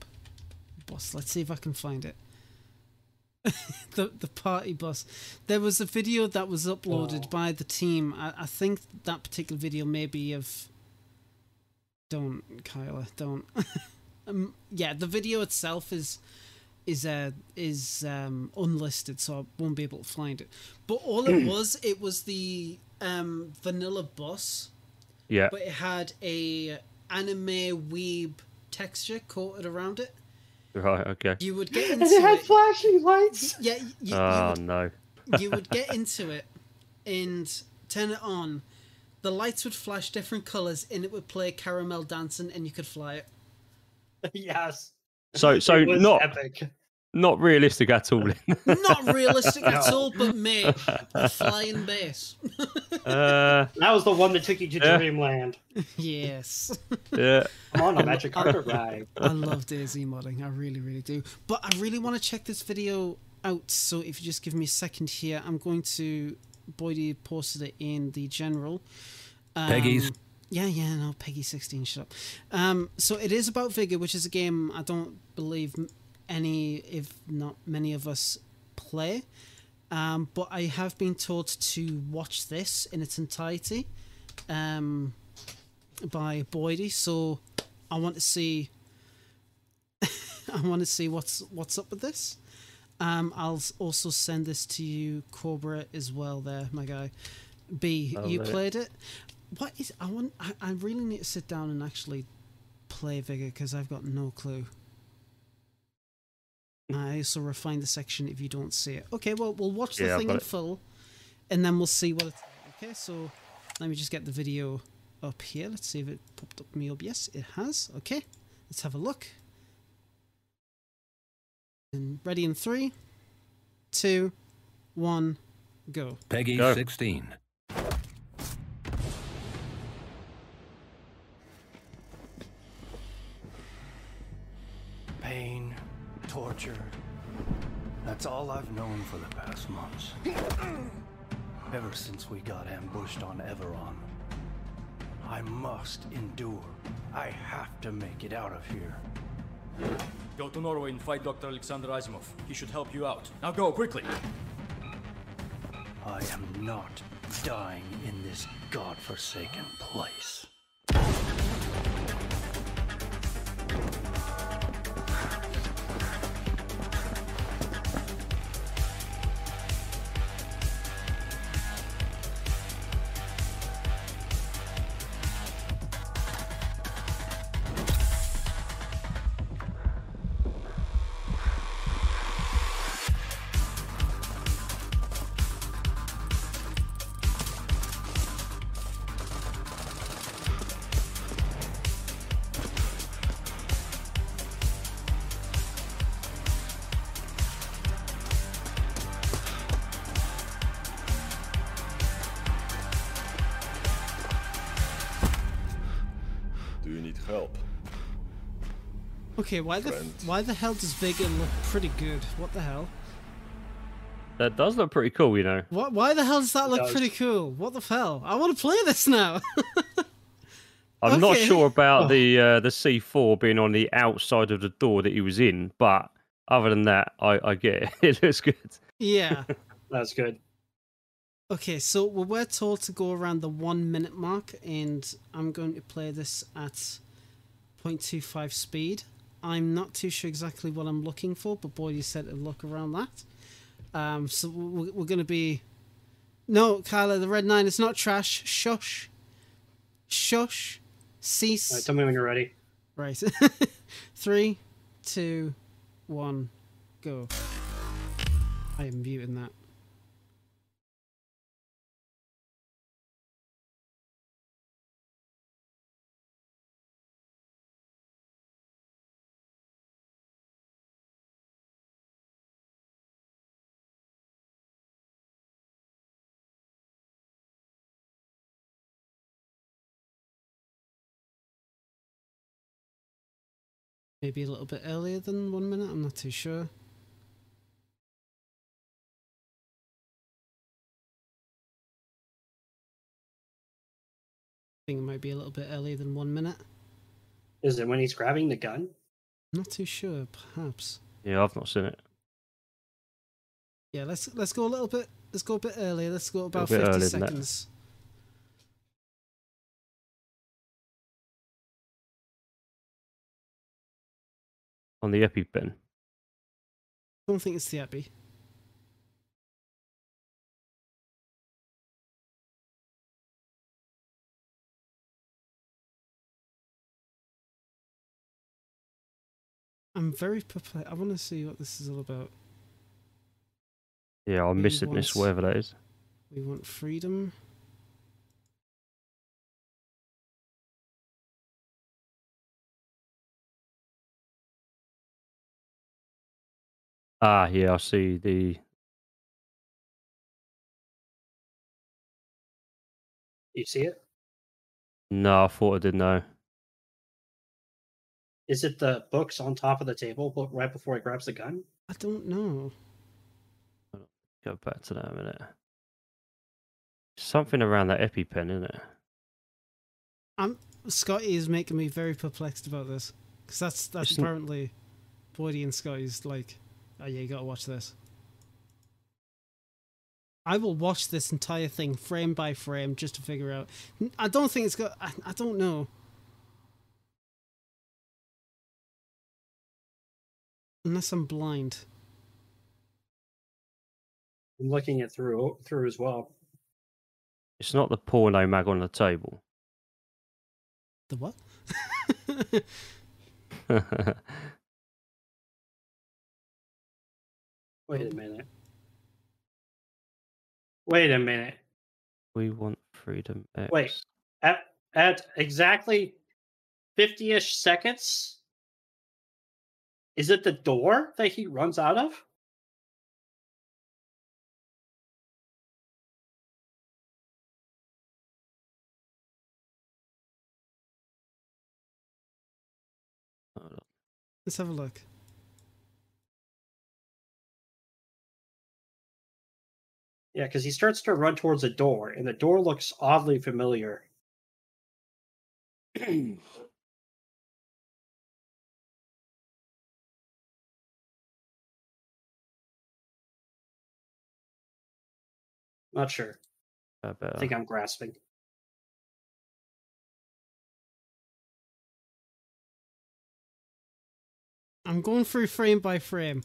bus. Let's see if I can find it. the the party bus. There was a video that was uploaded oh. by the team. I, I think that particular video maybe of. Don't Kyla, don't. um, yeah, the video itself is is uh, is um, unlisted, so I won't be able to find it. But all it was, it was the um, vanilla bus. Yeah. But it had a anime weeb texture coated around it. Right, okay. You would get into it. And it had it. flashing lights. Yeah. You, oh, you would, no. You would get into it and turn it on. The lights would flash different colours and it would play Caramel Dancing and you could fly it. Yes. So, so it was not epic. Not realistic at all. Not realistic at no. all, but mate, a flying base. uh, that was the one that took you to yeah. Dreamland. Yes. Yeah. I'm on a magic carpet ride. I love DayZ modding. I really, really do. But I really want to check this video out. So if you just give me a second here, I'm going to Boydie posted it in the general. Um, Peggy's. Yeah, yeah, no, Peggy sixteen, shut up. Um, so it is about Vigor, which is a game I don't believe any, if not many of us, play. Um, but I have been taught to watch this in its entirety um, by Boydie, so I want to see... I want to see what's what's up with this. Um, I'll also send this to you, Cobra, as well. There, my guy. B, oh, you right. played it. What is? I want. I, I really need to sit down and actually play Vigor because I've got no clue. I also refine the section if you don't see it. Okay, well we'll watch the yeah, thing in it. full, and then we'll see what. It's okay, so let me just get the video up here. Let's see if it popped up me up. Yes, it has. Okay, let's have a look. And ready in three, two, one, go. Peggy go. sixteen. Pain, torture. That's all I've known for the past months. Ever since we got ambushed on Everon. I must endure. I have to make it out of here. Go to Norway and fight Doctor Alexander Asimov. He should help you out. Now go, quickly! I am not dying in this godforsaken place. Okay, why the why the hell does Vigor look pretty good? What the hell? That does look pretty cool, you know. What? Why the hell does that it look does. pretty cool? What the hell? I want to play this now. I'm okay. not sure about oh. the uh, the C four being on the outside of the door that he was in, but other than that, I, I get it. It looks good. Yeah, that's good. Okay, so we were told to go around the one minute mark, and I'm going to play this at zero point two five speed. I'm not too sure exactly what I'm looking for, but boy, you said to look around that. Um, so we're, we're going to be... No, Kyla, the Red nine is not trash. Shush. Shush. Cease. Right, tell me when you're ready. Right. Three, two, one, go. I am muting that. Maybe a little bit earlier than one minute, I'm not too sure. I think it might be a little bit earlier than one minute. Is it when he's grabbing the gun? Not too sure, perhaps. Yeah, I've not seen it. Yeah, let's let's go a little bit let's go a bit earlier, let's go about fifty seconds. On the EpiPen. I don't think it's the Epi. I'm very perplexed. I want to see what this is all about. Yeah, I'll miss it, miss whatever that is. We want freedom. Ah, yeah, I see the... You see it? No, I thought I didn't know. Is it the books on top of the table right before he grabs the gun? I don't know. Go back to that a minute. Something around that EpiPen, isn't it? I'm, Scotty is making me very perplexed about this. Because that's, that's Isn't... apparently Boydie and Scotty's like, oh yeah, you gotta watch this. I will watch this entire thing frame by frame just to figure out. I don't think it's got... I, I don't know. Unless I'm blind. I'm looking it through through as well. It's not the porno mag on the table. The what? Wait a minute. Wait a minute. We want Freedom X. Wait. At, at exactly fifty-ish seconds? Is it the door that he runs out of? Let's have a look. Yeah, because he starts to run towards a door, and the door looks oddly familiar. Not sure. I, I think I'm grasping. I'm going through frame by frame.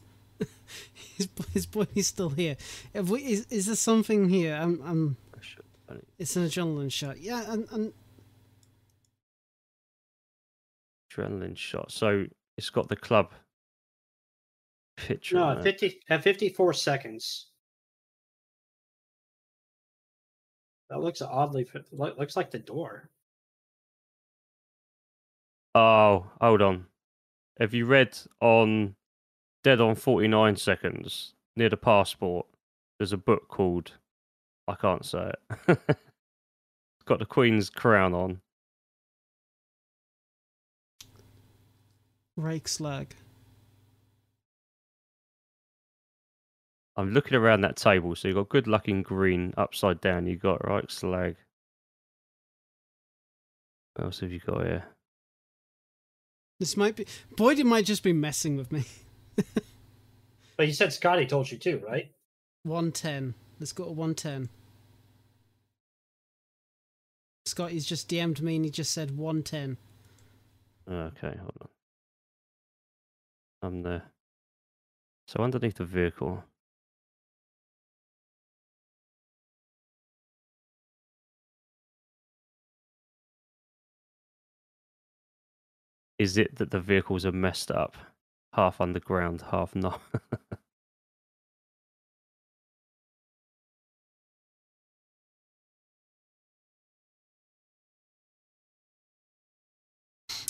his his body's still here. If we, is is there something here? I'm I'm. I should, I it's an adrenaline shot. Yeah, and and. Adrenaline shot. So it's got the club. Picture. No, at fifty at fifty-four seconds. That looks oddly. Looks like the door. Oh, hold on. Have you read on Dead on forty-nine Seconds, near the passport, there's a book called, I can't say it. It's got the Queen's crown on. Reichslag. I'm looking around that table, so you've got good luck in green, upside down, you've got Reichslag. What else have you got here? This might be... Boydie might just be messing with me. But you said Scotty told you too, right? one ten. Let's go to one ten. Scotty's just D M'd me and he just said one ten. Okay, hold on. I'm there. So underneath the vehicle... Is it that the vehicles are messed up? Half underground, half not.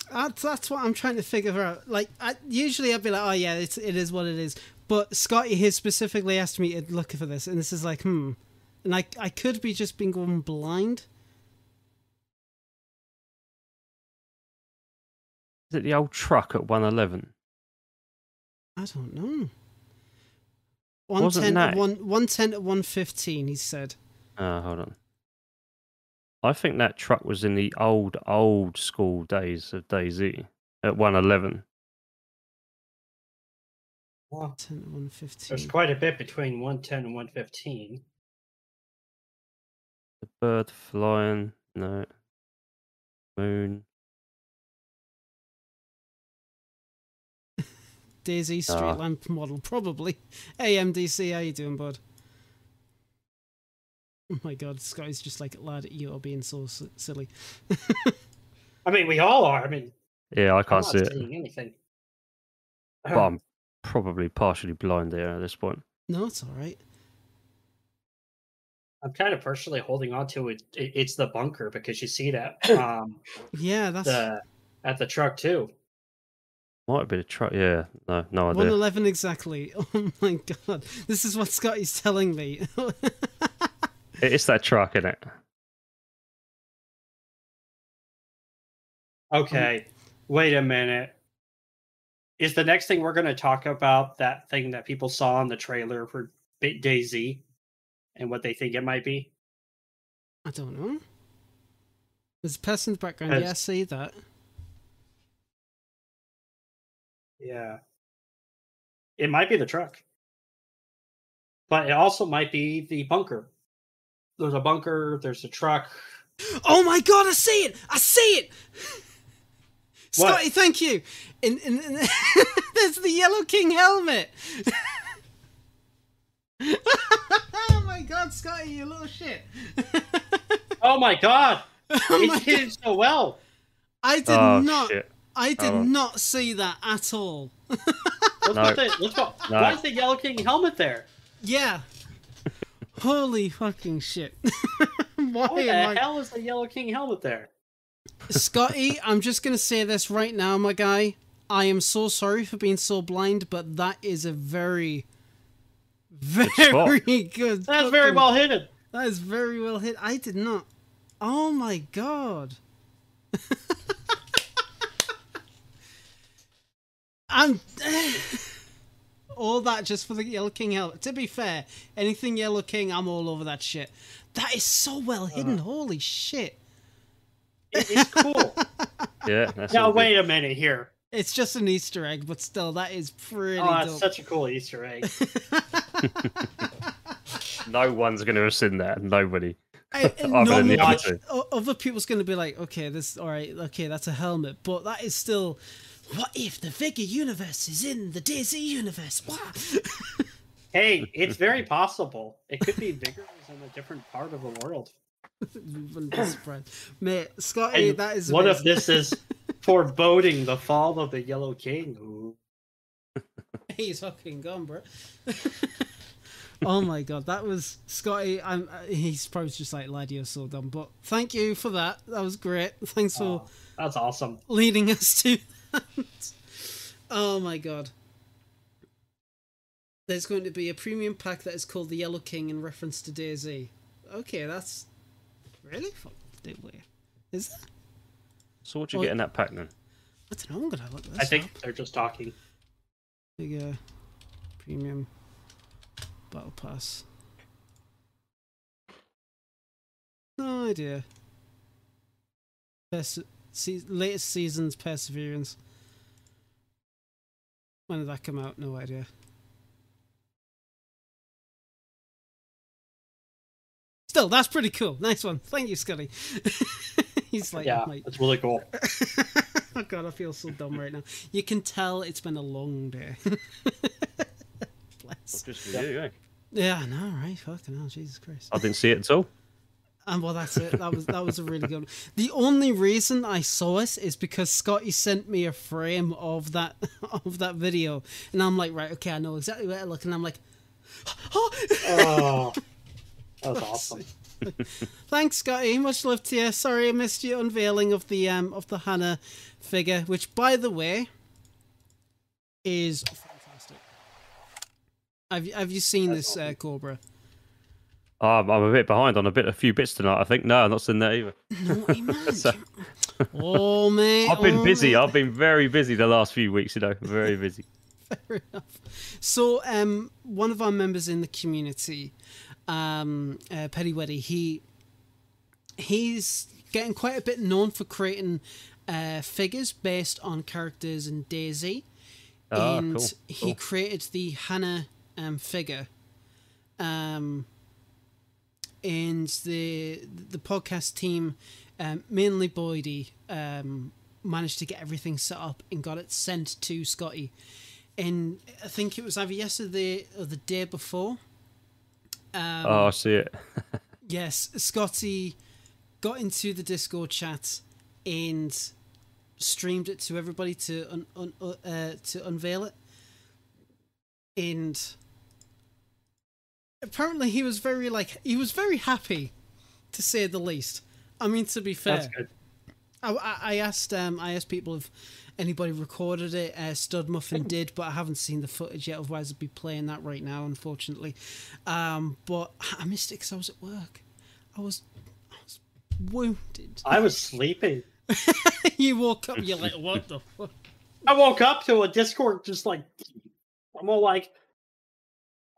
that's, that's what I'm trying to figure out. Like, I, usually I'd be like, oh yeah, it's, it is what it is. But Scotty here specifically asked me to look for this, and this is like, hmm. And I, I could be just being going blind. Is it the old truck at one eleven? I don't know. one ten at one fifteen, he said. Ah, uh, hold on. I think that truck was in the old, old school days of Daisy at one eleven. one ten at one fifteen. There's quite a bit between one ten and one fifteen. The bird flying. No. Moon. Daisy street uh, lamp model, probably. A M D C, how you doing, bud? Oh my god, Scotty's just like, lad, you are being so silly. I mean, we all are. I mean, yeah, I can't see it. Anything. But I'm probably partially blind there at this point. No, it's all right. I'm kind of partially holding on to it. It's the bunker because you see that. Um, yeah, that's the, at the truck too. Might have been a truck, yeah. No, no idea. one eleven exactly. Oh my god. This is what Scotty's telling me. It's that truck, isn't it? Okay. Um, Wait a minute. Is the next thing we're going to talk about that thing that people saw in the trailer for Daisy and what they think it might be? I don't know. There's a person in the background. Yes. Yeah, I see that. Yeah. It might be the truck. But it also might be the bunker. There's a bunker, there's a truck. Oh my god, I see it! I see it! What? Scotty, thank you! In, in, in there's the Yellow King helmet! Oh my god, Scotty, you little shit! Oh my god! Oh my it did so well! I did oh, not... Shit. I did oh. not see that at all. Let's no. the, let's go. No. Why is the Yellow King helmet there? Yeah. Holy fucking shit. Why What the I... hell is the Yellow King helmet there? Scotty, I'm just going to say this right now, my guy. I am so sorry for being so blind, but that is a very, very good... good That's fucking... very well hidden. That is very well hidden. I did not. Oh, my God. I'm all that just for the Yellow King helmet. To be fair, anything Yellow King, I'm all over that shit. That is so well hidden. Uh, Holy shit! It is cool. Yeah. That's now wait good. a minute here. It's just an Easter egg, but still, that is pretty. Oh, that's dope. Such a cool Easter egg. No one's gonna rescind that. Nobody. I, normally, other people's gonna be like, okay, this, all right, okay, that's a helmet, but that is still. What if the Vigor universe is in the Daisy universe? Hey, it's very possible. It could be Vigor is in a different part of the world. Wouldn't be surprised. Mate, Scotty, and that is what if this is foreboding the fall of the Yellow King? Ooh. He's fucking gone, bro. Oh my god, that was Scotty. I'm. He's probably just like, lad, you're so dumb. But thank you for that. That was great. Thanks oh, for that's awesome leading us to. Oh my god. There's going to be a premium pack that is called the Yellow King in reference to Daisy. Okay, that's really fucking weird. Is that? So what do you or... get in that pack then? I don't know, I'm gonna look this I think up. They're just talking. Bigger premium battle pass. No idea. Perse se latest season's Perseverance. When did that come out? No idea. Still, that's pretty cool. Nice one. Thank you, Scotty. He's like, yeah, Mate. That's really cool. Oh god, I feel so dumb right now. You can tell it's been a long day. Bless. Just for you, eh? Yeah, I know, right? Fucking hell, Jesus Christ. I didn't see it at all. And well, that's it. That was that was a really good one. The only reason I saw it is because Scotty sent me a frame of that of that video, and I'm like, right, okay, I know exactly where to look, and I'm like, oh, oh that was awesome. Thanks, Scotty. Much love to you. Sorry, I missed your unveiling of the um of the Hannah figure, which, by the way, is fantastic. Have Have you seen that's this awesome. uh, Cobra? Oh, I'm a bit behind on a bit, a few bits tonight, I think. No, I'm not seeing that either. Naughty man. So, oh, man. I've been oh, busy. Man. I've been very busy the last few weeks, you know. Very busy. Fair enough. So, um, one of our members in the community, um, uh, Petty Weddy, he, he's getting quite a bit known for creating uh, figures based on characters in Daisy. Oh, and cool. he cool. created the Hannah um, figure. Um... And the the podcast team, um, mainly Boydie, um, managed to get everything set up and got it sent to Scotty. And I think it was either yesterday or the day before. Um, oh, I see it. Yes, Scotty got into the Discord chat and streamed it to everybody to un, un, uh, to unveil it. And... apparently he was very like he was very happy, to say the least. I mean, to be fair, that's good. I, I asked um I asked people if anybody recorded it. Uh, Stud Muffin did, but I haven't seen the footage yet. Otherwise, I'd be playing that right now, unfortunately. Um, but I missed it because I was at work. I was, I was wounded. I was sleeping. You woke up. You're like, what the fuck? I woke up to a Discord just like I'm all like.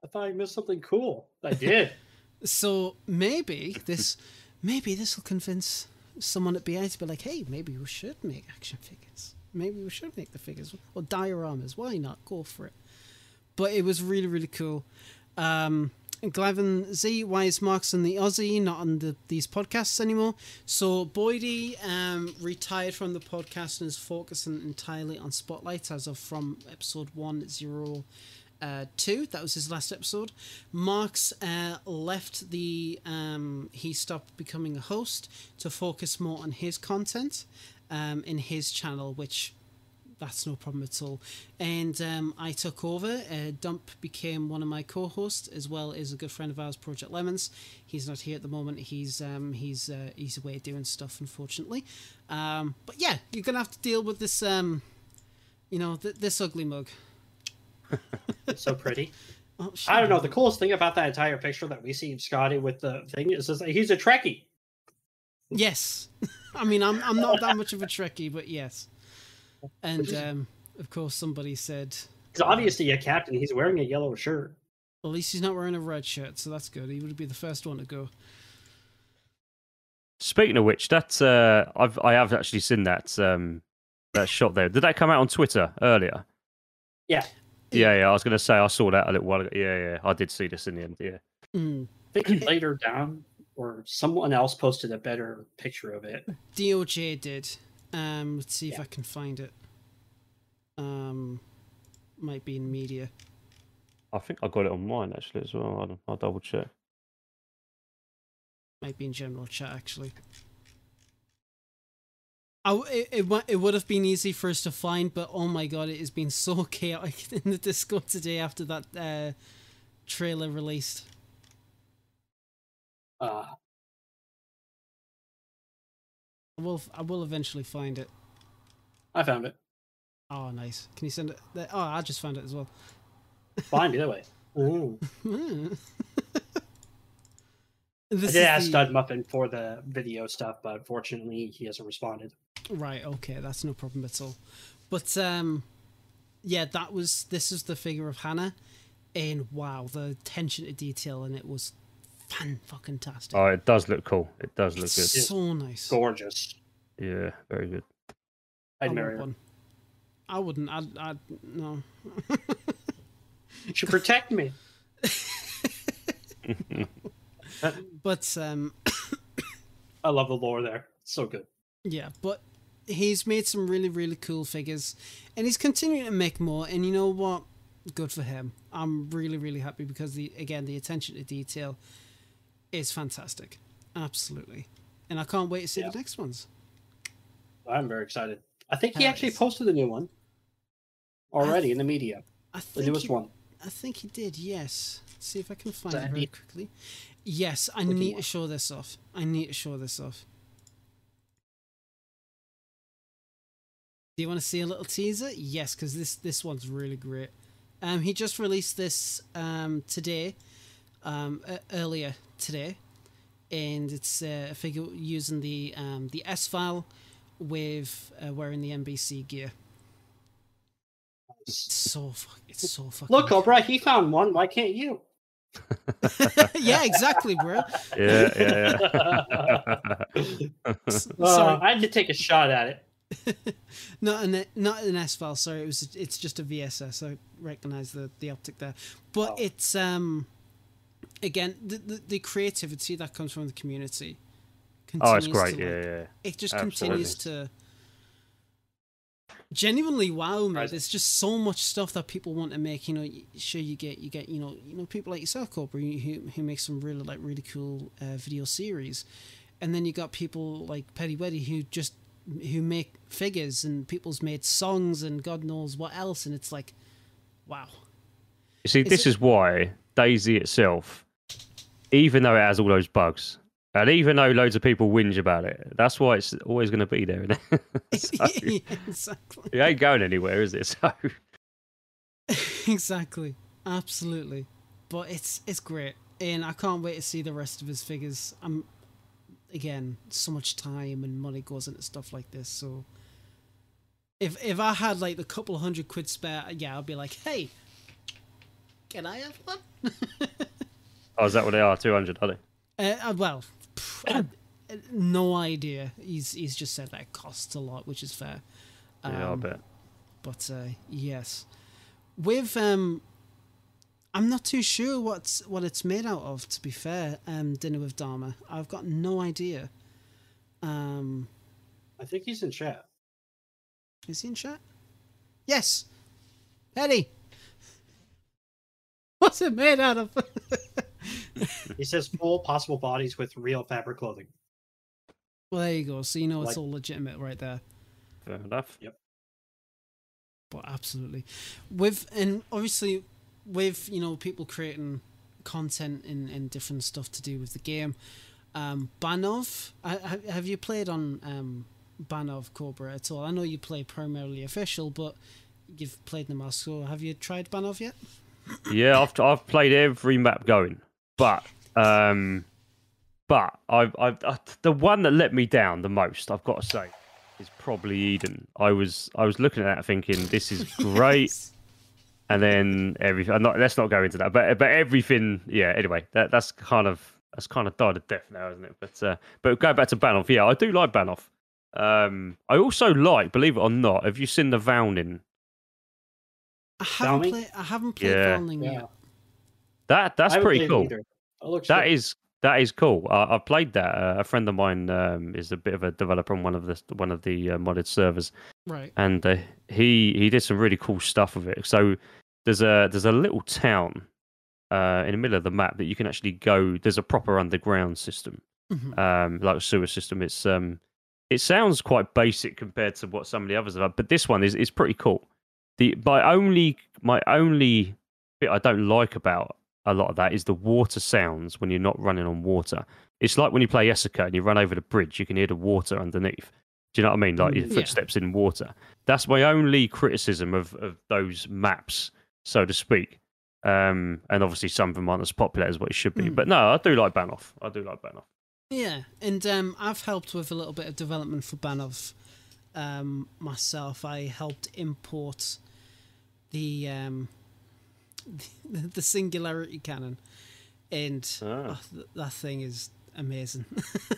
I thought I missed something cool. I did. So maybe this Maybe this will convince someone at B I to be like, hey, maybe we should make action figures. Maybe we should make the figures. Or dioramas. Why not? Go for it. But it was really, really cool. Um, and Glavin Z, why is Mark's on the Aussie, not on the, these podcasts anymore? So Boydie um, retired from the podcast and is focusing entirely on Spotlight as of from episode one oh two. Uh, that was his last episode. Mark's uh, left the... Um, he stopped becoming a host to focus more on his content. Um, in his channel, which that's no problem at all. And um, I took over. Uh, Dump became one of my co-hosts, as well as a good friend of ours, Project Lemons. He's not here at the moment. He's um, he's uh, he's away doing stuff, unfortunately. Um, but yeah, you're gonna have to deal with this. Um, you know, th this ugly mug. It's so pretty. Oh, I don't know. The coolest thing about that entire picture that we see of Scotty with the thing is that he's a Trekkie. Yes. I mean, I'm I'm not that much of a Trekkie, but yes. And um, of course, somebody said he's obviously a captain. He's wearing a yellow shirt. Well, at least he's not wearing a red shirt, so that's good. He would be the first one to go. Speaking of which, that's uh, I've I have actually seen that um that shot there. Did that come out on Twitter earlier? Yeah. Yeah, yeah. I was gonna say I saw that a little while ago. Yeah, yeah. I did see this in the end. Yeah. Mm. I think later down. Or someone else posted a better picture of it. D O J did. Um, let's see yeah. if I can find it. Um, might be in media. I think I got it on mine actually as well. I'll, I'll double check. Might be in general chat actually. I, it, it, it would have been easy for us to find, but oh my god, it has been so chaotic in the Discord today after that uh, trailer released. Uh, I will. I will eventually find it. I found it. Oh, nice! Can you send it? There? Oh, I just found it as well. Find either way. Ooh. This I did ask the... Stud Muffin for the video stuff, but unfortunately, he hasn't responded. Right. Okay, that's no problem at all. But um, yeah, that was. This is the figure of Hannah, and wow, the attention to detail in it was. Fan-fucking-tastic. Oh, it does look cool. It does look it's good. It's so nice. Gorgeous. Yeah, very good. I'd I marry one. I wouldn't. I'd, I'd no. You should protect me. But, um... I love the lore there. It's so good. Yeah, but he's made some really, really cool figures, and he's continuing to make more, and you know what? Good for him. I'm really, really happy because, the again, the attention to detail... It's fantastic. Absolutely. And I can't wait to see yeah. the next ones. I'm very excited. I think he How actually is. posted a new one already th in the media. I think the newest he, one. I think he did, yes. Let's see if I can find so it very need... quickly. Yes, I Looking need one. to show this off. I need to show this off. Do you want to see a little teaser? Yes, because this, this one's really great. Um, he just released this um, today. Um, uh, earlier today, and it's uh, a figure using the um, the S file with uh, wearing the M B C gear. It's so fuck. It's so fucking. Look, Cobra, he found one. Why can't you? Yeah, exactly, bro. Yeah, yeah. yeah. Well, I had to take a shot at it. not an not an S file. Sorry, it was. It's just a V S S. I recognize the the optic there, but oh. it's um. Again, the, the the creativity that comes from the community. Oh, it's great! To, yeah, like, yeah. It just Absolutely. continues to genuinely wow me. There's just so much stuff that people want to make. You know, sure you get you get you know you know people like yourself, Cobra, who who make some really like really cool uh, video series, and then you got people like Petty Weddy who just who make figures, and people's made songs and God knows what else, and it's like, wow. You see, is this it, is why Daisy itself. Even though it has all those bugs, and even though loads of people whinge about it, that's why it's always going to be there. So, yeah, exactly. It ain't going anywhere, is it? So exactly, absolutely. But it's it's great, and I can't wait to see the rest of his figures. I'm again, so much time and money goes into stuff like this. So if if I had like a couple hundred quid spare, yeah, I'd be like, hey, can I have one? Oh, is that what they are? two hundred, are they? Uh, well, pff, no idea. He's he's just said that it costs a lot, which is fair. Um, yeah, I bet. But uh, yes, with um, I'm not too sure what's what it's made out of. To be fair, um, Dinner with Dharma. I've got no idea. Um, I think he's in chat. Is he in chat? Yes, Eddie. What's it made out of? He says full possible bodies with real fabric clothing. Well, there you go. So you know it's like, all legitimate right there. Fair enough. Yep. But absolutely. With, and obviously with, you know, people creating content and, and different stuff to do with the game, um, Banov, I, have you played on um, Banov Cobra at all? I know you play primarily official, but you've played Namalsk. Have you tried Banov yet? Yeah, I've I've played every map going, but um, but I've I've I, the one that let me down the most, I've got to say, is probably Eden. I was I was looking at that thinking this is great, yes. And then everything. Not let's not go into that, but but everything. Yeah. Anyway, that that's kind of that's kind of died a death now, isn't it? But uh, but going back to Banov, yeah, I do like Banov. Um, I also like, believe it or not, have you seen the Valnin? I haven't played. I haven't played yeah. Valning yeah. yet. That that's pretty cool. That good. is that is cool. I, I played that. Uh, a friend of mine um, is a bit of a developer on one of the one of the uh, modded servers, right? And uh, he he did some really cool stuff with it. So there's a there's a little town uh, in the middle of the map that you can actually go. There's a proper underground system, mm-hmm. um, like a sewer system. It's um, it sounds quite basic compared to what some of the others have, but this one is is pretty cool. The, my only my only bit I don't like about a lot of that is the water sounds when you're not running on water. It's like when you play Essica and you run over the bridge, you can hear the water underneath. Do you know what I mean? Like your yeah. footsteps in water. That's my only criticism of, of those maps, so to speak. Um, and obviously some of them aren't as popular as what it should be. Mm. But no, I do like Banov. I do like Banov. Yeah, and um, I've helped with a little bit of development for Banov um, myself. I helped import... The, um, the the singularity cannon, and ah. oh, th that thing is amazing.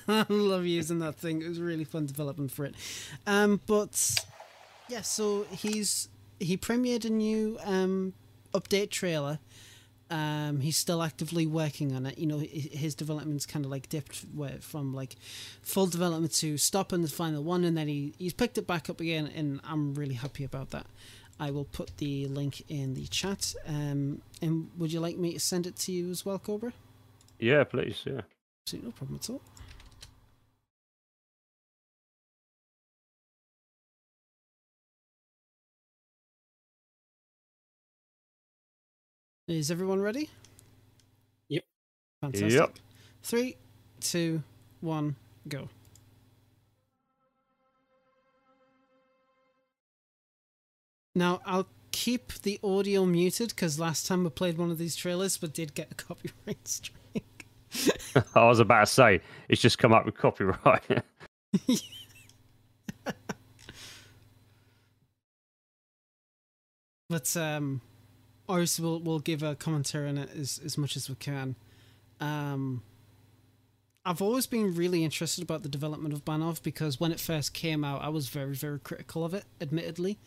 I love using that thing. It was really fun developing for it. Um, but yeah, so he's he premiered a new um update trailer. Um, he's still actively working on it. You know, his development's kind of like dipped from like full development to stopping the final one, and then he he's picked it back up again, and I'm really happy about that. I will put the link in the chat. Um, and would you like me to send it to you as well, Cobra? Yeah, please, yeah. See, no problem at all. Is everyone ready? Yep. Fantastic. Yep. Three, two, one, go. Now, I'll keep the audio muted, because last time we played one of these trailers, but did get a copyright strike. I was about to say, it's just come up with copyright. But, um, obviously, we'll, we'll give a commentary on it as, as much as we can. Um, I've always been really interested about the development of Banov, because when it first came out, I was very, very critical of it, admittedly.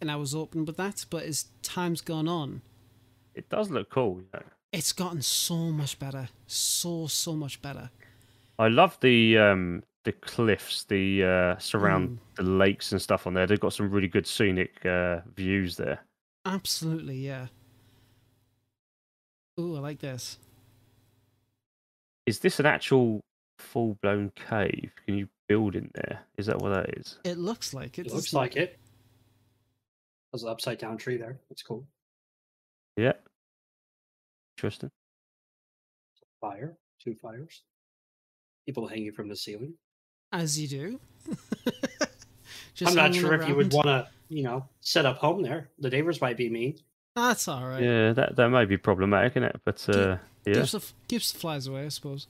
And I was open with that, but as time's gone on, it does look cool. You know? It's gotten so much better, so so much better. I love the um, the cliffs, the uh, surround mm. the lakes and stuff on there. They've got some really good scenic uh, views there. Absolutely, yeah. Ooh, I like this. Is this an actual full blown cave? Can you build in there? Is that what that is? It looks like it. It looks like it. There's an upside down tree there. That's cool. Yeah. Interesting. Fire. Two fires. People hanging from the ceiling. As you do. Just I'm not sure around. if you would want to, you know, set up home there. The neighbors might be mean. That's all right. Yeah, that, that might be problematic, isn't it? But, uh, yeah. Gives the, gives the flies away, I suppose.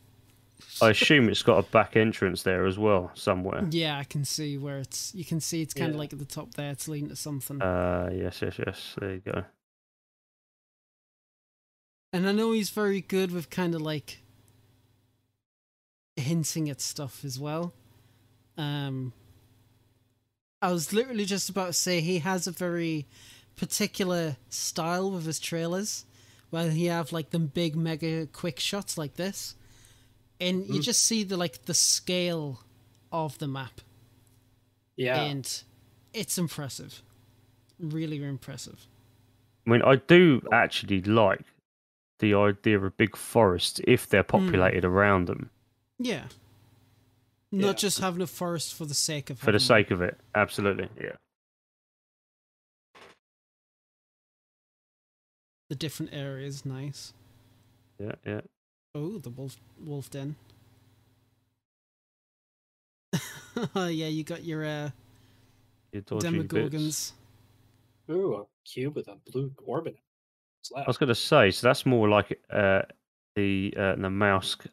I assume it's got a back entrance there as well, somewhere. Yeah, I can see where it's... You can see it's kind yeah. of like at the top there. It's leading to something. Uh, yes, yes, yes. There you go. And I know he's very good with kind of like... hinting at stuff as well. Um, I was literally just about to say he has a very particular style with his trailers, where he have like them big mega quick shots like this, and you mm. just see the like the scale of the map. Yeah, and it's impressive, really impressive. I mean, I do actually like the idea of big forests if they're populated mm. around them. Yeah. Not yeah. just having a forest for the sake of it. For the sake of it, absolutely, yeah. The different areas, nice. Yeah, yeah. Oh, the wolf, wolf den. Oh, yeah, you got your, uh, your Demogorgons. Bits. Ooh, a cube with a blue orb in it. I was going to say, so that's more like uh, the uh, Namalsk.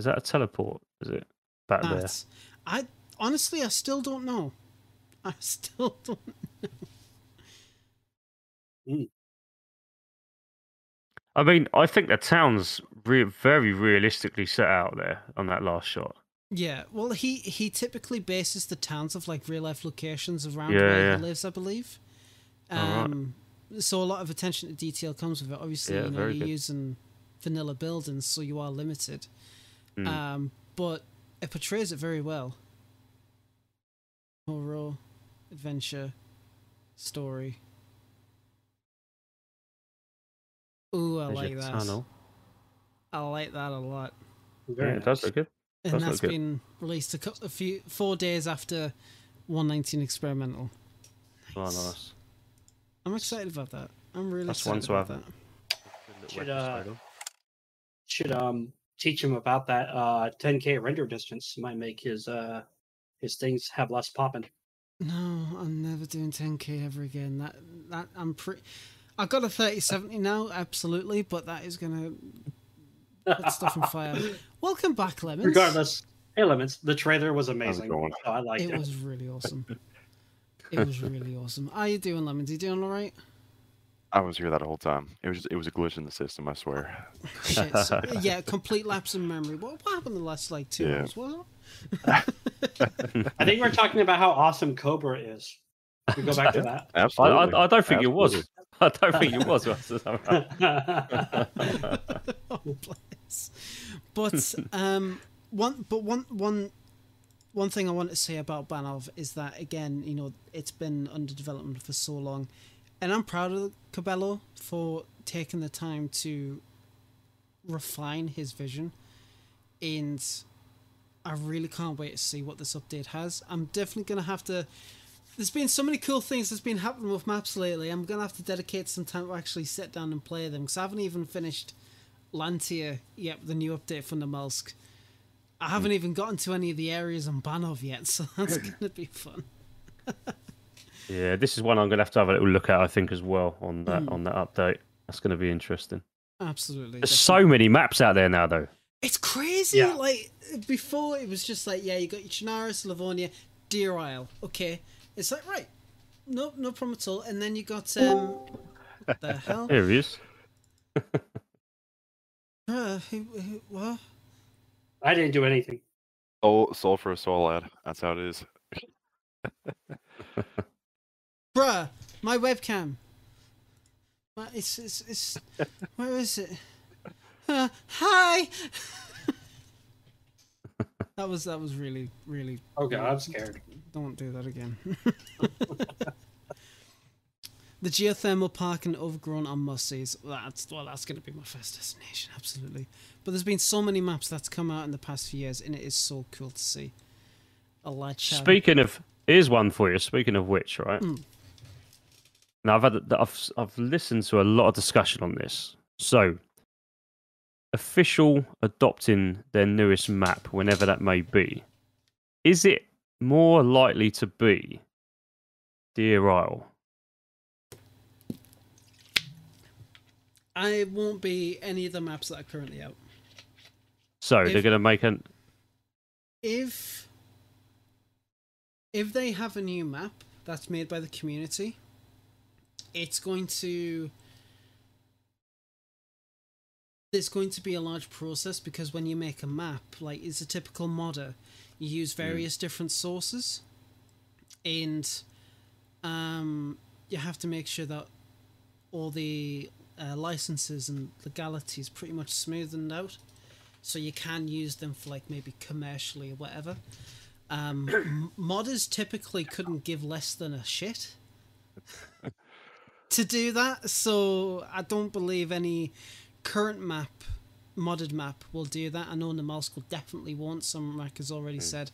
Is that a teleport? Is it? Back that's, there. I honestly, I still don't know. I still don't know. Mm. I mean, I think the town's re very realistically set out there on that last shot. Yeah, well, he, he typically bases the towns of like real life locations around yeah, where yeah. he lives, I believe. Um, right. So a lot of attention to detail comes with it. Obviously, yeah, you know, you're good. using vanilla buildings, so you are limited. Mm. Um, but it portrays it very well. Horror, adventure, story. Ooh, I There's like that. Tunnel. I like that a lot. Yeah, it does look good. And that's, that's good. been released a couple, a few, four days after one nineteen Experimental. Nice. Oh, nice. I'm excited about that. I'm really that's excited about that. Should, uh, should um teach him about that uh ten K render distance. Might make his uh his things have less popping. No, I'm never doing ten K ever again. That that I'm pretty. I got a thirty seventy now, absolutely, but that is gonna put stuff on fire. Welcome back, Lemons. Regardless, hey Lemons, the trailer was amazing. So I liked it. It was really awesome. It was really awesome. How you doing, Lemons? You doing all right? I was here that whole time. It was it was a glitch in the system, I swear. Shit. So, yeah, complete lapse in memory. What, what happened the last like two yeah. hours? What? I think we're talking about how awesome Cobra is. We go back to that. Absolutely. I, I, I don't think Absolutely. it was. I don't think it was. Oh, bless. But um, one but one one one thing I want to say about Banov is that again, you know, it's been under development for so long. And I'm proud of Cabello for taking the time to refine his vision. And I really can't wait to see what this update has. I'm definitely going to have to... There's been so many cool things that's been happening with maps lately. I'm going to have to dedicate some time to actually sit down and play them. Because I haven't even finished Lantia yet, the new update from Namalsk. I haven't even gotten to any of the areas on Banov yet. So that's going to be fun. Yeah, this is one I'm going to have to have a little look at, I think, as well on that mm. on that update. That's going to be interesting. Absolutely. There's definitely. so many maps out there now, though. It's crazy. Yeah. Like before, it was just like, yeah, you got your Chernarus, Livonia, Deer Isle. Okay, it's like right, no, no problem at all. And then you got um, what the hell? Here he is. uh, who, who, what? I didn't do anything. Oh, soul for a soul ad. That's how it is. Bruh, my webcam. My, it's, it's, it's, where is it? Uh, hi! that was, that was really, really... Oh God, I'm scared. Don't do that again. The geothermal park and overgrown on mussies. That's, well, that's going to be my first destination, absolutely. But there's been so many maps that's come out in the past few years, and it is so cool to see. I like chatting. Speaking of... Here's one for you. Speaking of which, right? Mm. Now I've had I've I've listened to a lot of discussion on this. So, official adopting their newest map, whenever that may be, is it more likely to be Deer Isle? I won't be any of the maps that are currently out. So if, they're going to make an if. If they have a new map that's made by the community, it's going to there's going to be a large process, because when you make a map, like it's a typical modder, you use various mm. different sources, and um, you have to make sure that all the uh, licenses and legalities pretty much smoothened out, so you can use them for like maybe commercially or whatever. Um, modders typically couldn't give less than a shit to do that, so I don't believe any current map, modded map, will do that. I know Namalsk will definitely won't. Some rack has already mm. said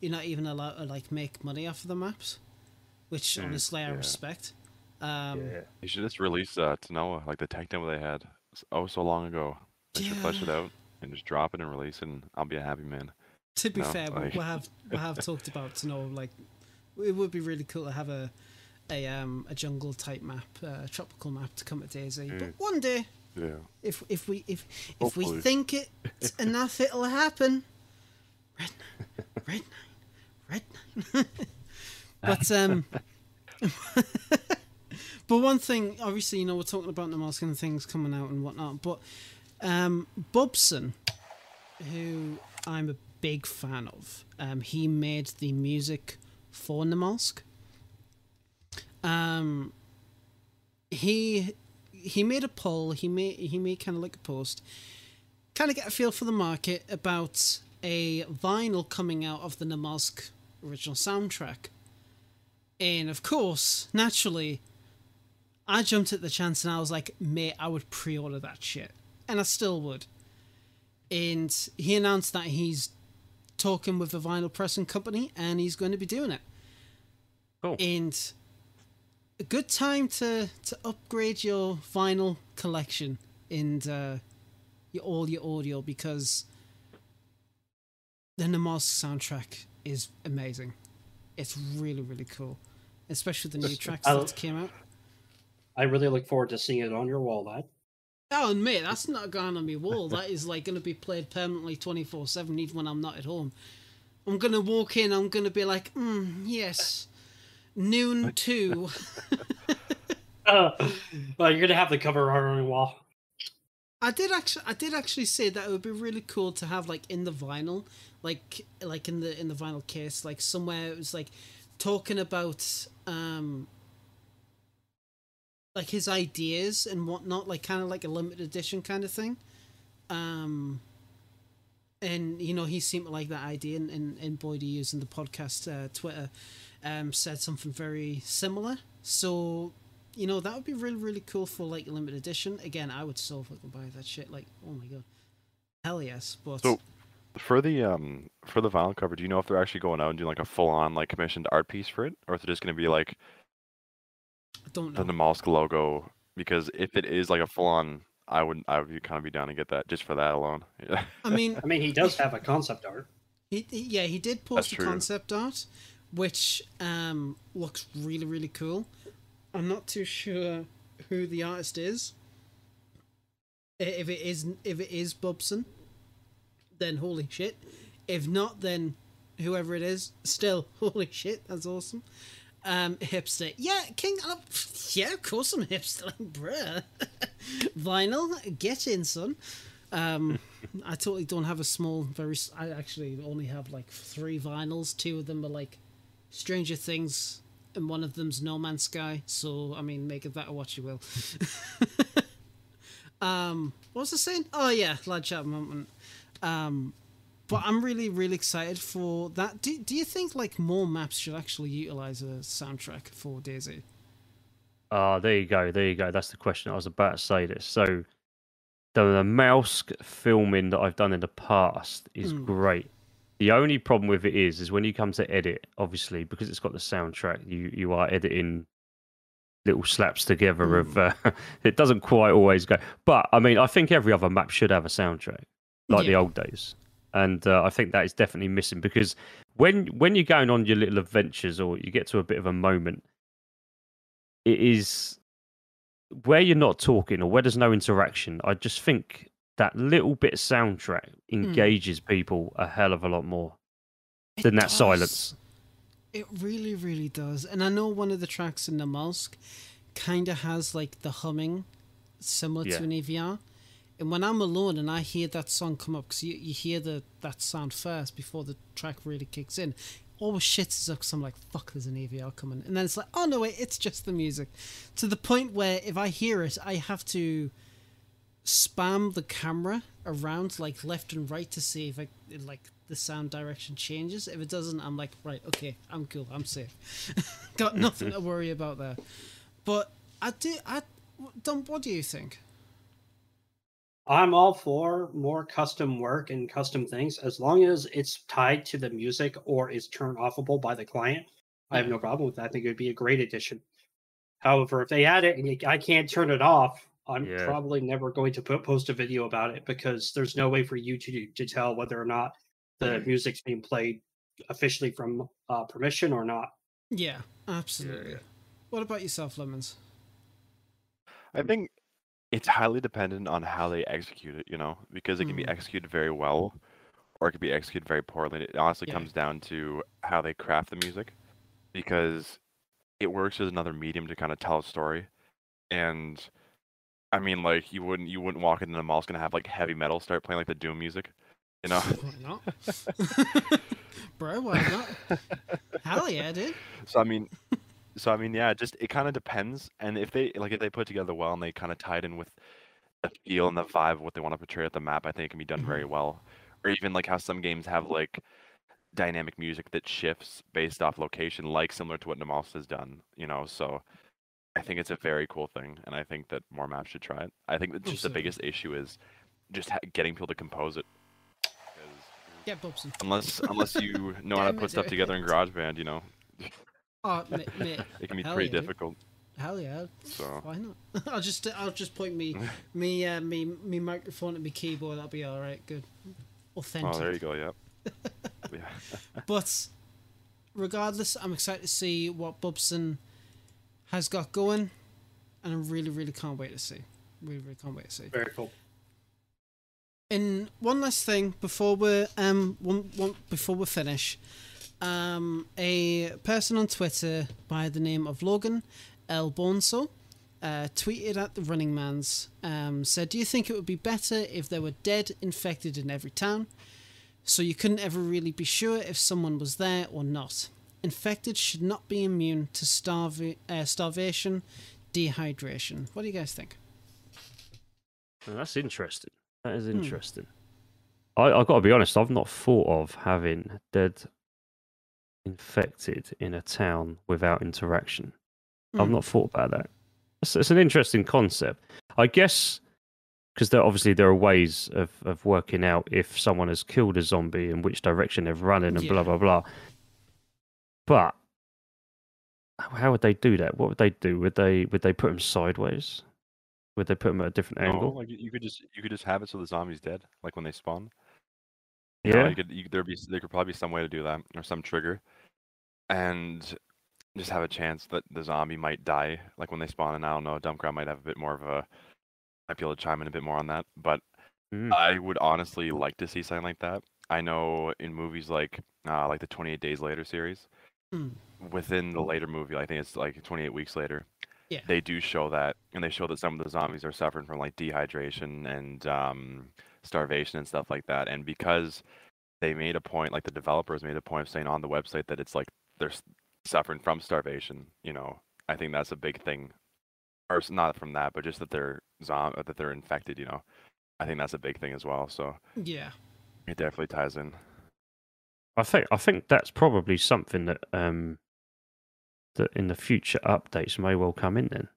you're not even allowed to like make money off of the maps, which mm, honestly yeah. I respect. Um, yeah. You should just release uh, Tanoa, like the tech demo they had oh so long ago. They yeah. should flesh it out and just drop it and release it, and I'll be a happy man. To be no, fair, like... we have we have talked about Tanoa. Like, it would be really cool to have a a um a jungle type map, uh, a tropical map to come to Daisy. Mm. But one day, yeah, if if we if Hopefully. if we think it enough, it'll happen. Red nine, red nine, red nine. But um. But one thing, obviously, you know, we're talking about Namalsk and things coming out and whatnot, but um, Bobson, who I'm a big fan of, um, he made the music for Namalsk. Um, he he made a poll, he made, he made kind of like a post, kind of get a feel for the market about a vinyl coming out of the Namalsk original soundtrack. And, of course, naturally... I jumped at the chance and I was like, mate, I would pre-order that shit. And I still would. And he announced that he's talking with a vinyl pressing company and he's going to be doing it. Oh. And a good time to, to upgrade your vinyl collection and uh, your, all your audio, because the Namalsk soundtrack is amazing. It's really, really cool. Especially the new tracks that came out. I really look forward to seeing it on your wall, lad. Oh, mate, that's not going on my wall. That is like going to be played permanently twenty-four seven, even when I'm not at home. I'm going to walk in, I'm going to be like, mm, yes, noon two. uh, well, you're going to have the cover art on your wall. I did actually, I did actually say that it would be really cool to have, like, in the vinyl, like, like in the in the vinyl case, like somewhere it was like talking about. Um, Like his ideas and whatnot, like kind of like a limited edition kind of thing, um, and you know he seemed to like that idea. And and, and Boydie, using the podcast uh, Twitter, um, said something very similar. So you know that would be really really cool for like a limited edition. Again, I would so fucking buy that shit. Like, oh my god, hell yes. But so for the um for the vinyl cover, do you know if they're actually going out and doing like a full on like commissioned art piece for it, or if they're just going to be like. I don't know. The Namalsk logo, because if it is like a full-on, I would I would kind of be down to get that just for that alone. Yeah. I mean, I mean, he does have a concept art. He, he yeah, he did post a concept art, which um looks really really cool. I'm not too sure who the artist is. If it is if it is Bobson, then holy shit. If not, then whoever it is, still holy shit. That's awesome. Um, hipster. Yeah, King. Oh, yeah, of course I'm hipster. Like, bruh. Vinyl, get in, son. Um, I totally don't have a small, very... I actually only have, like, three vinyls. Two of them are, like, Stranger Things, and one of them's No Man's Sky. So, I mean, make of that or what you will. um, what was I saying? Oh, yeah, Lad Chat Moment. Um... But I'm really, really excited for that. Do Do you think like more maps should actually utilize a soundtrack for Daisy? Ah, uh, there you go, there you go. That's the question I was about to say. This so the Namalsk filming that I've done in the past is mm. great. The only problem with it is, is when you come to edit, obviously because it's got the soundtrack, you you are editing little slaps together mm. of. Uh, it doesn't quite always go. But I mean, I think every other map should have a soundtrack, like yeah. the old days. And uh, I think that is definitely missing, because when when you're going on your little adventures or you get to a bit of a moment, it is where you're not talking or where there's no interaction. I just think that little bit of soundtrack engages mm. people a hell of a lot more it than that does. silence. It really, really does. And I know one of the tracks in Namalsk kind of has like the humming similar yeah. to an E V R. And when I'm alone and I hear that song come up, because you, you hear the that sound first before the track really kicks in, always shits up because I'm like, fuck, there's an A V L coming. And then it's like, oh no, wait, it's just the music. To the point where if I hear it, I have to spam the camera around like left and right to see if I, like the sound direction changes. If it doesn't, I'm like, right, okay, I'm cool, I'm safe. Got nothing to worry about there. But I do, I, Dump, what do you think? I'm all for more custom work and custom things as long as it's tied to the music or is turned offable by the client. I have no problem with that. I think it would be a great addition. However, if they add it and I can't turn it off, I'm yeah. probably never going to put, post a video about it because there's no way for you to, to tell whether or not the music's being played officially from uh, permission or not. Yeah, absolutely. Yeah, yeah. What about yourself, Lemons? I think it's highly dependent on how they execute it, you know, because it can mm. be executed very well or it can be executed very poorly. It honestly yeah. comes down to how they craft the music, because it works as another medium to kind of tell a story. And I mean, like, you wouldn't you wouldn't walk into the mall, it's gonna have like heavy metal start playing like the Doom music, you know? Why not? Bro, why not? Hell yeah, dude. So I mean So I mean, yeah, just it kind of depends, and if they like if they put together well and they kind of tie it in with the feel and the vibe of what they want to portray at the map, I think it can be done very well. Or even like how some games have like dynamic music that shifts based off location, like similar to what Namalsk has done, you know. So I think it's a very cool thing, and I think that more maps should try it. I think that just Bobson. The biggest issue is just ha getting people to compose it. Yeah, Bobson. Unless unless you know how to put stuff together in GarageBand, you know. Oh, mate, mate. It can be pretty yeah, difficult. Dude. Hell yeah! So. Why not? I'll just I'll just point me me uh, me me microphone at my keyboard. That'll be all right. Good, authentic. Oh, there you go. Yeah. yeah. But regardless, I'm excited to see what Bobson has got going, and I really really can't wait to see. Really really can't wait to see. Very cool. And one last thing before we um one one before we finish. Um, a person on Twitter by the name of Logan El Bonso uh, tweeted at the Running Man's, um, said, do you think it would be better if there were dead infected in every town, so you couldn't ever really be sure if someone was there or not? Infected should not be immune to starv uh, starvation, dehydration. What do you guys think? Well, that's interesting. That is interesting. Hmm. I, I've got to be honest, I've not thought of having dead infected in a town without interaction. Mm. I've not thought about that. It's, it's an interesting concept, I guess, because there obviously there are ways of, of working out if someone has killed a zombie and which direction they've run in and yeah. blah blah blah. But how would they do that? What would they do? Would they would they put them sideways? Would they put them at a different no, angle? Like you could just you could just have it so the zombie's dead, like when they spawn. Yeah, you know, you could, you, there'd be there could probably be some way to do that, or some trigger, and just have a chance that the zombie might die, like when they spawn. And I don't know, Dumpground might have a bit more of a, might be able to chime in a bit more on that. But mm. I would honestly like to see something like that. I know in movies like uh, like the twenty-eight Days Later series, mm. within the later movie, I think it's like twenty-eight weeks later. Yeah, they do show that, and they show that some of the zombies are suffering from like dehydration and um. starvation and stuff like that, and because they made a point, like the developers made a point of saying on the website that it's like they're suffering from starvation, you know, I think that's a big thing, or not from that, but just that they're zombie, that they're infected, you know, I think that's a big thing as well. So yeah, it definitely ties in. I think I think that's probably something that um that in the future updates may well come in then.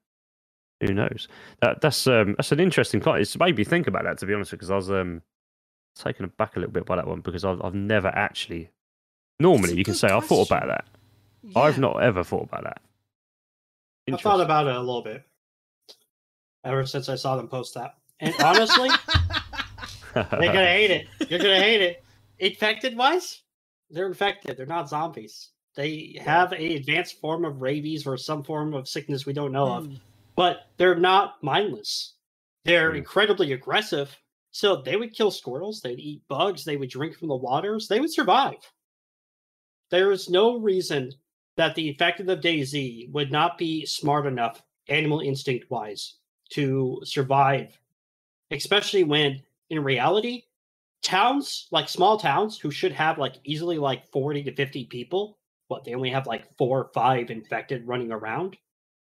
Who knows? That that's um that's an interesting client. It's made me think about that, to be honest, because I was um taken aback a little bit by that one, because I've I've never actually normally you can say question. I thought about that. Yeah. I've not ever thought about that. I thought about it a little bit ever since I saw them post that. And honestly, they're gonna hate it. You're gonna hate it. Infected wise, they're infected. They're not zombies. They have an advanced form of rabies or some form of sickness we don't know mm. of. But they're not mindless. They're mm. incredibly aggressive. So they would kill squirrels. They'd eat bugs. They would drink from the waters. They would survive. There is no reason that the infected of Daisy would not be smart enough, animal instinct-wise, to survive especially when in reality, towns, like small towns who should have like easily like forty to fifty people, what, they only have like four or five infected running around.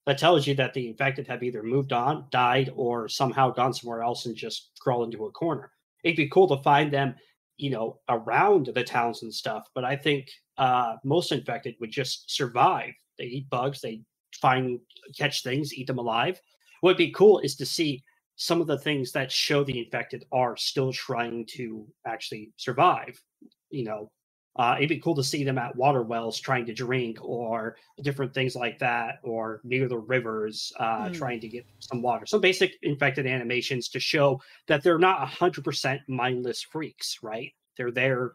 That tells you that the infected have either moved on, died, or somehow gone somewhere else and just crawled into a corner. It'd be cool to find them, you know, around the towns and stuff. But I think uh, most infected would just survive. They eat bugs. They find, catch things, eat them alive. What'd be cool is to see some of the things that show the infected are still trying to actually survive. You know, uh, it'd be cool to see them at water wells trying to drink or different things like that, or near the rivers uh, mm. trying to get some water. Some basic infected animations to show that they're not one hundred percent mindless freaks, right? They're there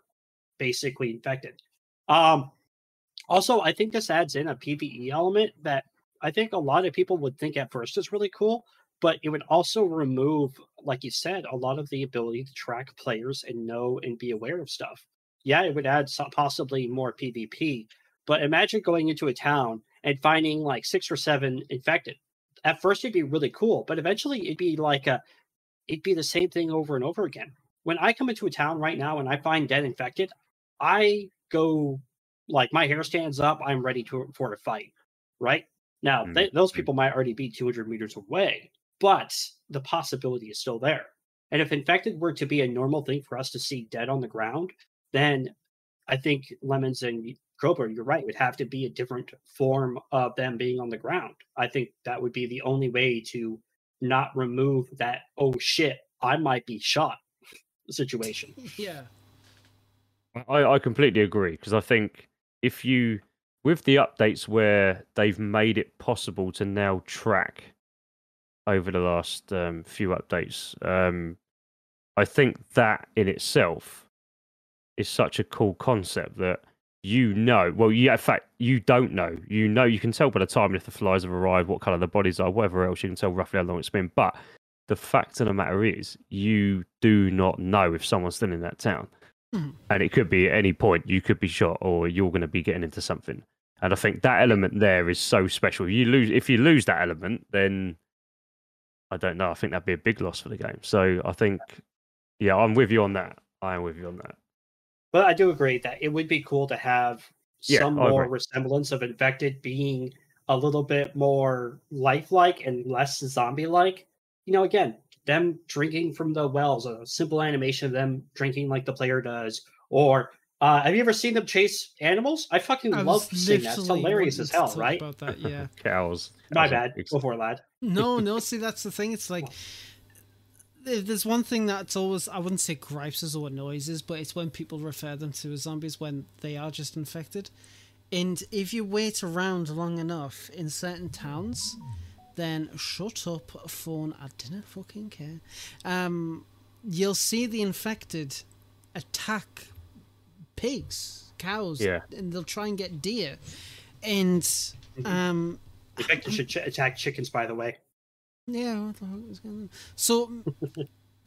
basically infected. Um, also, I think this adds in a PvE element that I think a lot of people would think at first is really cool, but it would also remove, like you said, a lot of the ability to track players and know and be aware of stuff. Yeah, it would add some, possibly more PvP, but imagine going into a town and finding like six or seven infected. At first, it'd be really cool, but eventually it'd be like a, it'd be the same thing over and over again. When I come into a town right now and I find dead infected, I go, like, my hair stands up, I'm ready to, for a fight, right? Now, mm-hmm. th- those people might already be two hundred meters away, but the possibility is still there. And if infected were to be a normal thing for us to see dead on the ground, then I think Lemons and Cobra, you're right, would have to be a different form of them being on the ground. I think that would be the only way to not remove that, oh shit, I might be shot situation. Yeah. I, I completely agree, because I think if you, with the updates where they've made it possible to now track over the last um, few updates, um, I think that in itself is such a cool concept that you know, well, yeah, in fact, you don't know. You know, you can tell by the time if the flies have arrived, what colour the bodies are, whatever else, you can tell roughly how long it's been. But the fact of the matter is, you do not know if someone's still in that town. Mm. And it could be at any point, you could be shot or you're going to be getting into something. And I think that element there is so special. You lose, if you lose that element, then I don't know. I think that'd be a big loss for the game. So I think, yeah, I'm with you on that. I am with you on that. But I do agree that it would be cool to have yeah, some I more agree. resemblance of infected being a little bit more lifelike and less zombie-like. You know, again, them drinking from the wells, a simple animation of them drinking like the player does. Or uh, have you ever seen them chase animals? I fucking I love seeing that. It's hilarious as hell, right? About that, yeah. Cows. My bad. Go for it, lad. No, no. See, that's the thing. It's like, there's one thing that's always, I wouldn't say gripes us or annoys us, but it's when people refer them to as zombies when they are just infected. And if you wait around long enough in certain towns, then shut up, phone, I didn't fucking care. Um, you'll see the infected attack pigs, cows, yeah. and they'll try and get deer. And um, the infected should ch- attack chickens, by the way. Yeah, what the fuck was going on? So,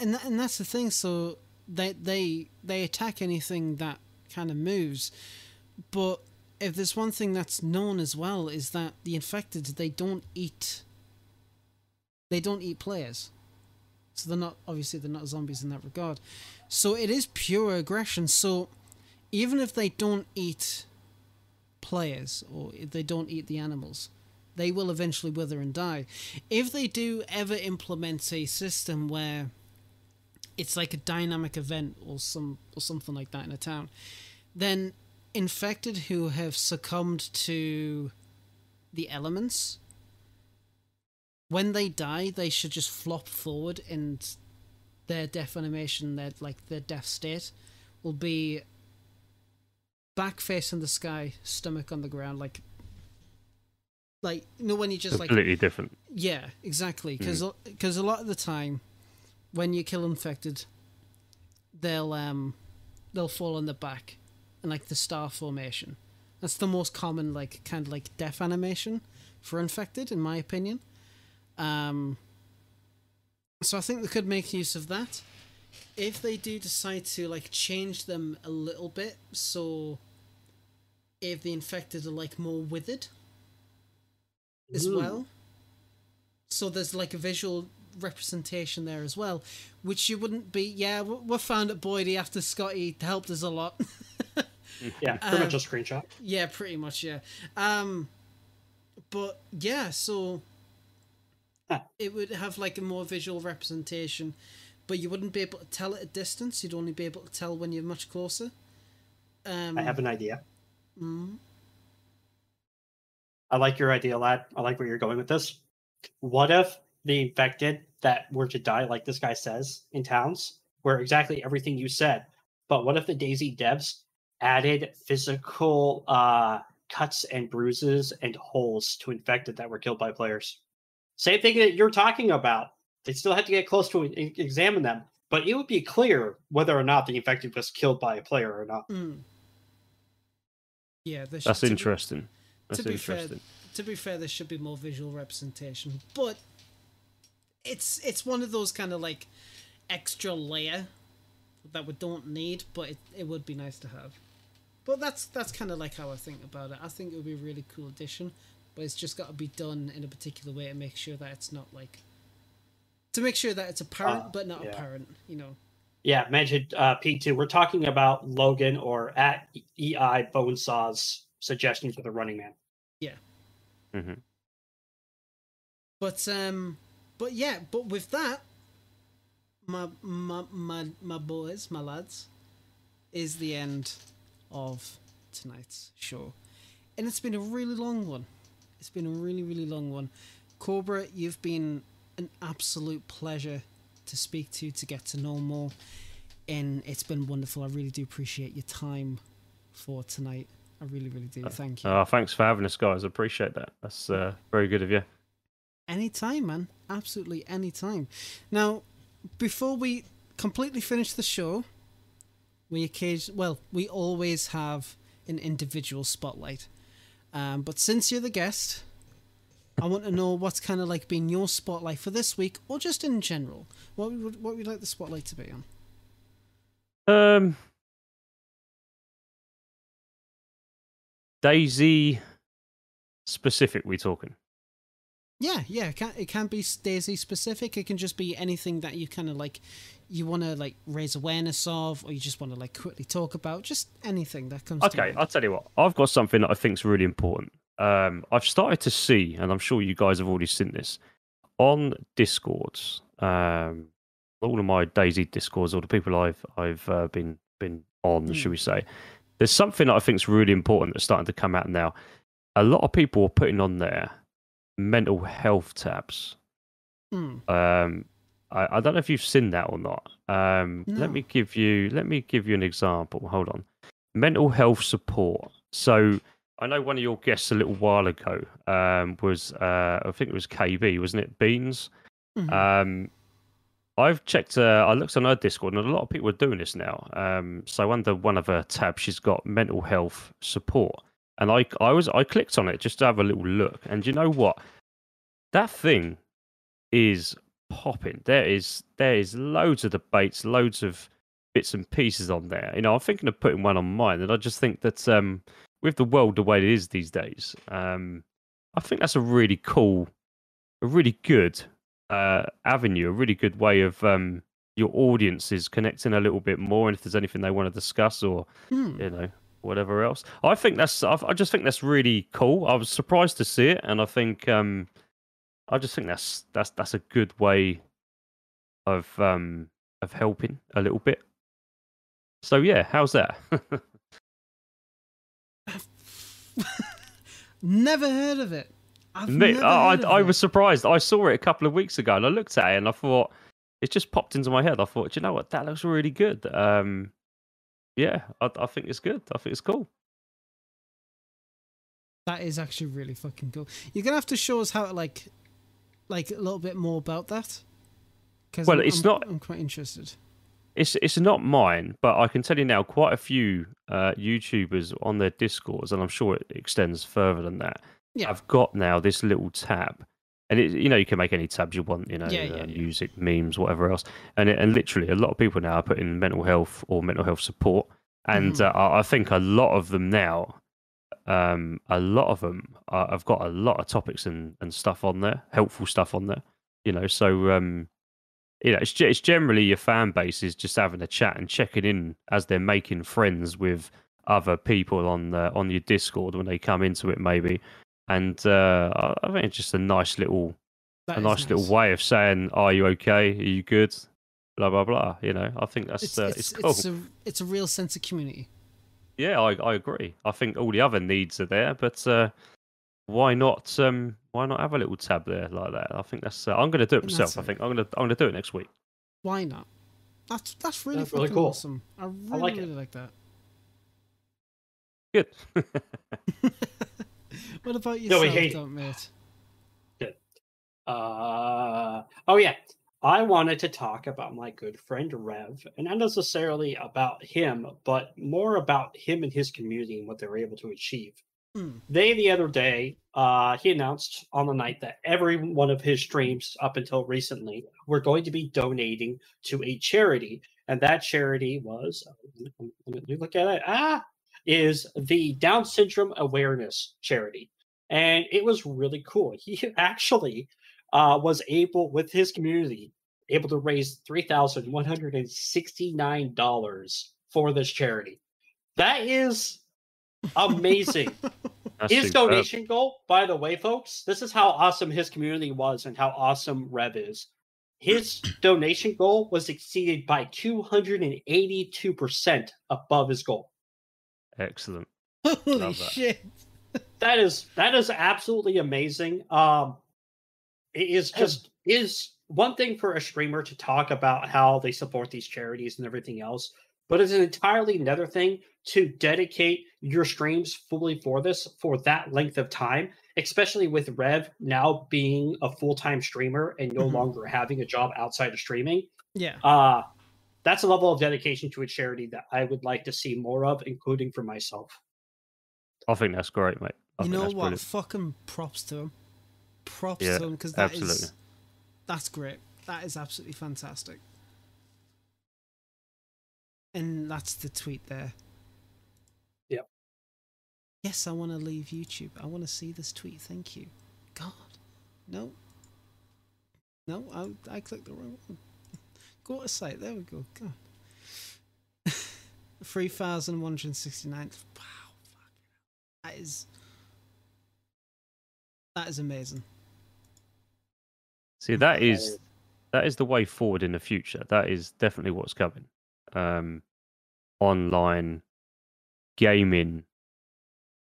and th- and that's the thing. So they they they attack anything that kind of moves. But if there's one thing that's known as well is that the infected, they don't eat. They don't eat players, so they're not obviously they're not zombies in that regard. So it is pure aggression. So even if they don't eat players or if they don't eat the animals, they will eventually wither and die. If they do ever implement a system where it's like a dynamic event or some or something like that in a town, then infected who have succumbed to the elements, when they die, they should just flop forward, and their death animation, their like their death state, will be back face in the sky, stomach on the ground, like. Like, you know, when you just, completely like... Completely different. Yeah, exactly. Because mm. a lot of the time, when you kill infected, they'll um, they'll fall on the back in, like, the star formation. That's the most common, like, kind of, like, death animation for infected, in my opinion. Um, so I think they could make use of that. If they do decide to, like, change them a little bit, so if the infected are, like, more withered... as well, so there's like a visual representation there as well, which you wouldn't be. Yeah, we're found at Boydie after Scotty helped us a lot. Yeah, pretty um, much a screenshot. Yeah, pretty much, yeah. Um, but, yeah, so ah. it would have, like, a more visual representation, but you wouldn't be able to tell at a distance. You'd only be able to tell when you're much closer. Um, I have an idea. Mm-hmm. I like your idea, lad. I like where you're going with this. What if the infected that were to die, like this guy says, in towns, were exactly everything you said, but what if the Daisy devs added physical uh, cuts and bruises and holes to infected that were killed by players? Same thing that you're talking about. They still had to get close to examine them, but it would be clear whether or not the infected was killed by a player or not. Mm. Yeah, that's interesting. That's to be interesting. Fair, to be fair, there should be more visual representation, but it's it's one of those kind of like extra layer that we don't need, but it, it would be nice to have. But that's that's kind of like how I think about it. I think it would be a really cool addition, but it's just got to be done in a particular way to make sure that it's not like to make sure that it's apparent uh, but not yeah. apparent, you know. Yeah, imagine uh, P two. We're talking about Logan or at E I Bonesaw's suggestion for the running man. Yeah. Mm-hmm. But um, but yeah, but with that, my my my my boys, my lads, is the end of tonight's show, and it's been a really long one. It's been a really really long one. Cobra, you've been an absolute pleasure to speak to, to get to know more, and it's been wonderful. I really do appreciate your time for tonight. I really, really do. Thank you. Oh, thanks for having us, guys. I appreciate that. That's uh, very good of you. Anytime, man. Absolutely anytime. Now, before we completely finish the show, we occasion well, we always have an individual spotlight. Um, but since you're the guest, I want to know what's kind of like been your spotlight for this week, or just in general. What would what would you like the spotlight to be on? Um. Daisy specific, we're talking. Yeah, yeah. It can, it can be Daisy specific. It can just be anything that you kind of like, you want to like raise awareness of, or you just want to like quickly talk about. Just anything that comes. Okay, to mind. I'll tell you what. I've got something that I think's really important. Um, I've started to see, and I'm sure you guys have already seen this on Discords. Um, all of my Daisy Discords, all the people I've I've uh, been been on, mm. should we say. There's something that I think is really important that's starting to come out now. A lot of people are putting on their mental health tabs. Mm. Um, I, I don't know if you've seen that or not. Um, no. Let me give you. Let me give you an example. Hold on. Mental health support. So I know one of your guests a little while ago um, was. Uh, I think it was K B, wasn't it? Beans. Mm-hmm. Um, I've checked, uh, I looked on her Discord, and a lot of people are doing this now. Um, so under one of her tabs, she's got mental health support. And I I was I clicked on it just to have a little look. And you know what? That thing is popping. There is there is loads of debates, loads of bits and pieces on there. You know, I'm thinking of putting one on mine, and I just think that um, with the world the way it is these days, um, I think that's a really cool, a really good... Uh, avenue, a really good way of um, your audience is connecting a little bit more, and if there's anything they want to discuss or mm. you know whatever else, I think that's I've, I just think that's really cool. I was surprised to see it, and I think um, I just think that's that's that's a good way of um, of helping a little bit. So yeah, how's that? Never heard of it. I've Nick, I, I was surprised. I saw it a couple of weeks ago, and I looked at it, and I thought it just popped into my head. I thought, do you know what? That looks really good. Um, yeah, I, I think it's good. I think it's cool. That is actually really fucking cool. You're gonna have to show us how to like, like a little bit more about that. Well, I'm, it's I'm, not. I'm quite interested. It's it's not mine, but I can tell you now. Quite a few uh, YouTubers on their Discords, and I'm sure it extends further than that. Yeah. I've got now this little tab, and it, you know, you can make any tabs you want, you know, yeah, yeah, uh, yeah. music, memes, whatever else. And it, and literally a lot of people now are putting mental health or mental health support. And mm-hmm. uh, I think a lot of them now, um, a lot of them, uh, I've got a lot of topics and, and stuff on there, helpful stuff on there. you know, so um, you know, it's it's generally your fan base is just having a chat and checking in as they're making friends with other people on the, on your Discord when they come into it, maybe. And uh, I think it's just a nice little, that a nice, nice little way of saying, "Are you okay? Are you good?" Blah blah blah. You know, I think that's it's, uh, it's, it's cool. It's a, it's a real sense of community. Yeah, I, I agree. I think all the other needs are there, but uh, why not? Um, why not have a little tab there like that? I think that's. Uh, I'm going to do it myself. I think I'm going to. I'm going to do it next week. Why not? That's that's really that's fucking really cool. awesome. I really I like really it. like that. Good. What about yourself, no, hate Dump, mate? Good. Uh, oh yeah, I wanted to talk about my good friend Rev, and not necessarily about him, but more about him and his community and what they were able to achieve. Mm. They, the other day, uh, he announced on the night that every one of his streams up until recently were going to be donating to a charity, and that charity was, let me look at it, ah! is the Down Syndrome Awareness Charity. And it was really cool. He actually uh, was able, with his community, able to raise three thousand one hundred sixty-nine dollars for this charity. That is amazing. His donation bad. goal, by the way, folks, this is how awesome his community was and how awesome Rev is. His donation goal was exceeded by two hundred eighty-two percent above his goal. Excellent. Holy that. shit. That is that is absolutely amazing. Um it is just it is one thing for a streamer to talk about how they support these charities and everything else, but it's an entirely another thing to dedicate your streams fully for this for that length of time, especially with Rev now being a full-time streamer and no mm-hmm. longer having a job outside of streaming. Yeah. Uh That's a level of dedication to a charity that I would like to see more of, including for myself. I think that's great, mate. I you know what? Brilliant. Fucking props to him. Props yeah, to him, because that absolutely. is... That's great. That is absolutely fantastic. And that's the tweet there. Yep. Yes, I want to leave YouTube. I want to see this tweet. Thank you. God. No. No, I, I clicked the wrong one. Go to site. There we go. God. three thousand one hundred sixty-nine. Wow. That is... That is amazing. See, that is... That is the way forward in the future. That is definitely what's coming. Um, online gaming,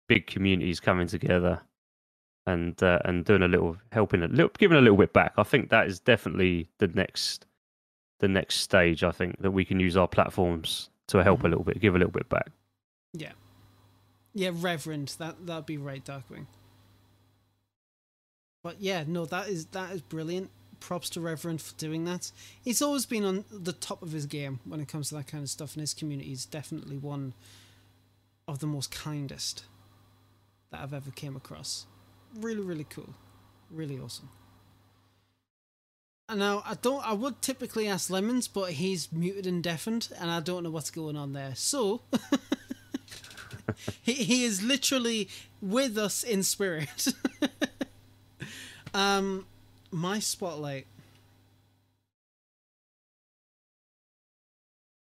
big communities coming together and uh, and doing a little... helping a little... giving a little bit back. I think that is definitely the next... the next stage, I think, that we can use our platforms to help a little bit, give a little bit back. Yeah. Yeah, Reverend, that that'd be right, Darkwing. But yeah, no, that is that is brilliant. Props to Reverend for doing that. He's always been on the top of his game when it comes to that kind of stuff, and his community is definitely one of the most kindest that I've ever came across. Really, really cool. Really awesome. Now, I don't. I would typically ask Lemons, but he's muted and deafened, and I don't know what's going on there. So, he he is literally with us in spirit. um, my spotlight.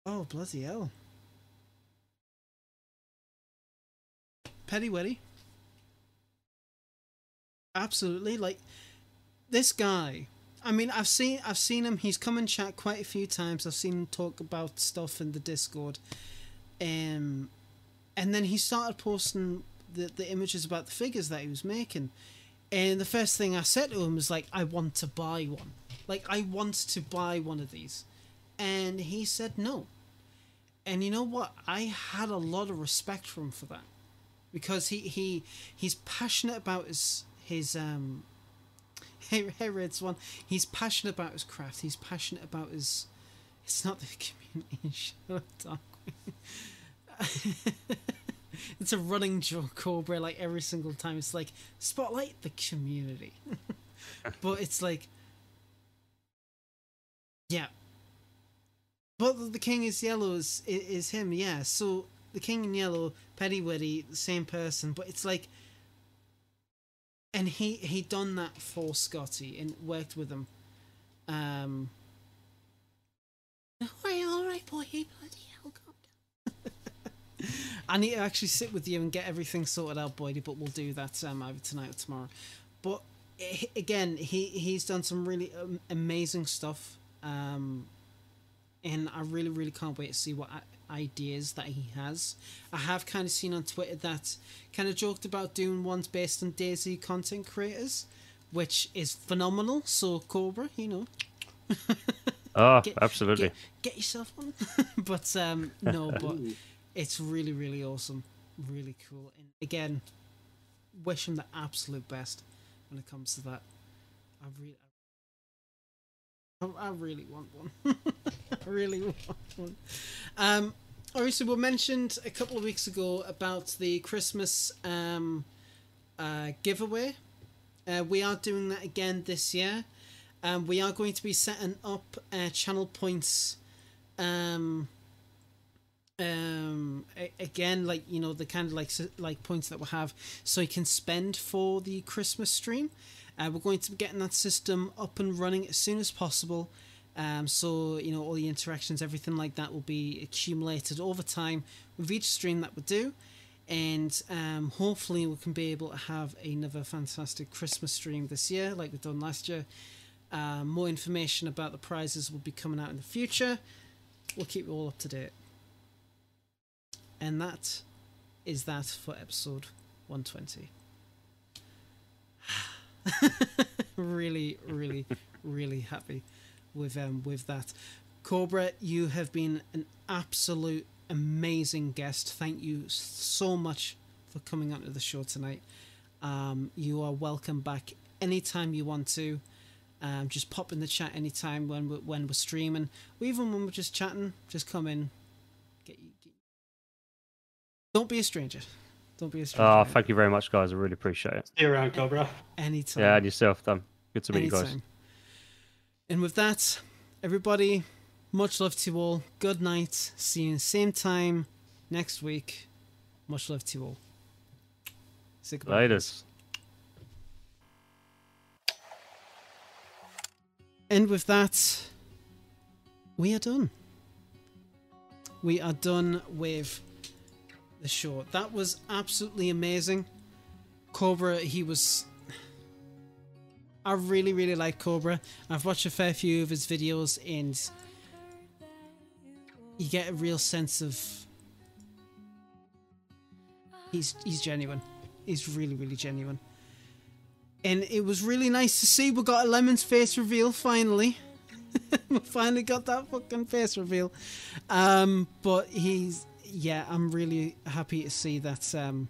Oh, bloody hell! Petty Weddy. Absolutely, like this guy. I mean, I've seen I've seen him. He's come and chat quite a few times. I've seen him talk about stuff in the Discord, um, and then he started posting the the images about the figures that he was making. And the first thing I said to him was like, "I want to buy one. Like, I want to buy one of these." And he said no. And you know what? I had a lot of respect for him for that, because he he he's passionate about his his um. Hey, hey, Red's one. He's passionate about his craft. He's passionate about his... It's not the community. Shut up, Darkwing. It's a running joke, Cobra. Like, every single time, it's like, spotlight the community. But it's like... Yeah. But the King is Yellow is, is him, yeah. So, the King in Yellow, Petty Weddy, the same person. But it's like... And he he done that for Scotty and worked with him, Um, Alright, alright, boy, bloody hell, God. I need to actually sit with you and get everything sorted out, Boydie, but we'll do that um, either tonight or tomorrow. But again, he, he's done some really um, amazing stuff. Um, and I really, really can't wait to see what ideas that he has. I have kind of seen on Twitter that kind of joked about doing ones based on Daisy content creators, which is phenomenal. So Cobra, you know. Oh, get, absolutely. Get, get yourself on. But um, no, but it's really, really awesome. Really cool. And again, wish him the absolute best when it comes to that. I really... I really want one. I really want one. Um, obviously, we mentioned a couple of weeks ago about the Christmas um, uh, giveaway. Uh, we are doing that again this year. Um, we are going to be setting up uh, channel points um, um, a again, like, you know, the kind of like, like points that we'll have so you can spend for the Christmas stream. Uh, we're going to be getting that system up and running as soon as possible. Um, so, you know, all the interactions, everything like that will be accumulated over time with each stream that we do. And um, hopefully we can be able to have another fantastic Christmas stream this year, like we've done last year. Uh, more information about the prizes will be coming out in the future. We'll keep you all up to date. And that is that for episode one twenty. Really, really, really happy with um with that. Cobra, you have been an absolute amazing guest. Thank you so much for coming onto the show tonight. Um, you are welcome back anytime you want to. Um, just pop in the chat anytime when we're, when we're streaming, or even when we're just chatting. Just come in. Get you. Get... Don't be a stranger. Don't be a stranger. Oh, thank you very much, guys. I really appreciate it. Stay around, Cobra. Anytime. Yeah, and yourself, Dom. Good to meet anytime. You guys. And with that, everybody, much love to you all. Good night. See you same time next week. Much love to you all. Say goodbye. Laters. And with that, we are done. We are done with the show. That was absolutely amazing. Cobra, he was... I really, really like Cobra. I've watched a fair few of his videos and you get a real sense of... He's, he's genuine. He's really, really genuine. And it was really nice to see we got a Lemon's face reveal finally. We finally got that fucking face reveal. Um, but he's... Yeah, I'm really happy to see that, um,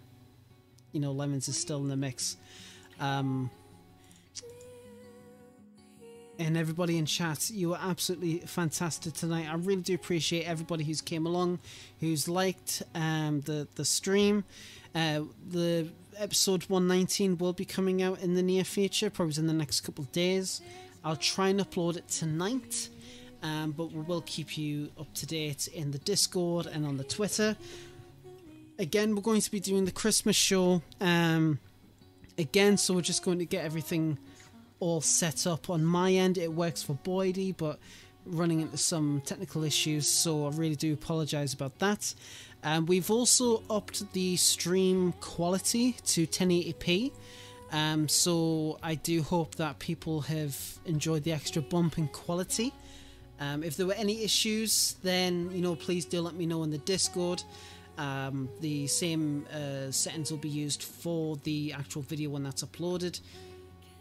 you know, Lemons is still in the mix. Um, and everybody in chat, you were absolutely fantastic tonight. I really do appreciate everybody who's came along, who's liked um, the, the stream. Uh, the episode one nineteen will be coming out in the near future, probably in the next couple of days. I'll try and upload it tonight. Um, but we will keep you up to date in the Discord and on the Twitter. Again, we're going to be doing the Christmas show um, again, so we're just going to get everything all set up on my end. It works for Boydie, but running into some technical issues, so I really do apologise about that. Um, we've also upped the stream quality to ten eighty p. Um, so I do hope that people have enjoyed the extra bump in quality. Um, if there were any issues, then, you know, please do let me know in the Discord. Um, the same uh, settings will be used for the actual video when that's uploaded.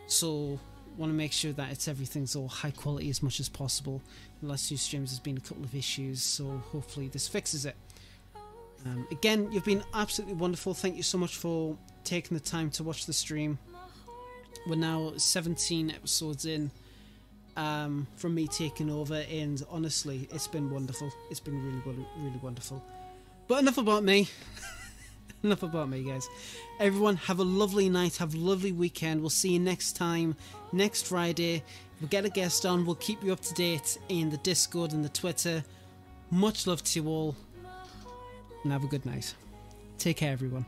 So, want to make sure that it's everything's all high quality as much as possible. The last two streams has been a couple of issues, so hopefully this fixes it. Um, again, you've been absolutely wonderful. Thank you so much for taking the time to watch the stream. We're now seventeen episodes in. Um, from me taking over, and honestly, it's been wonderful. It's been really, really, really wonderful. But enough about me. Enough about me, guys. Everyone, have a lovely night. Have a lovely weekend. We'll see you next time, next Friday. We'll get a guest on. We'll keep you up to date in the Discord and the Twitter. Much love to you all, and have a good night. Take care, everyone.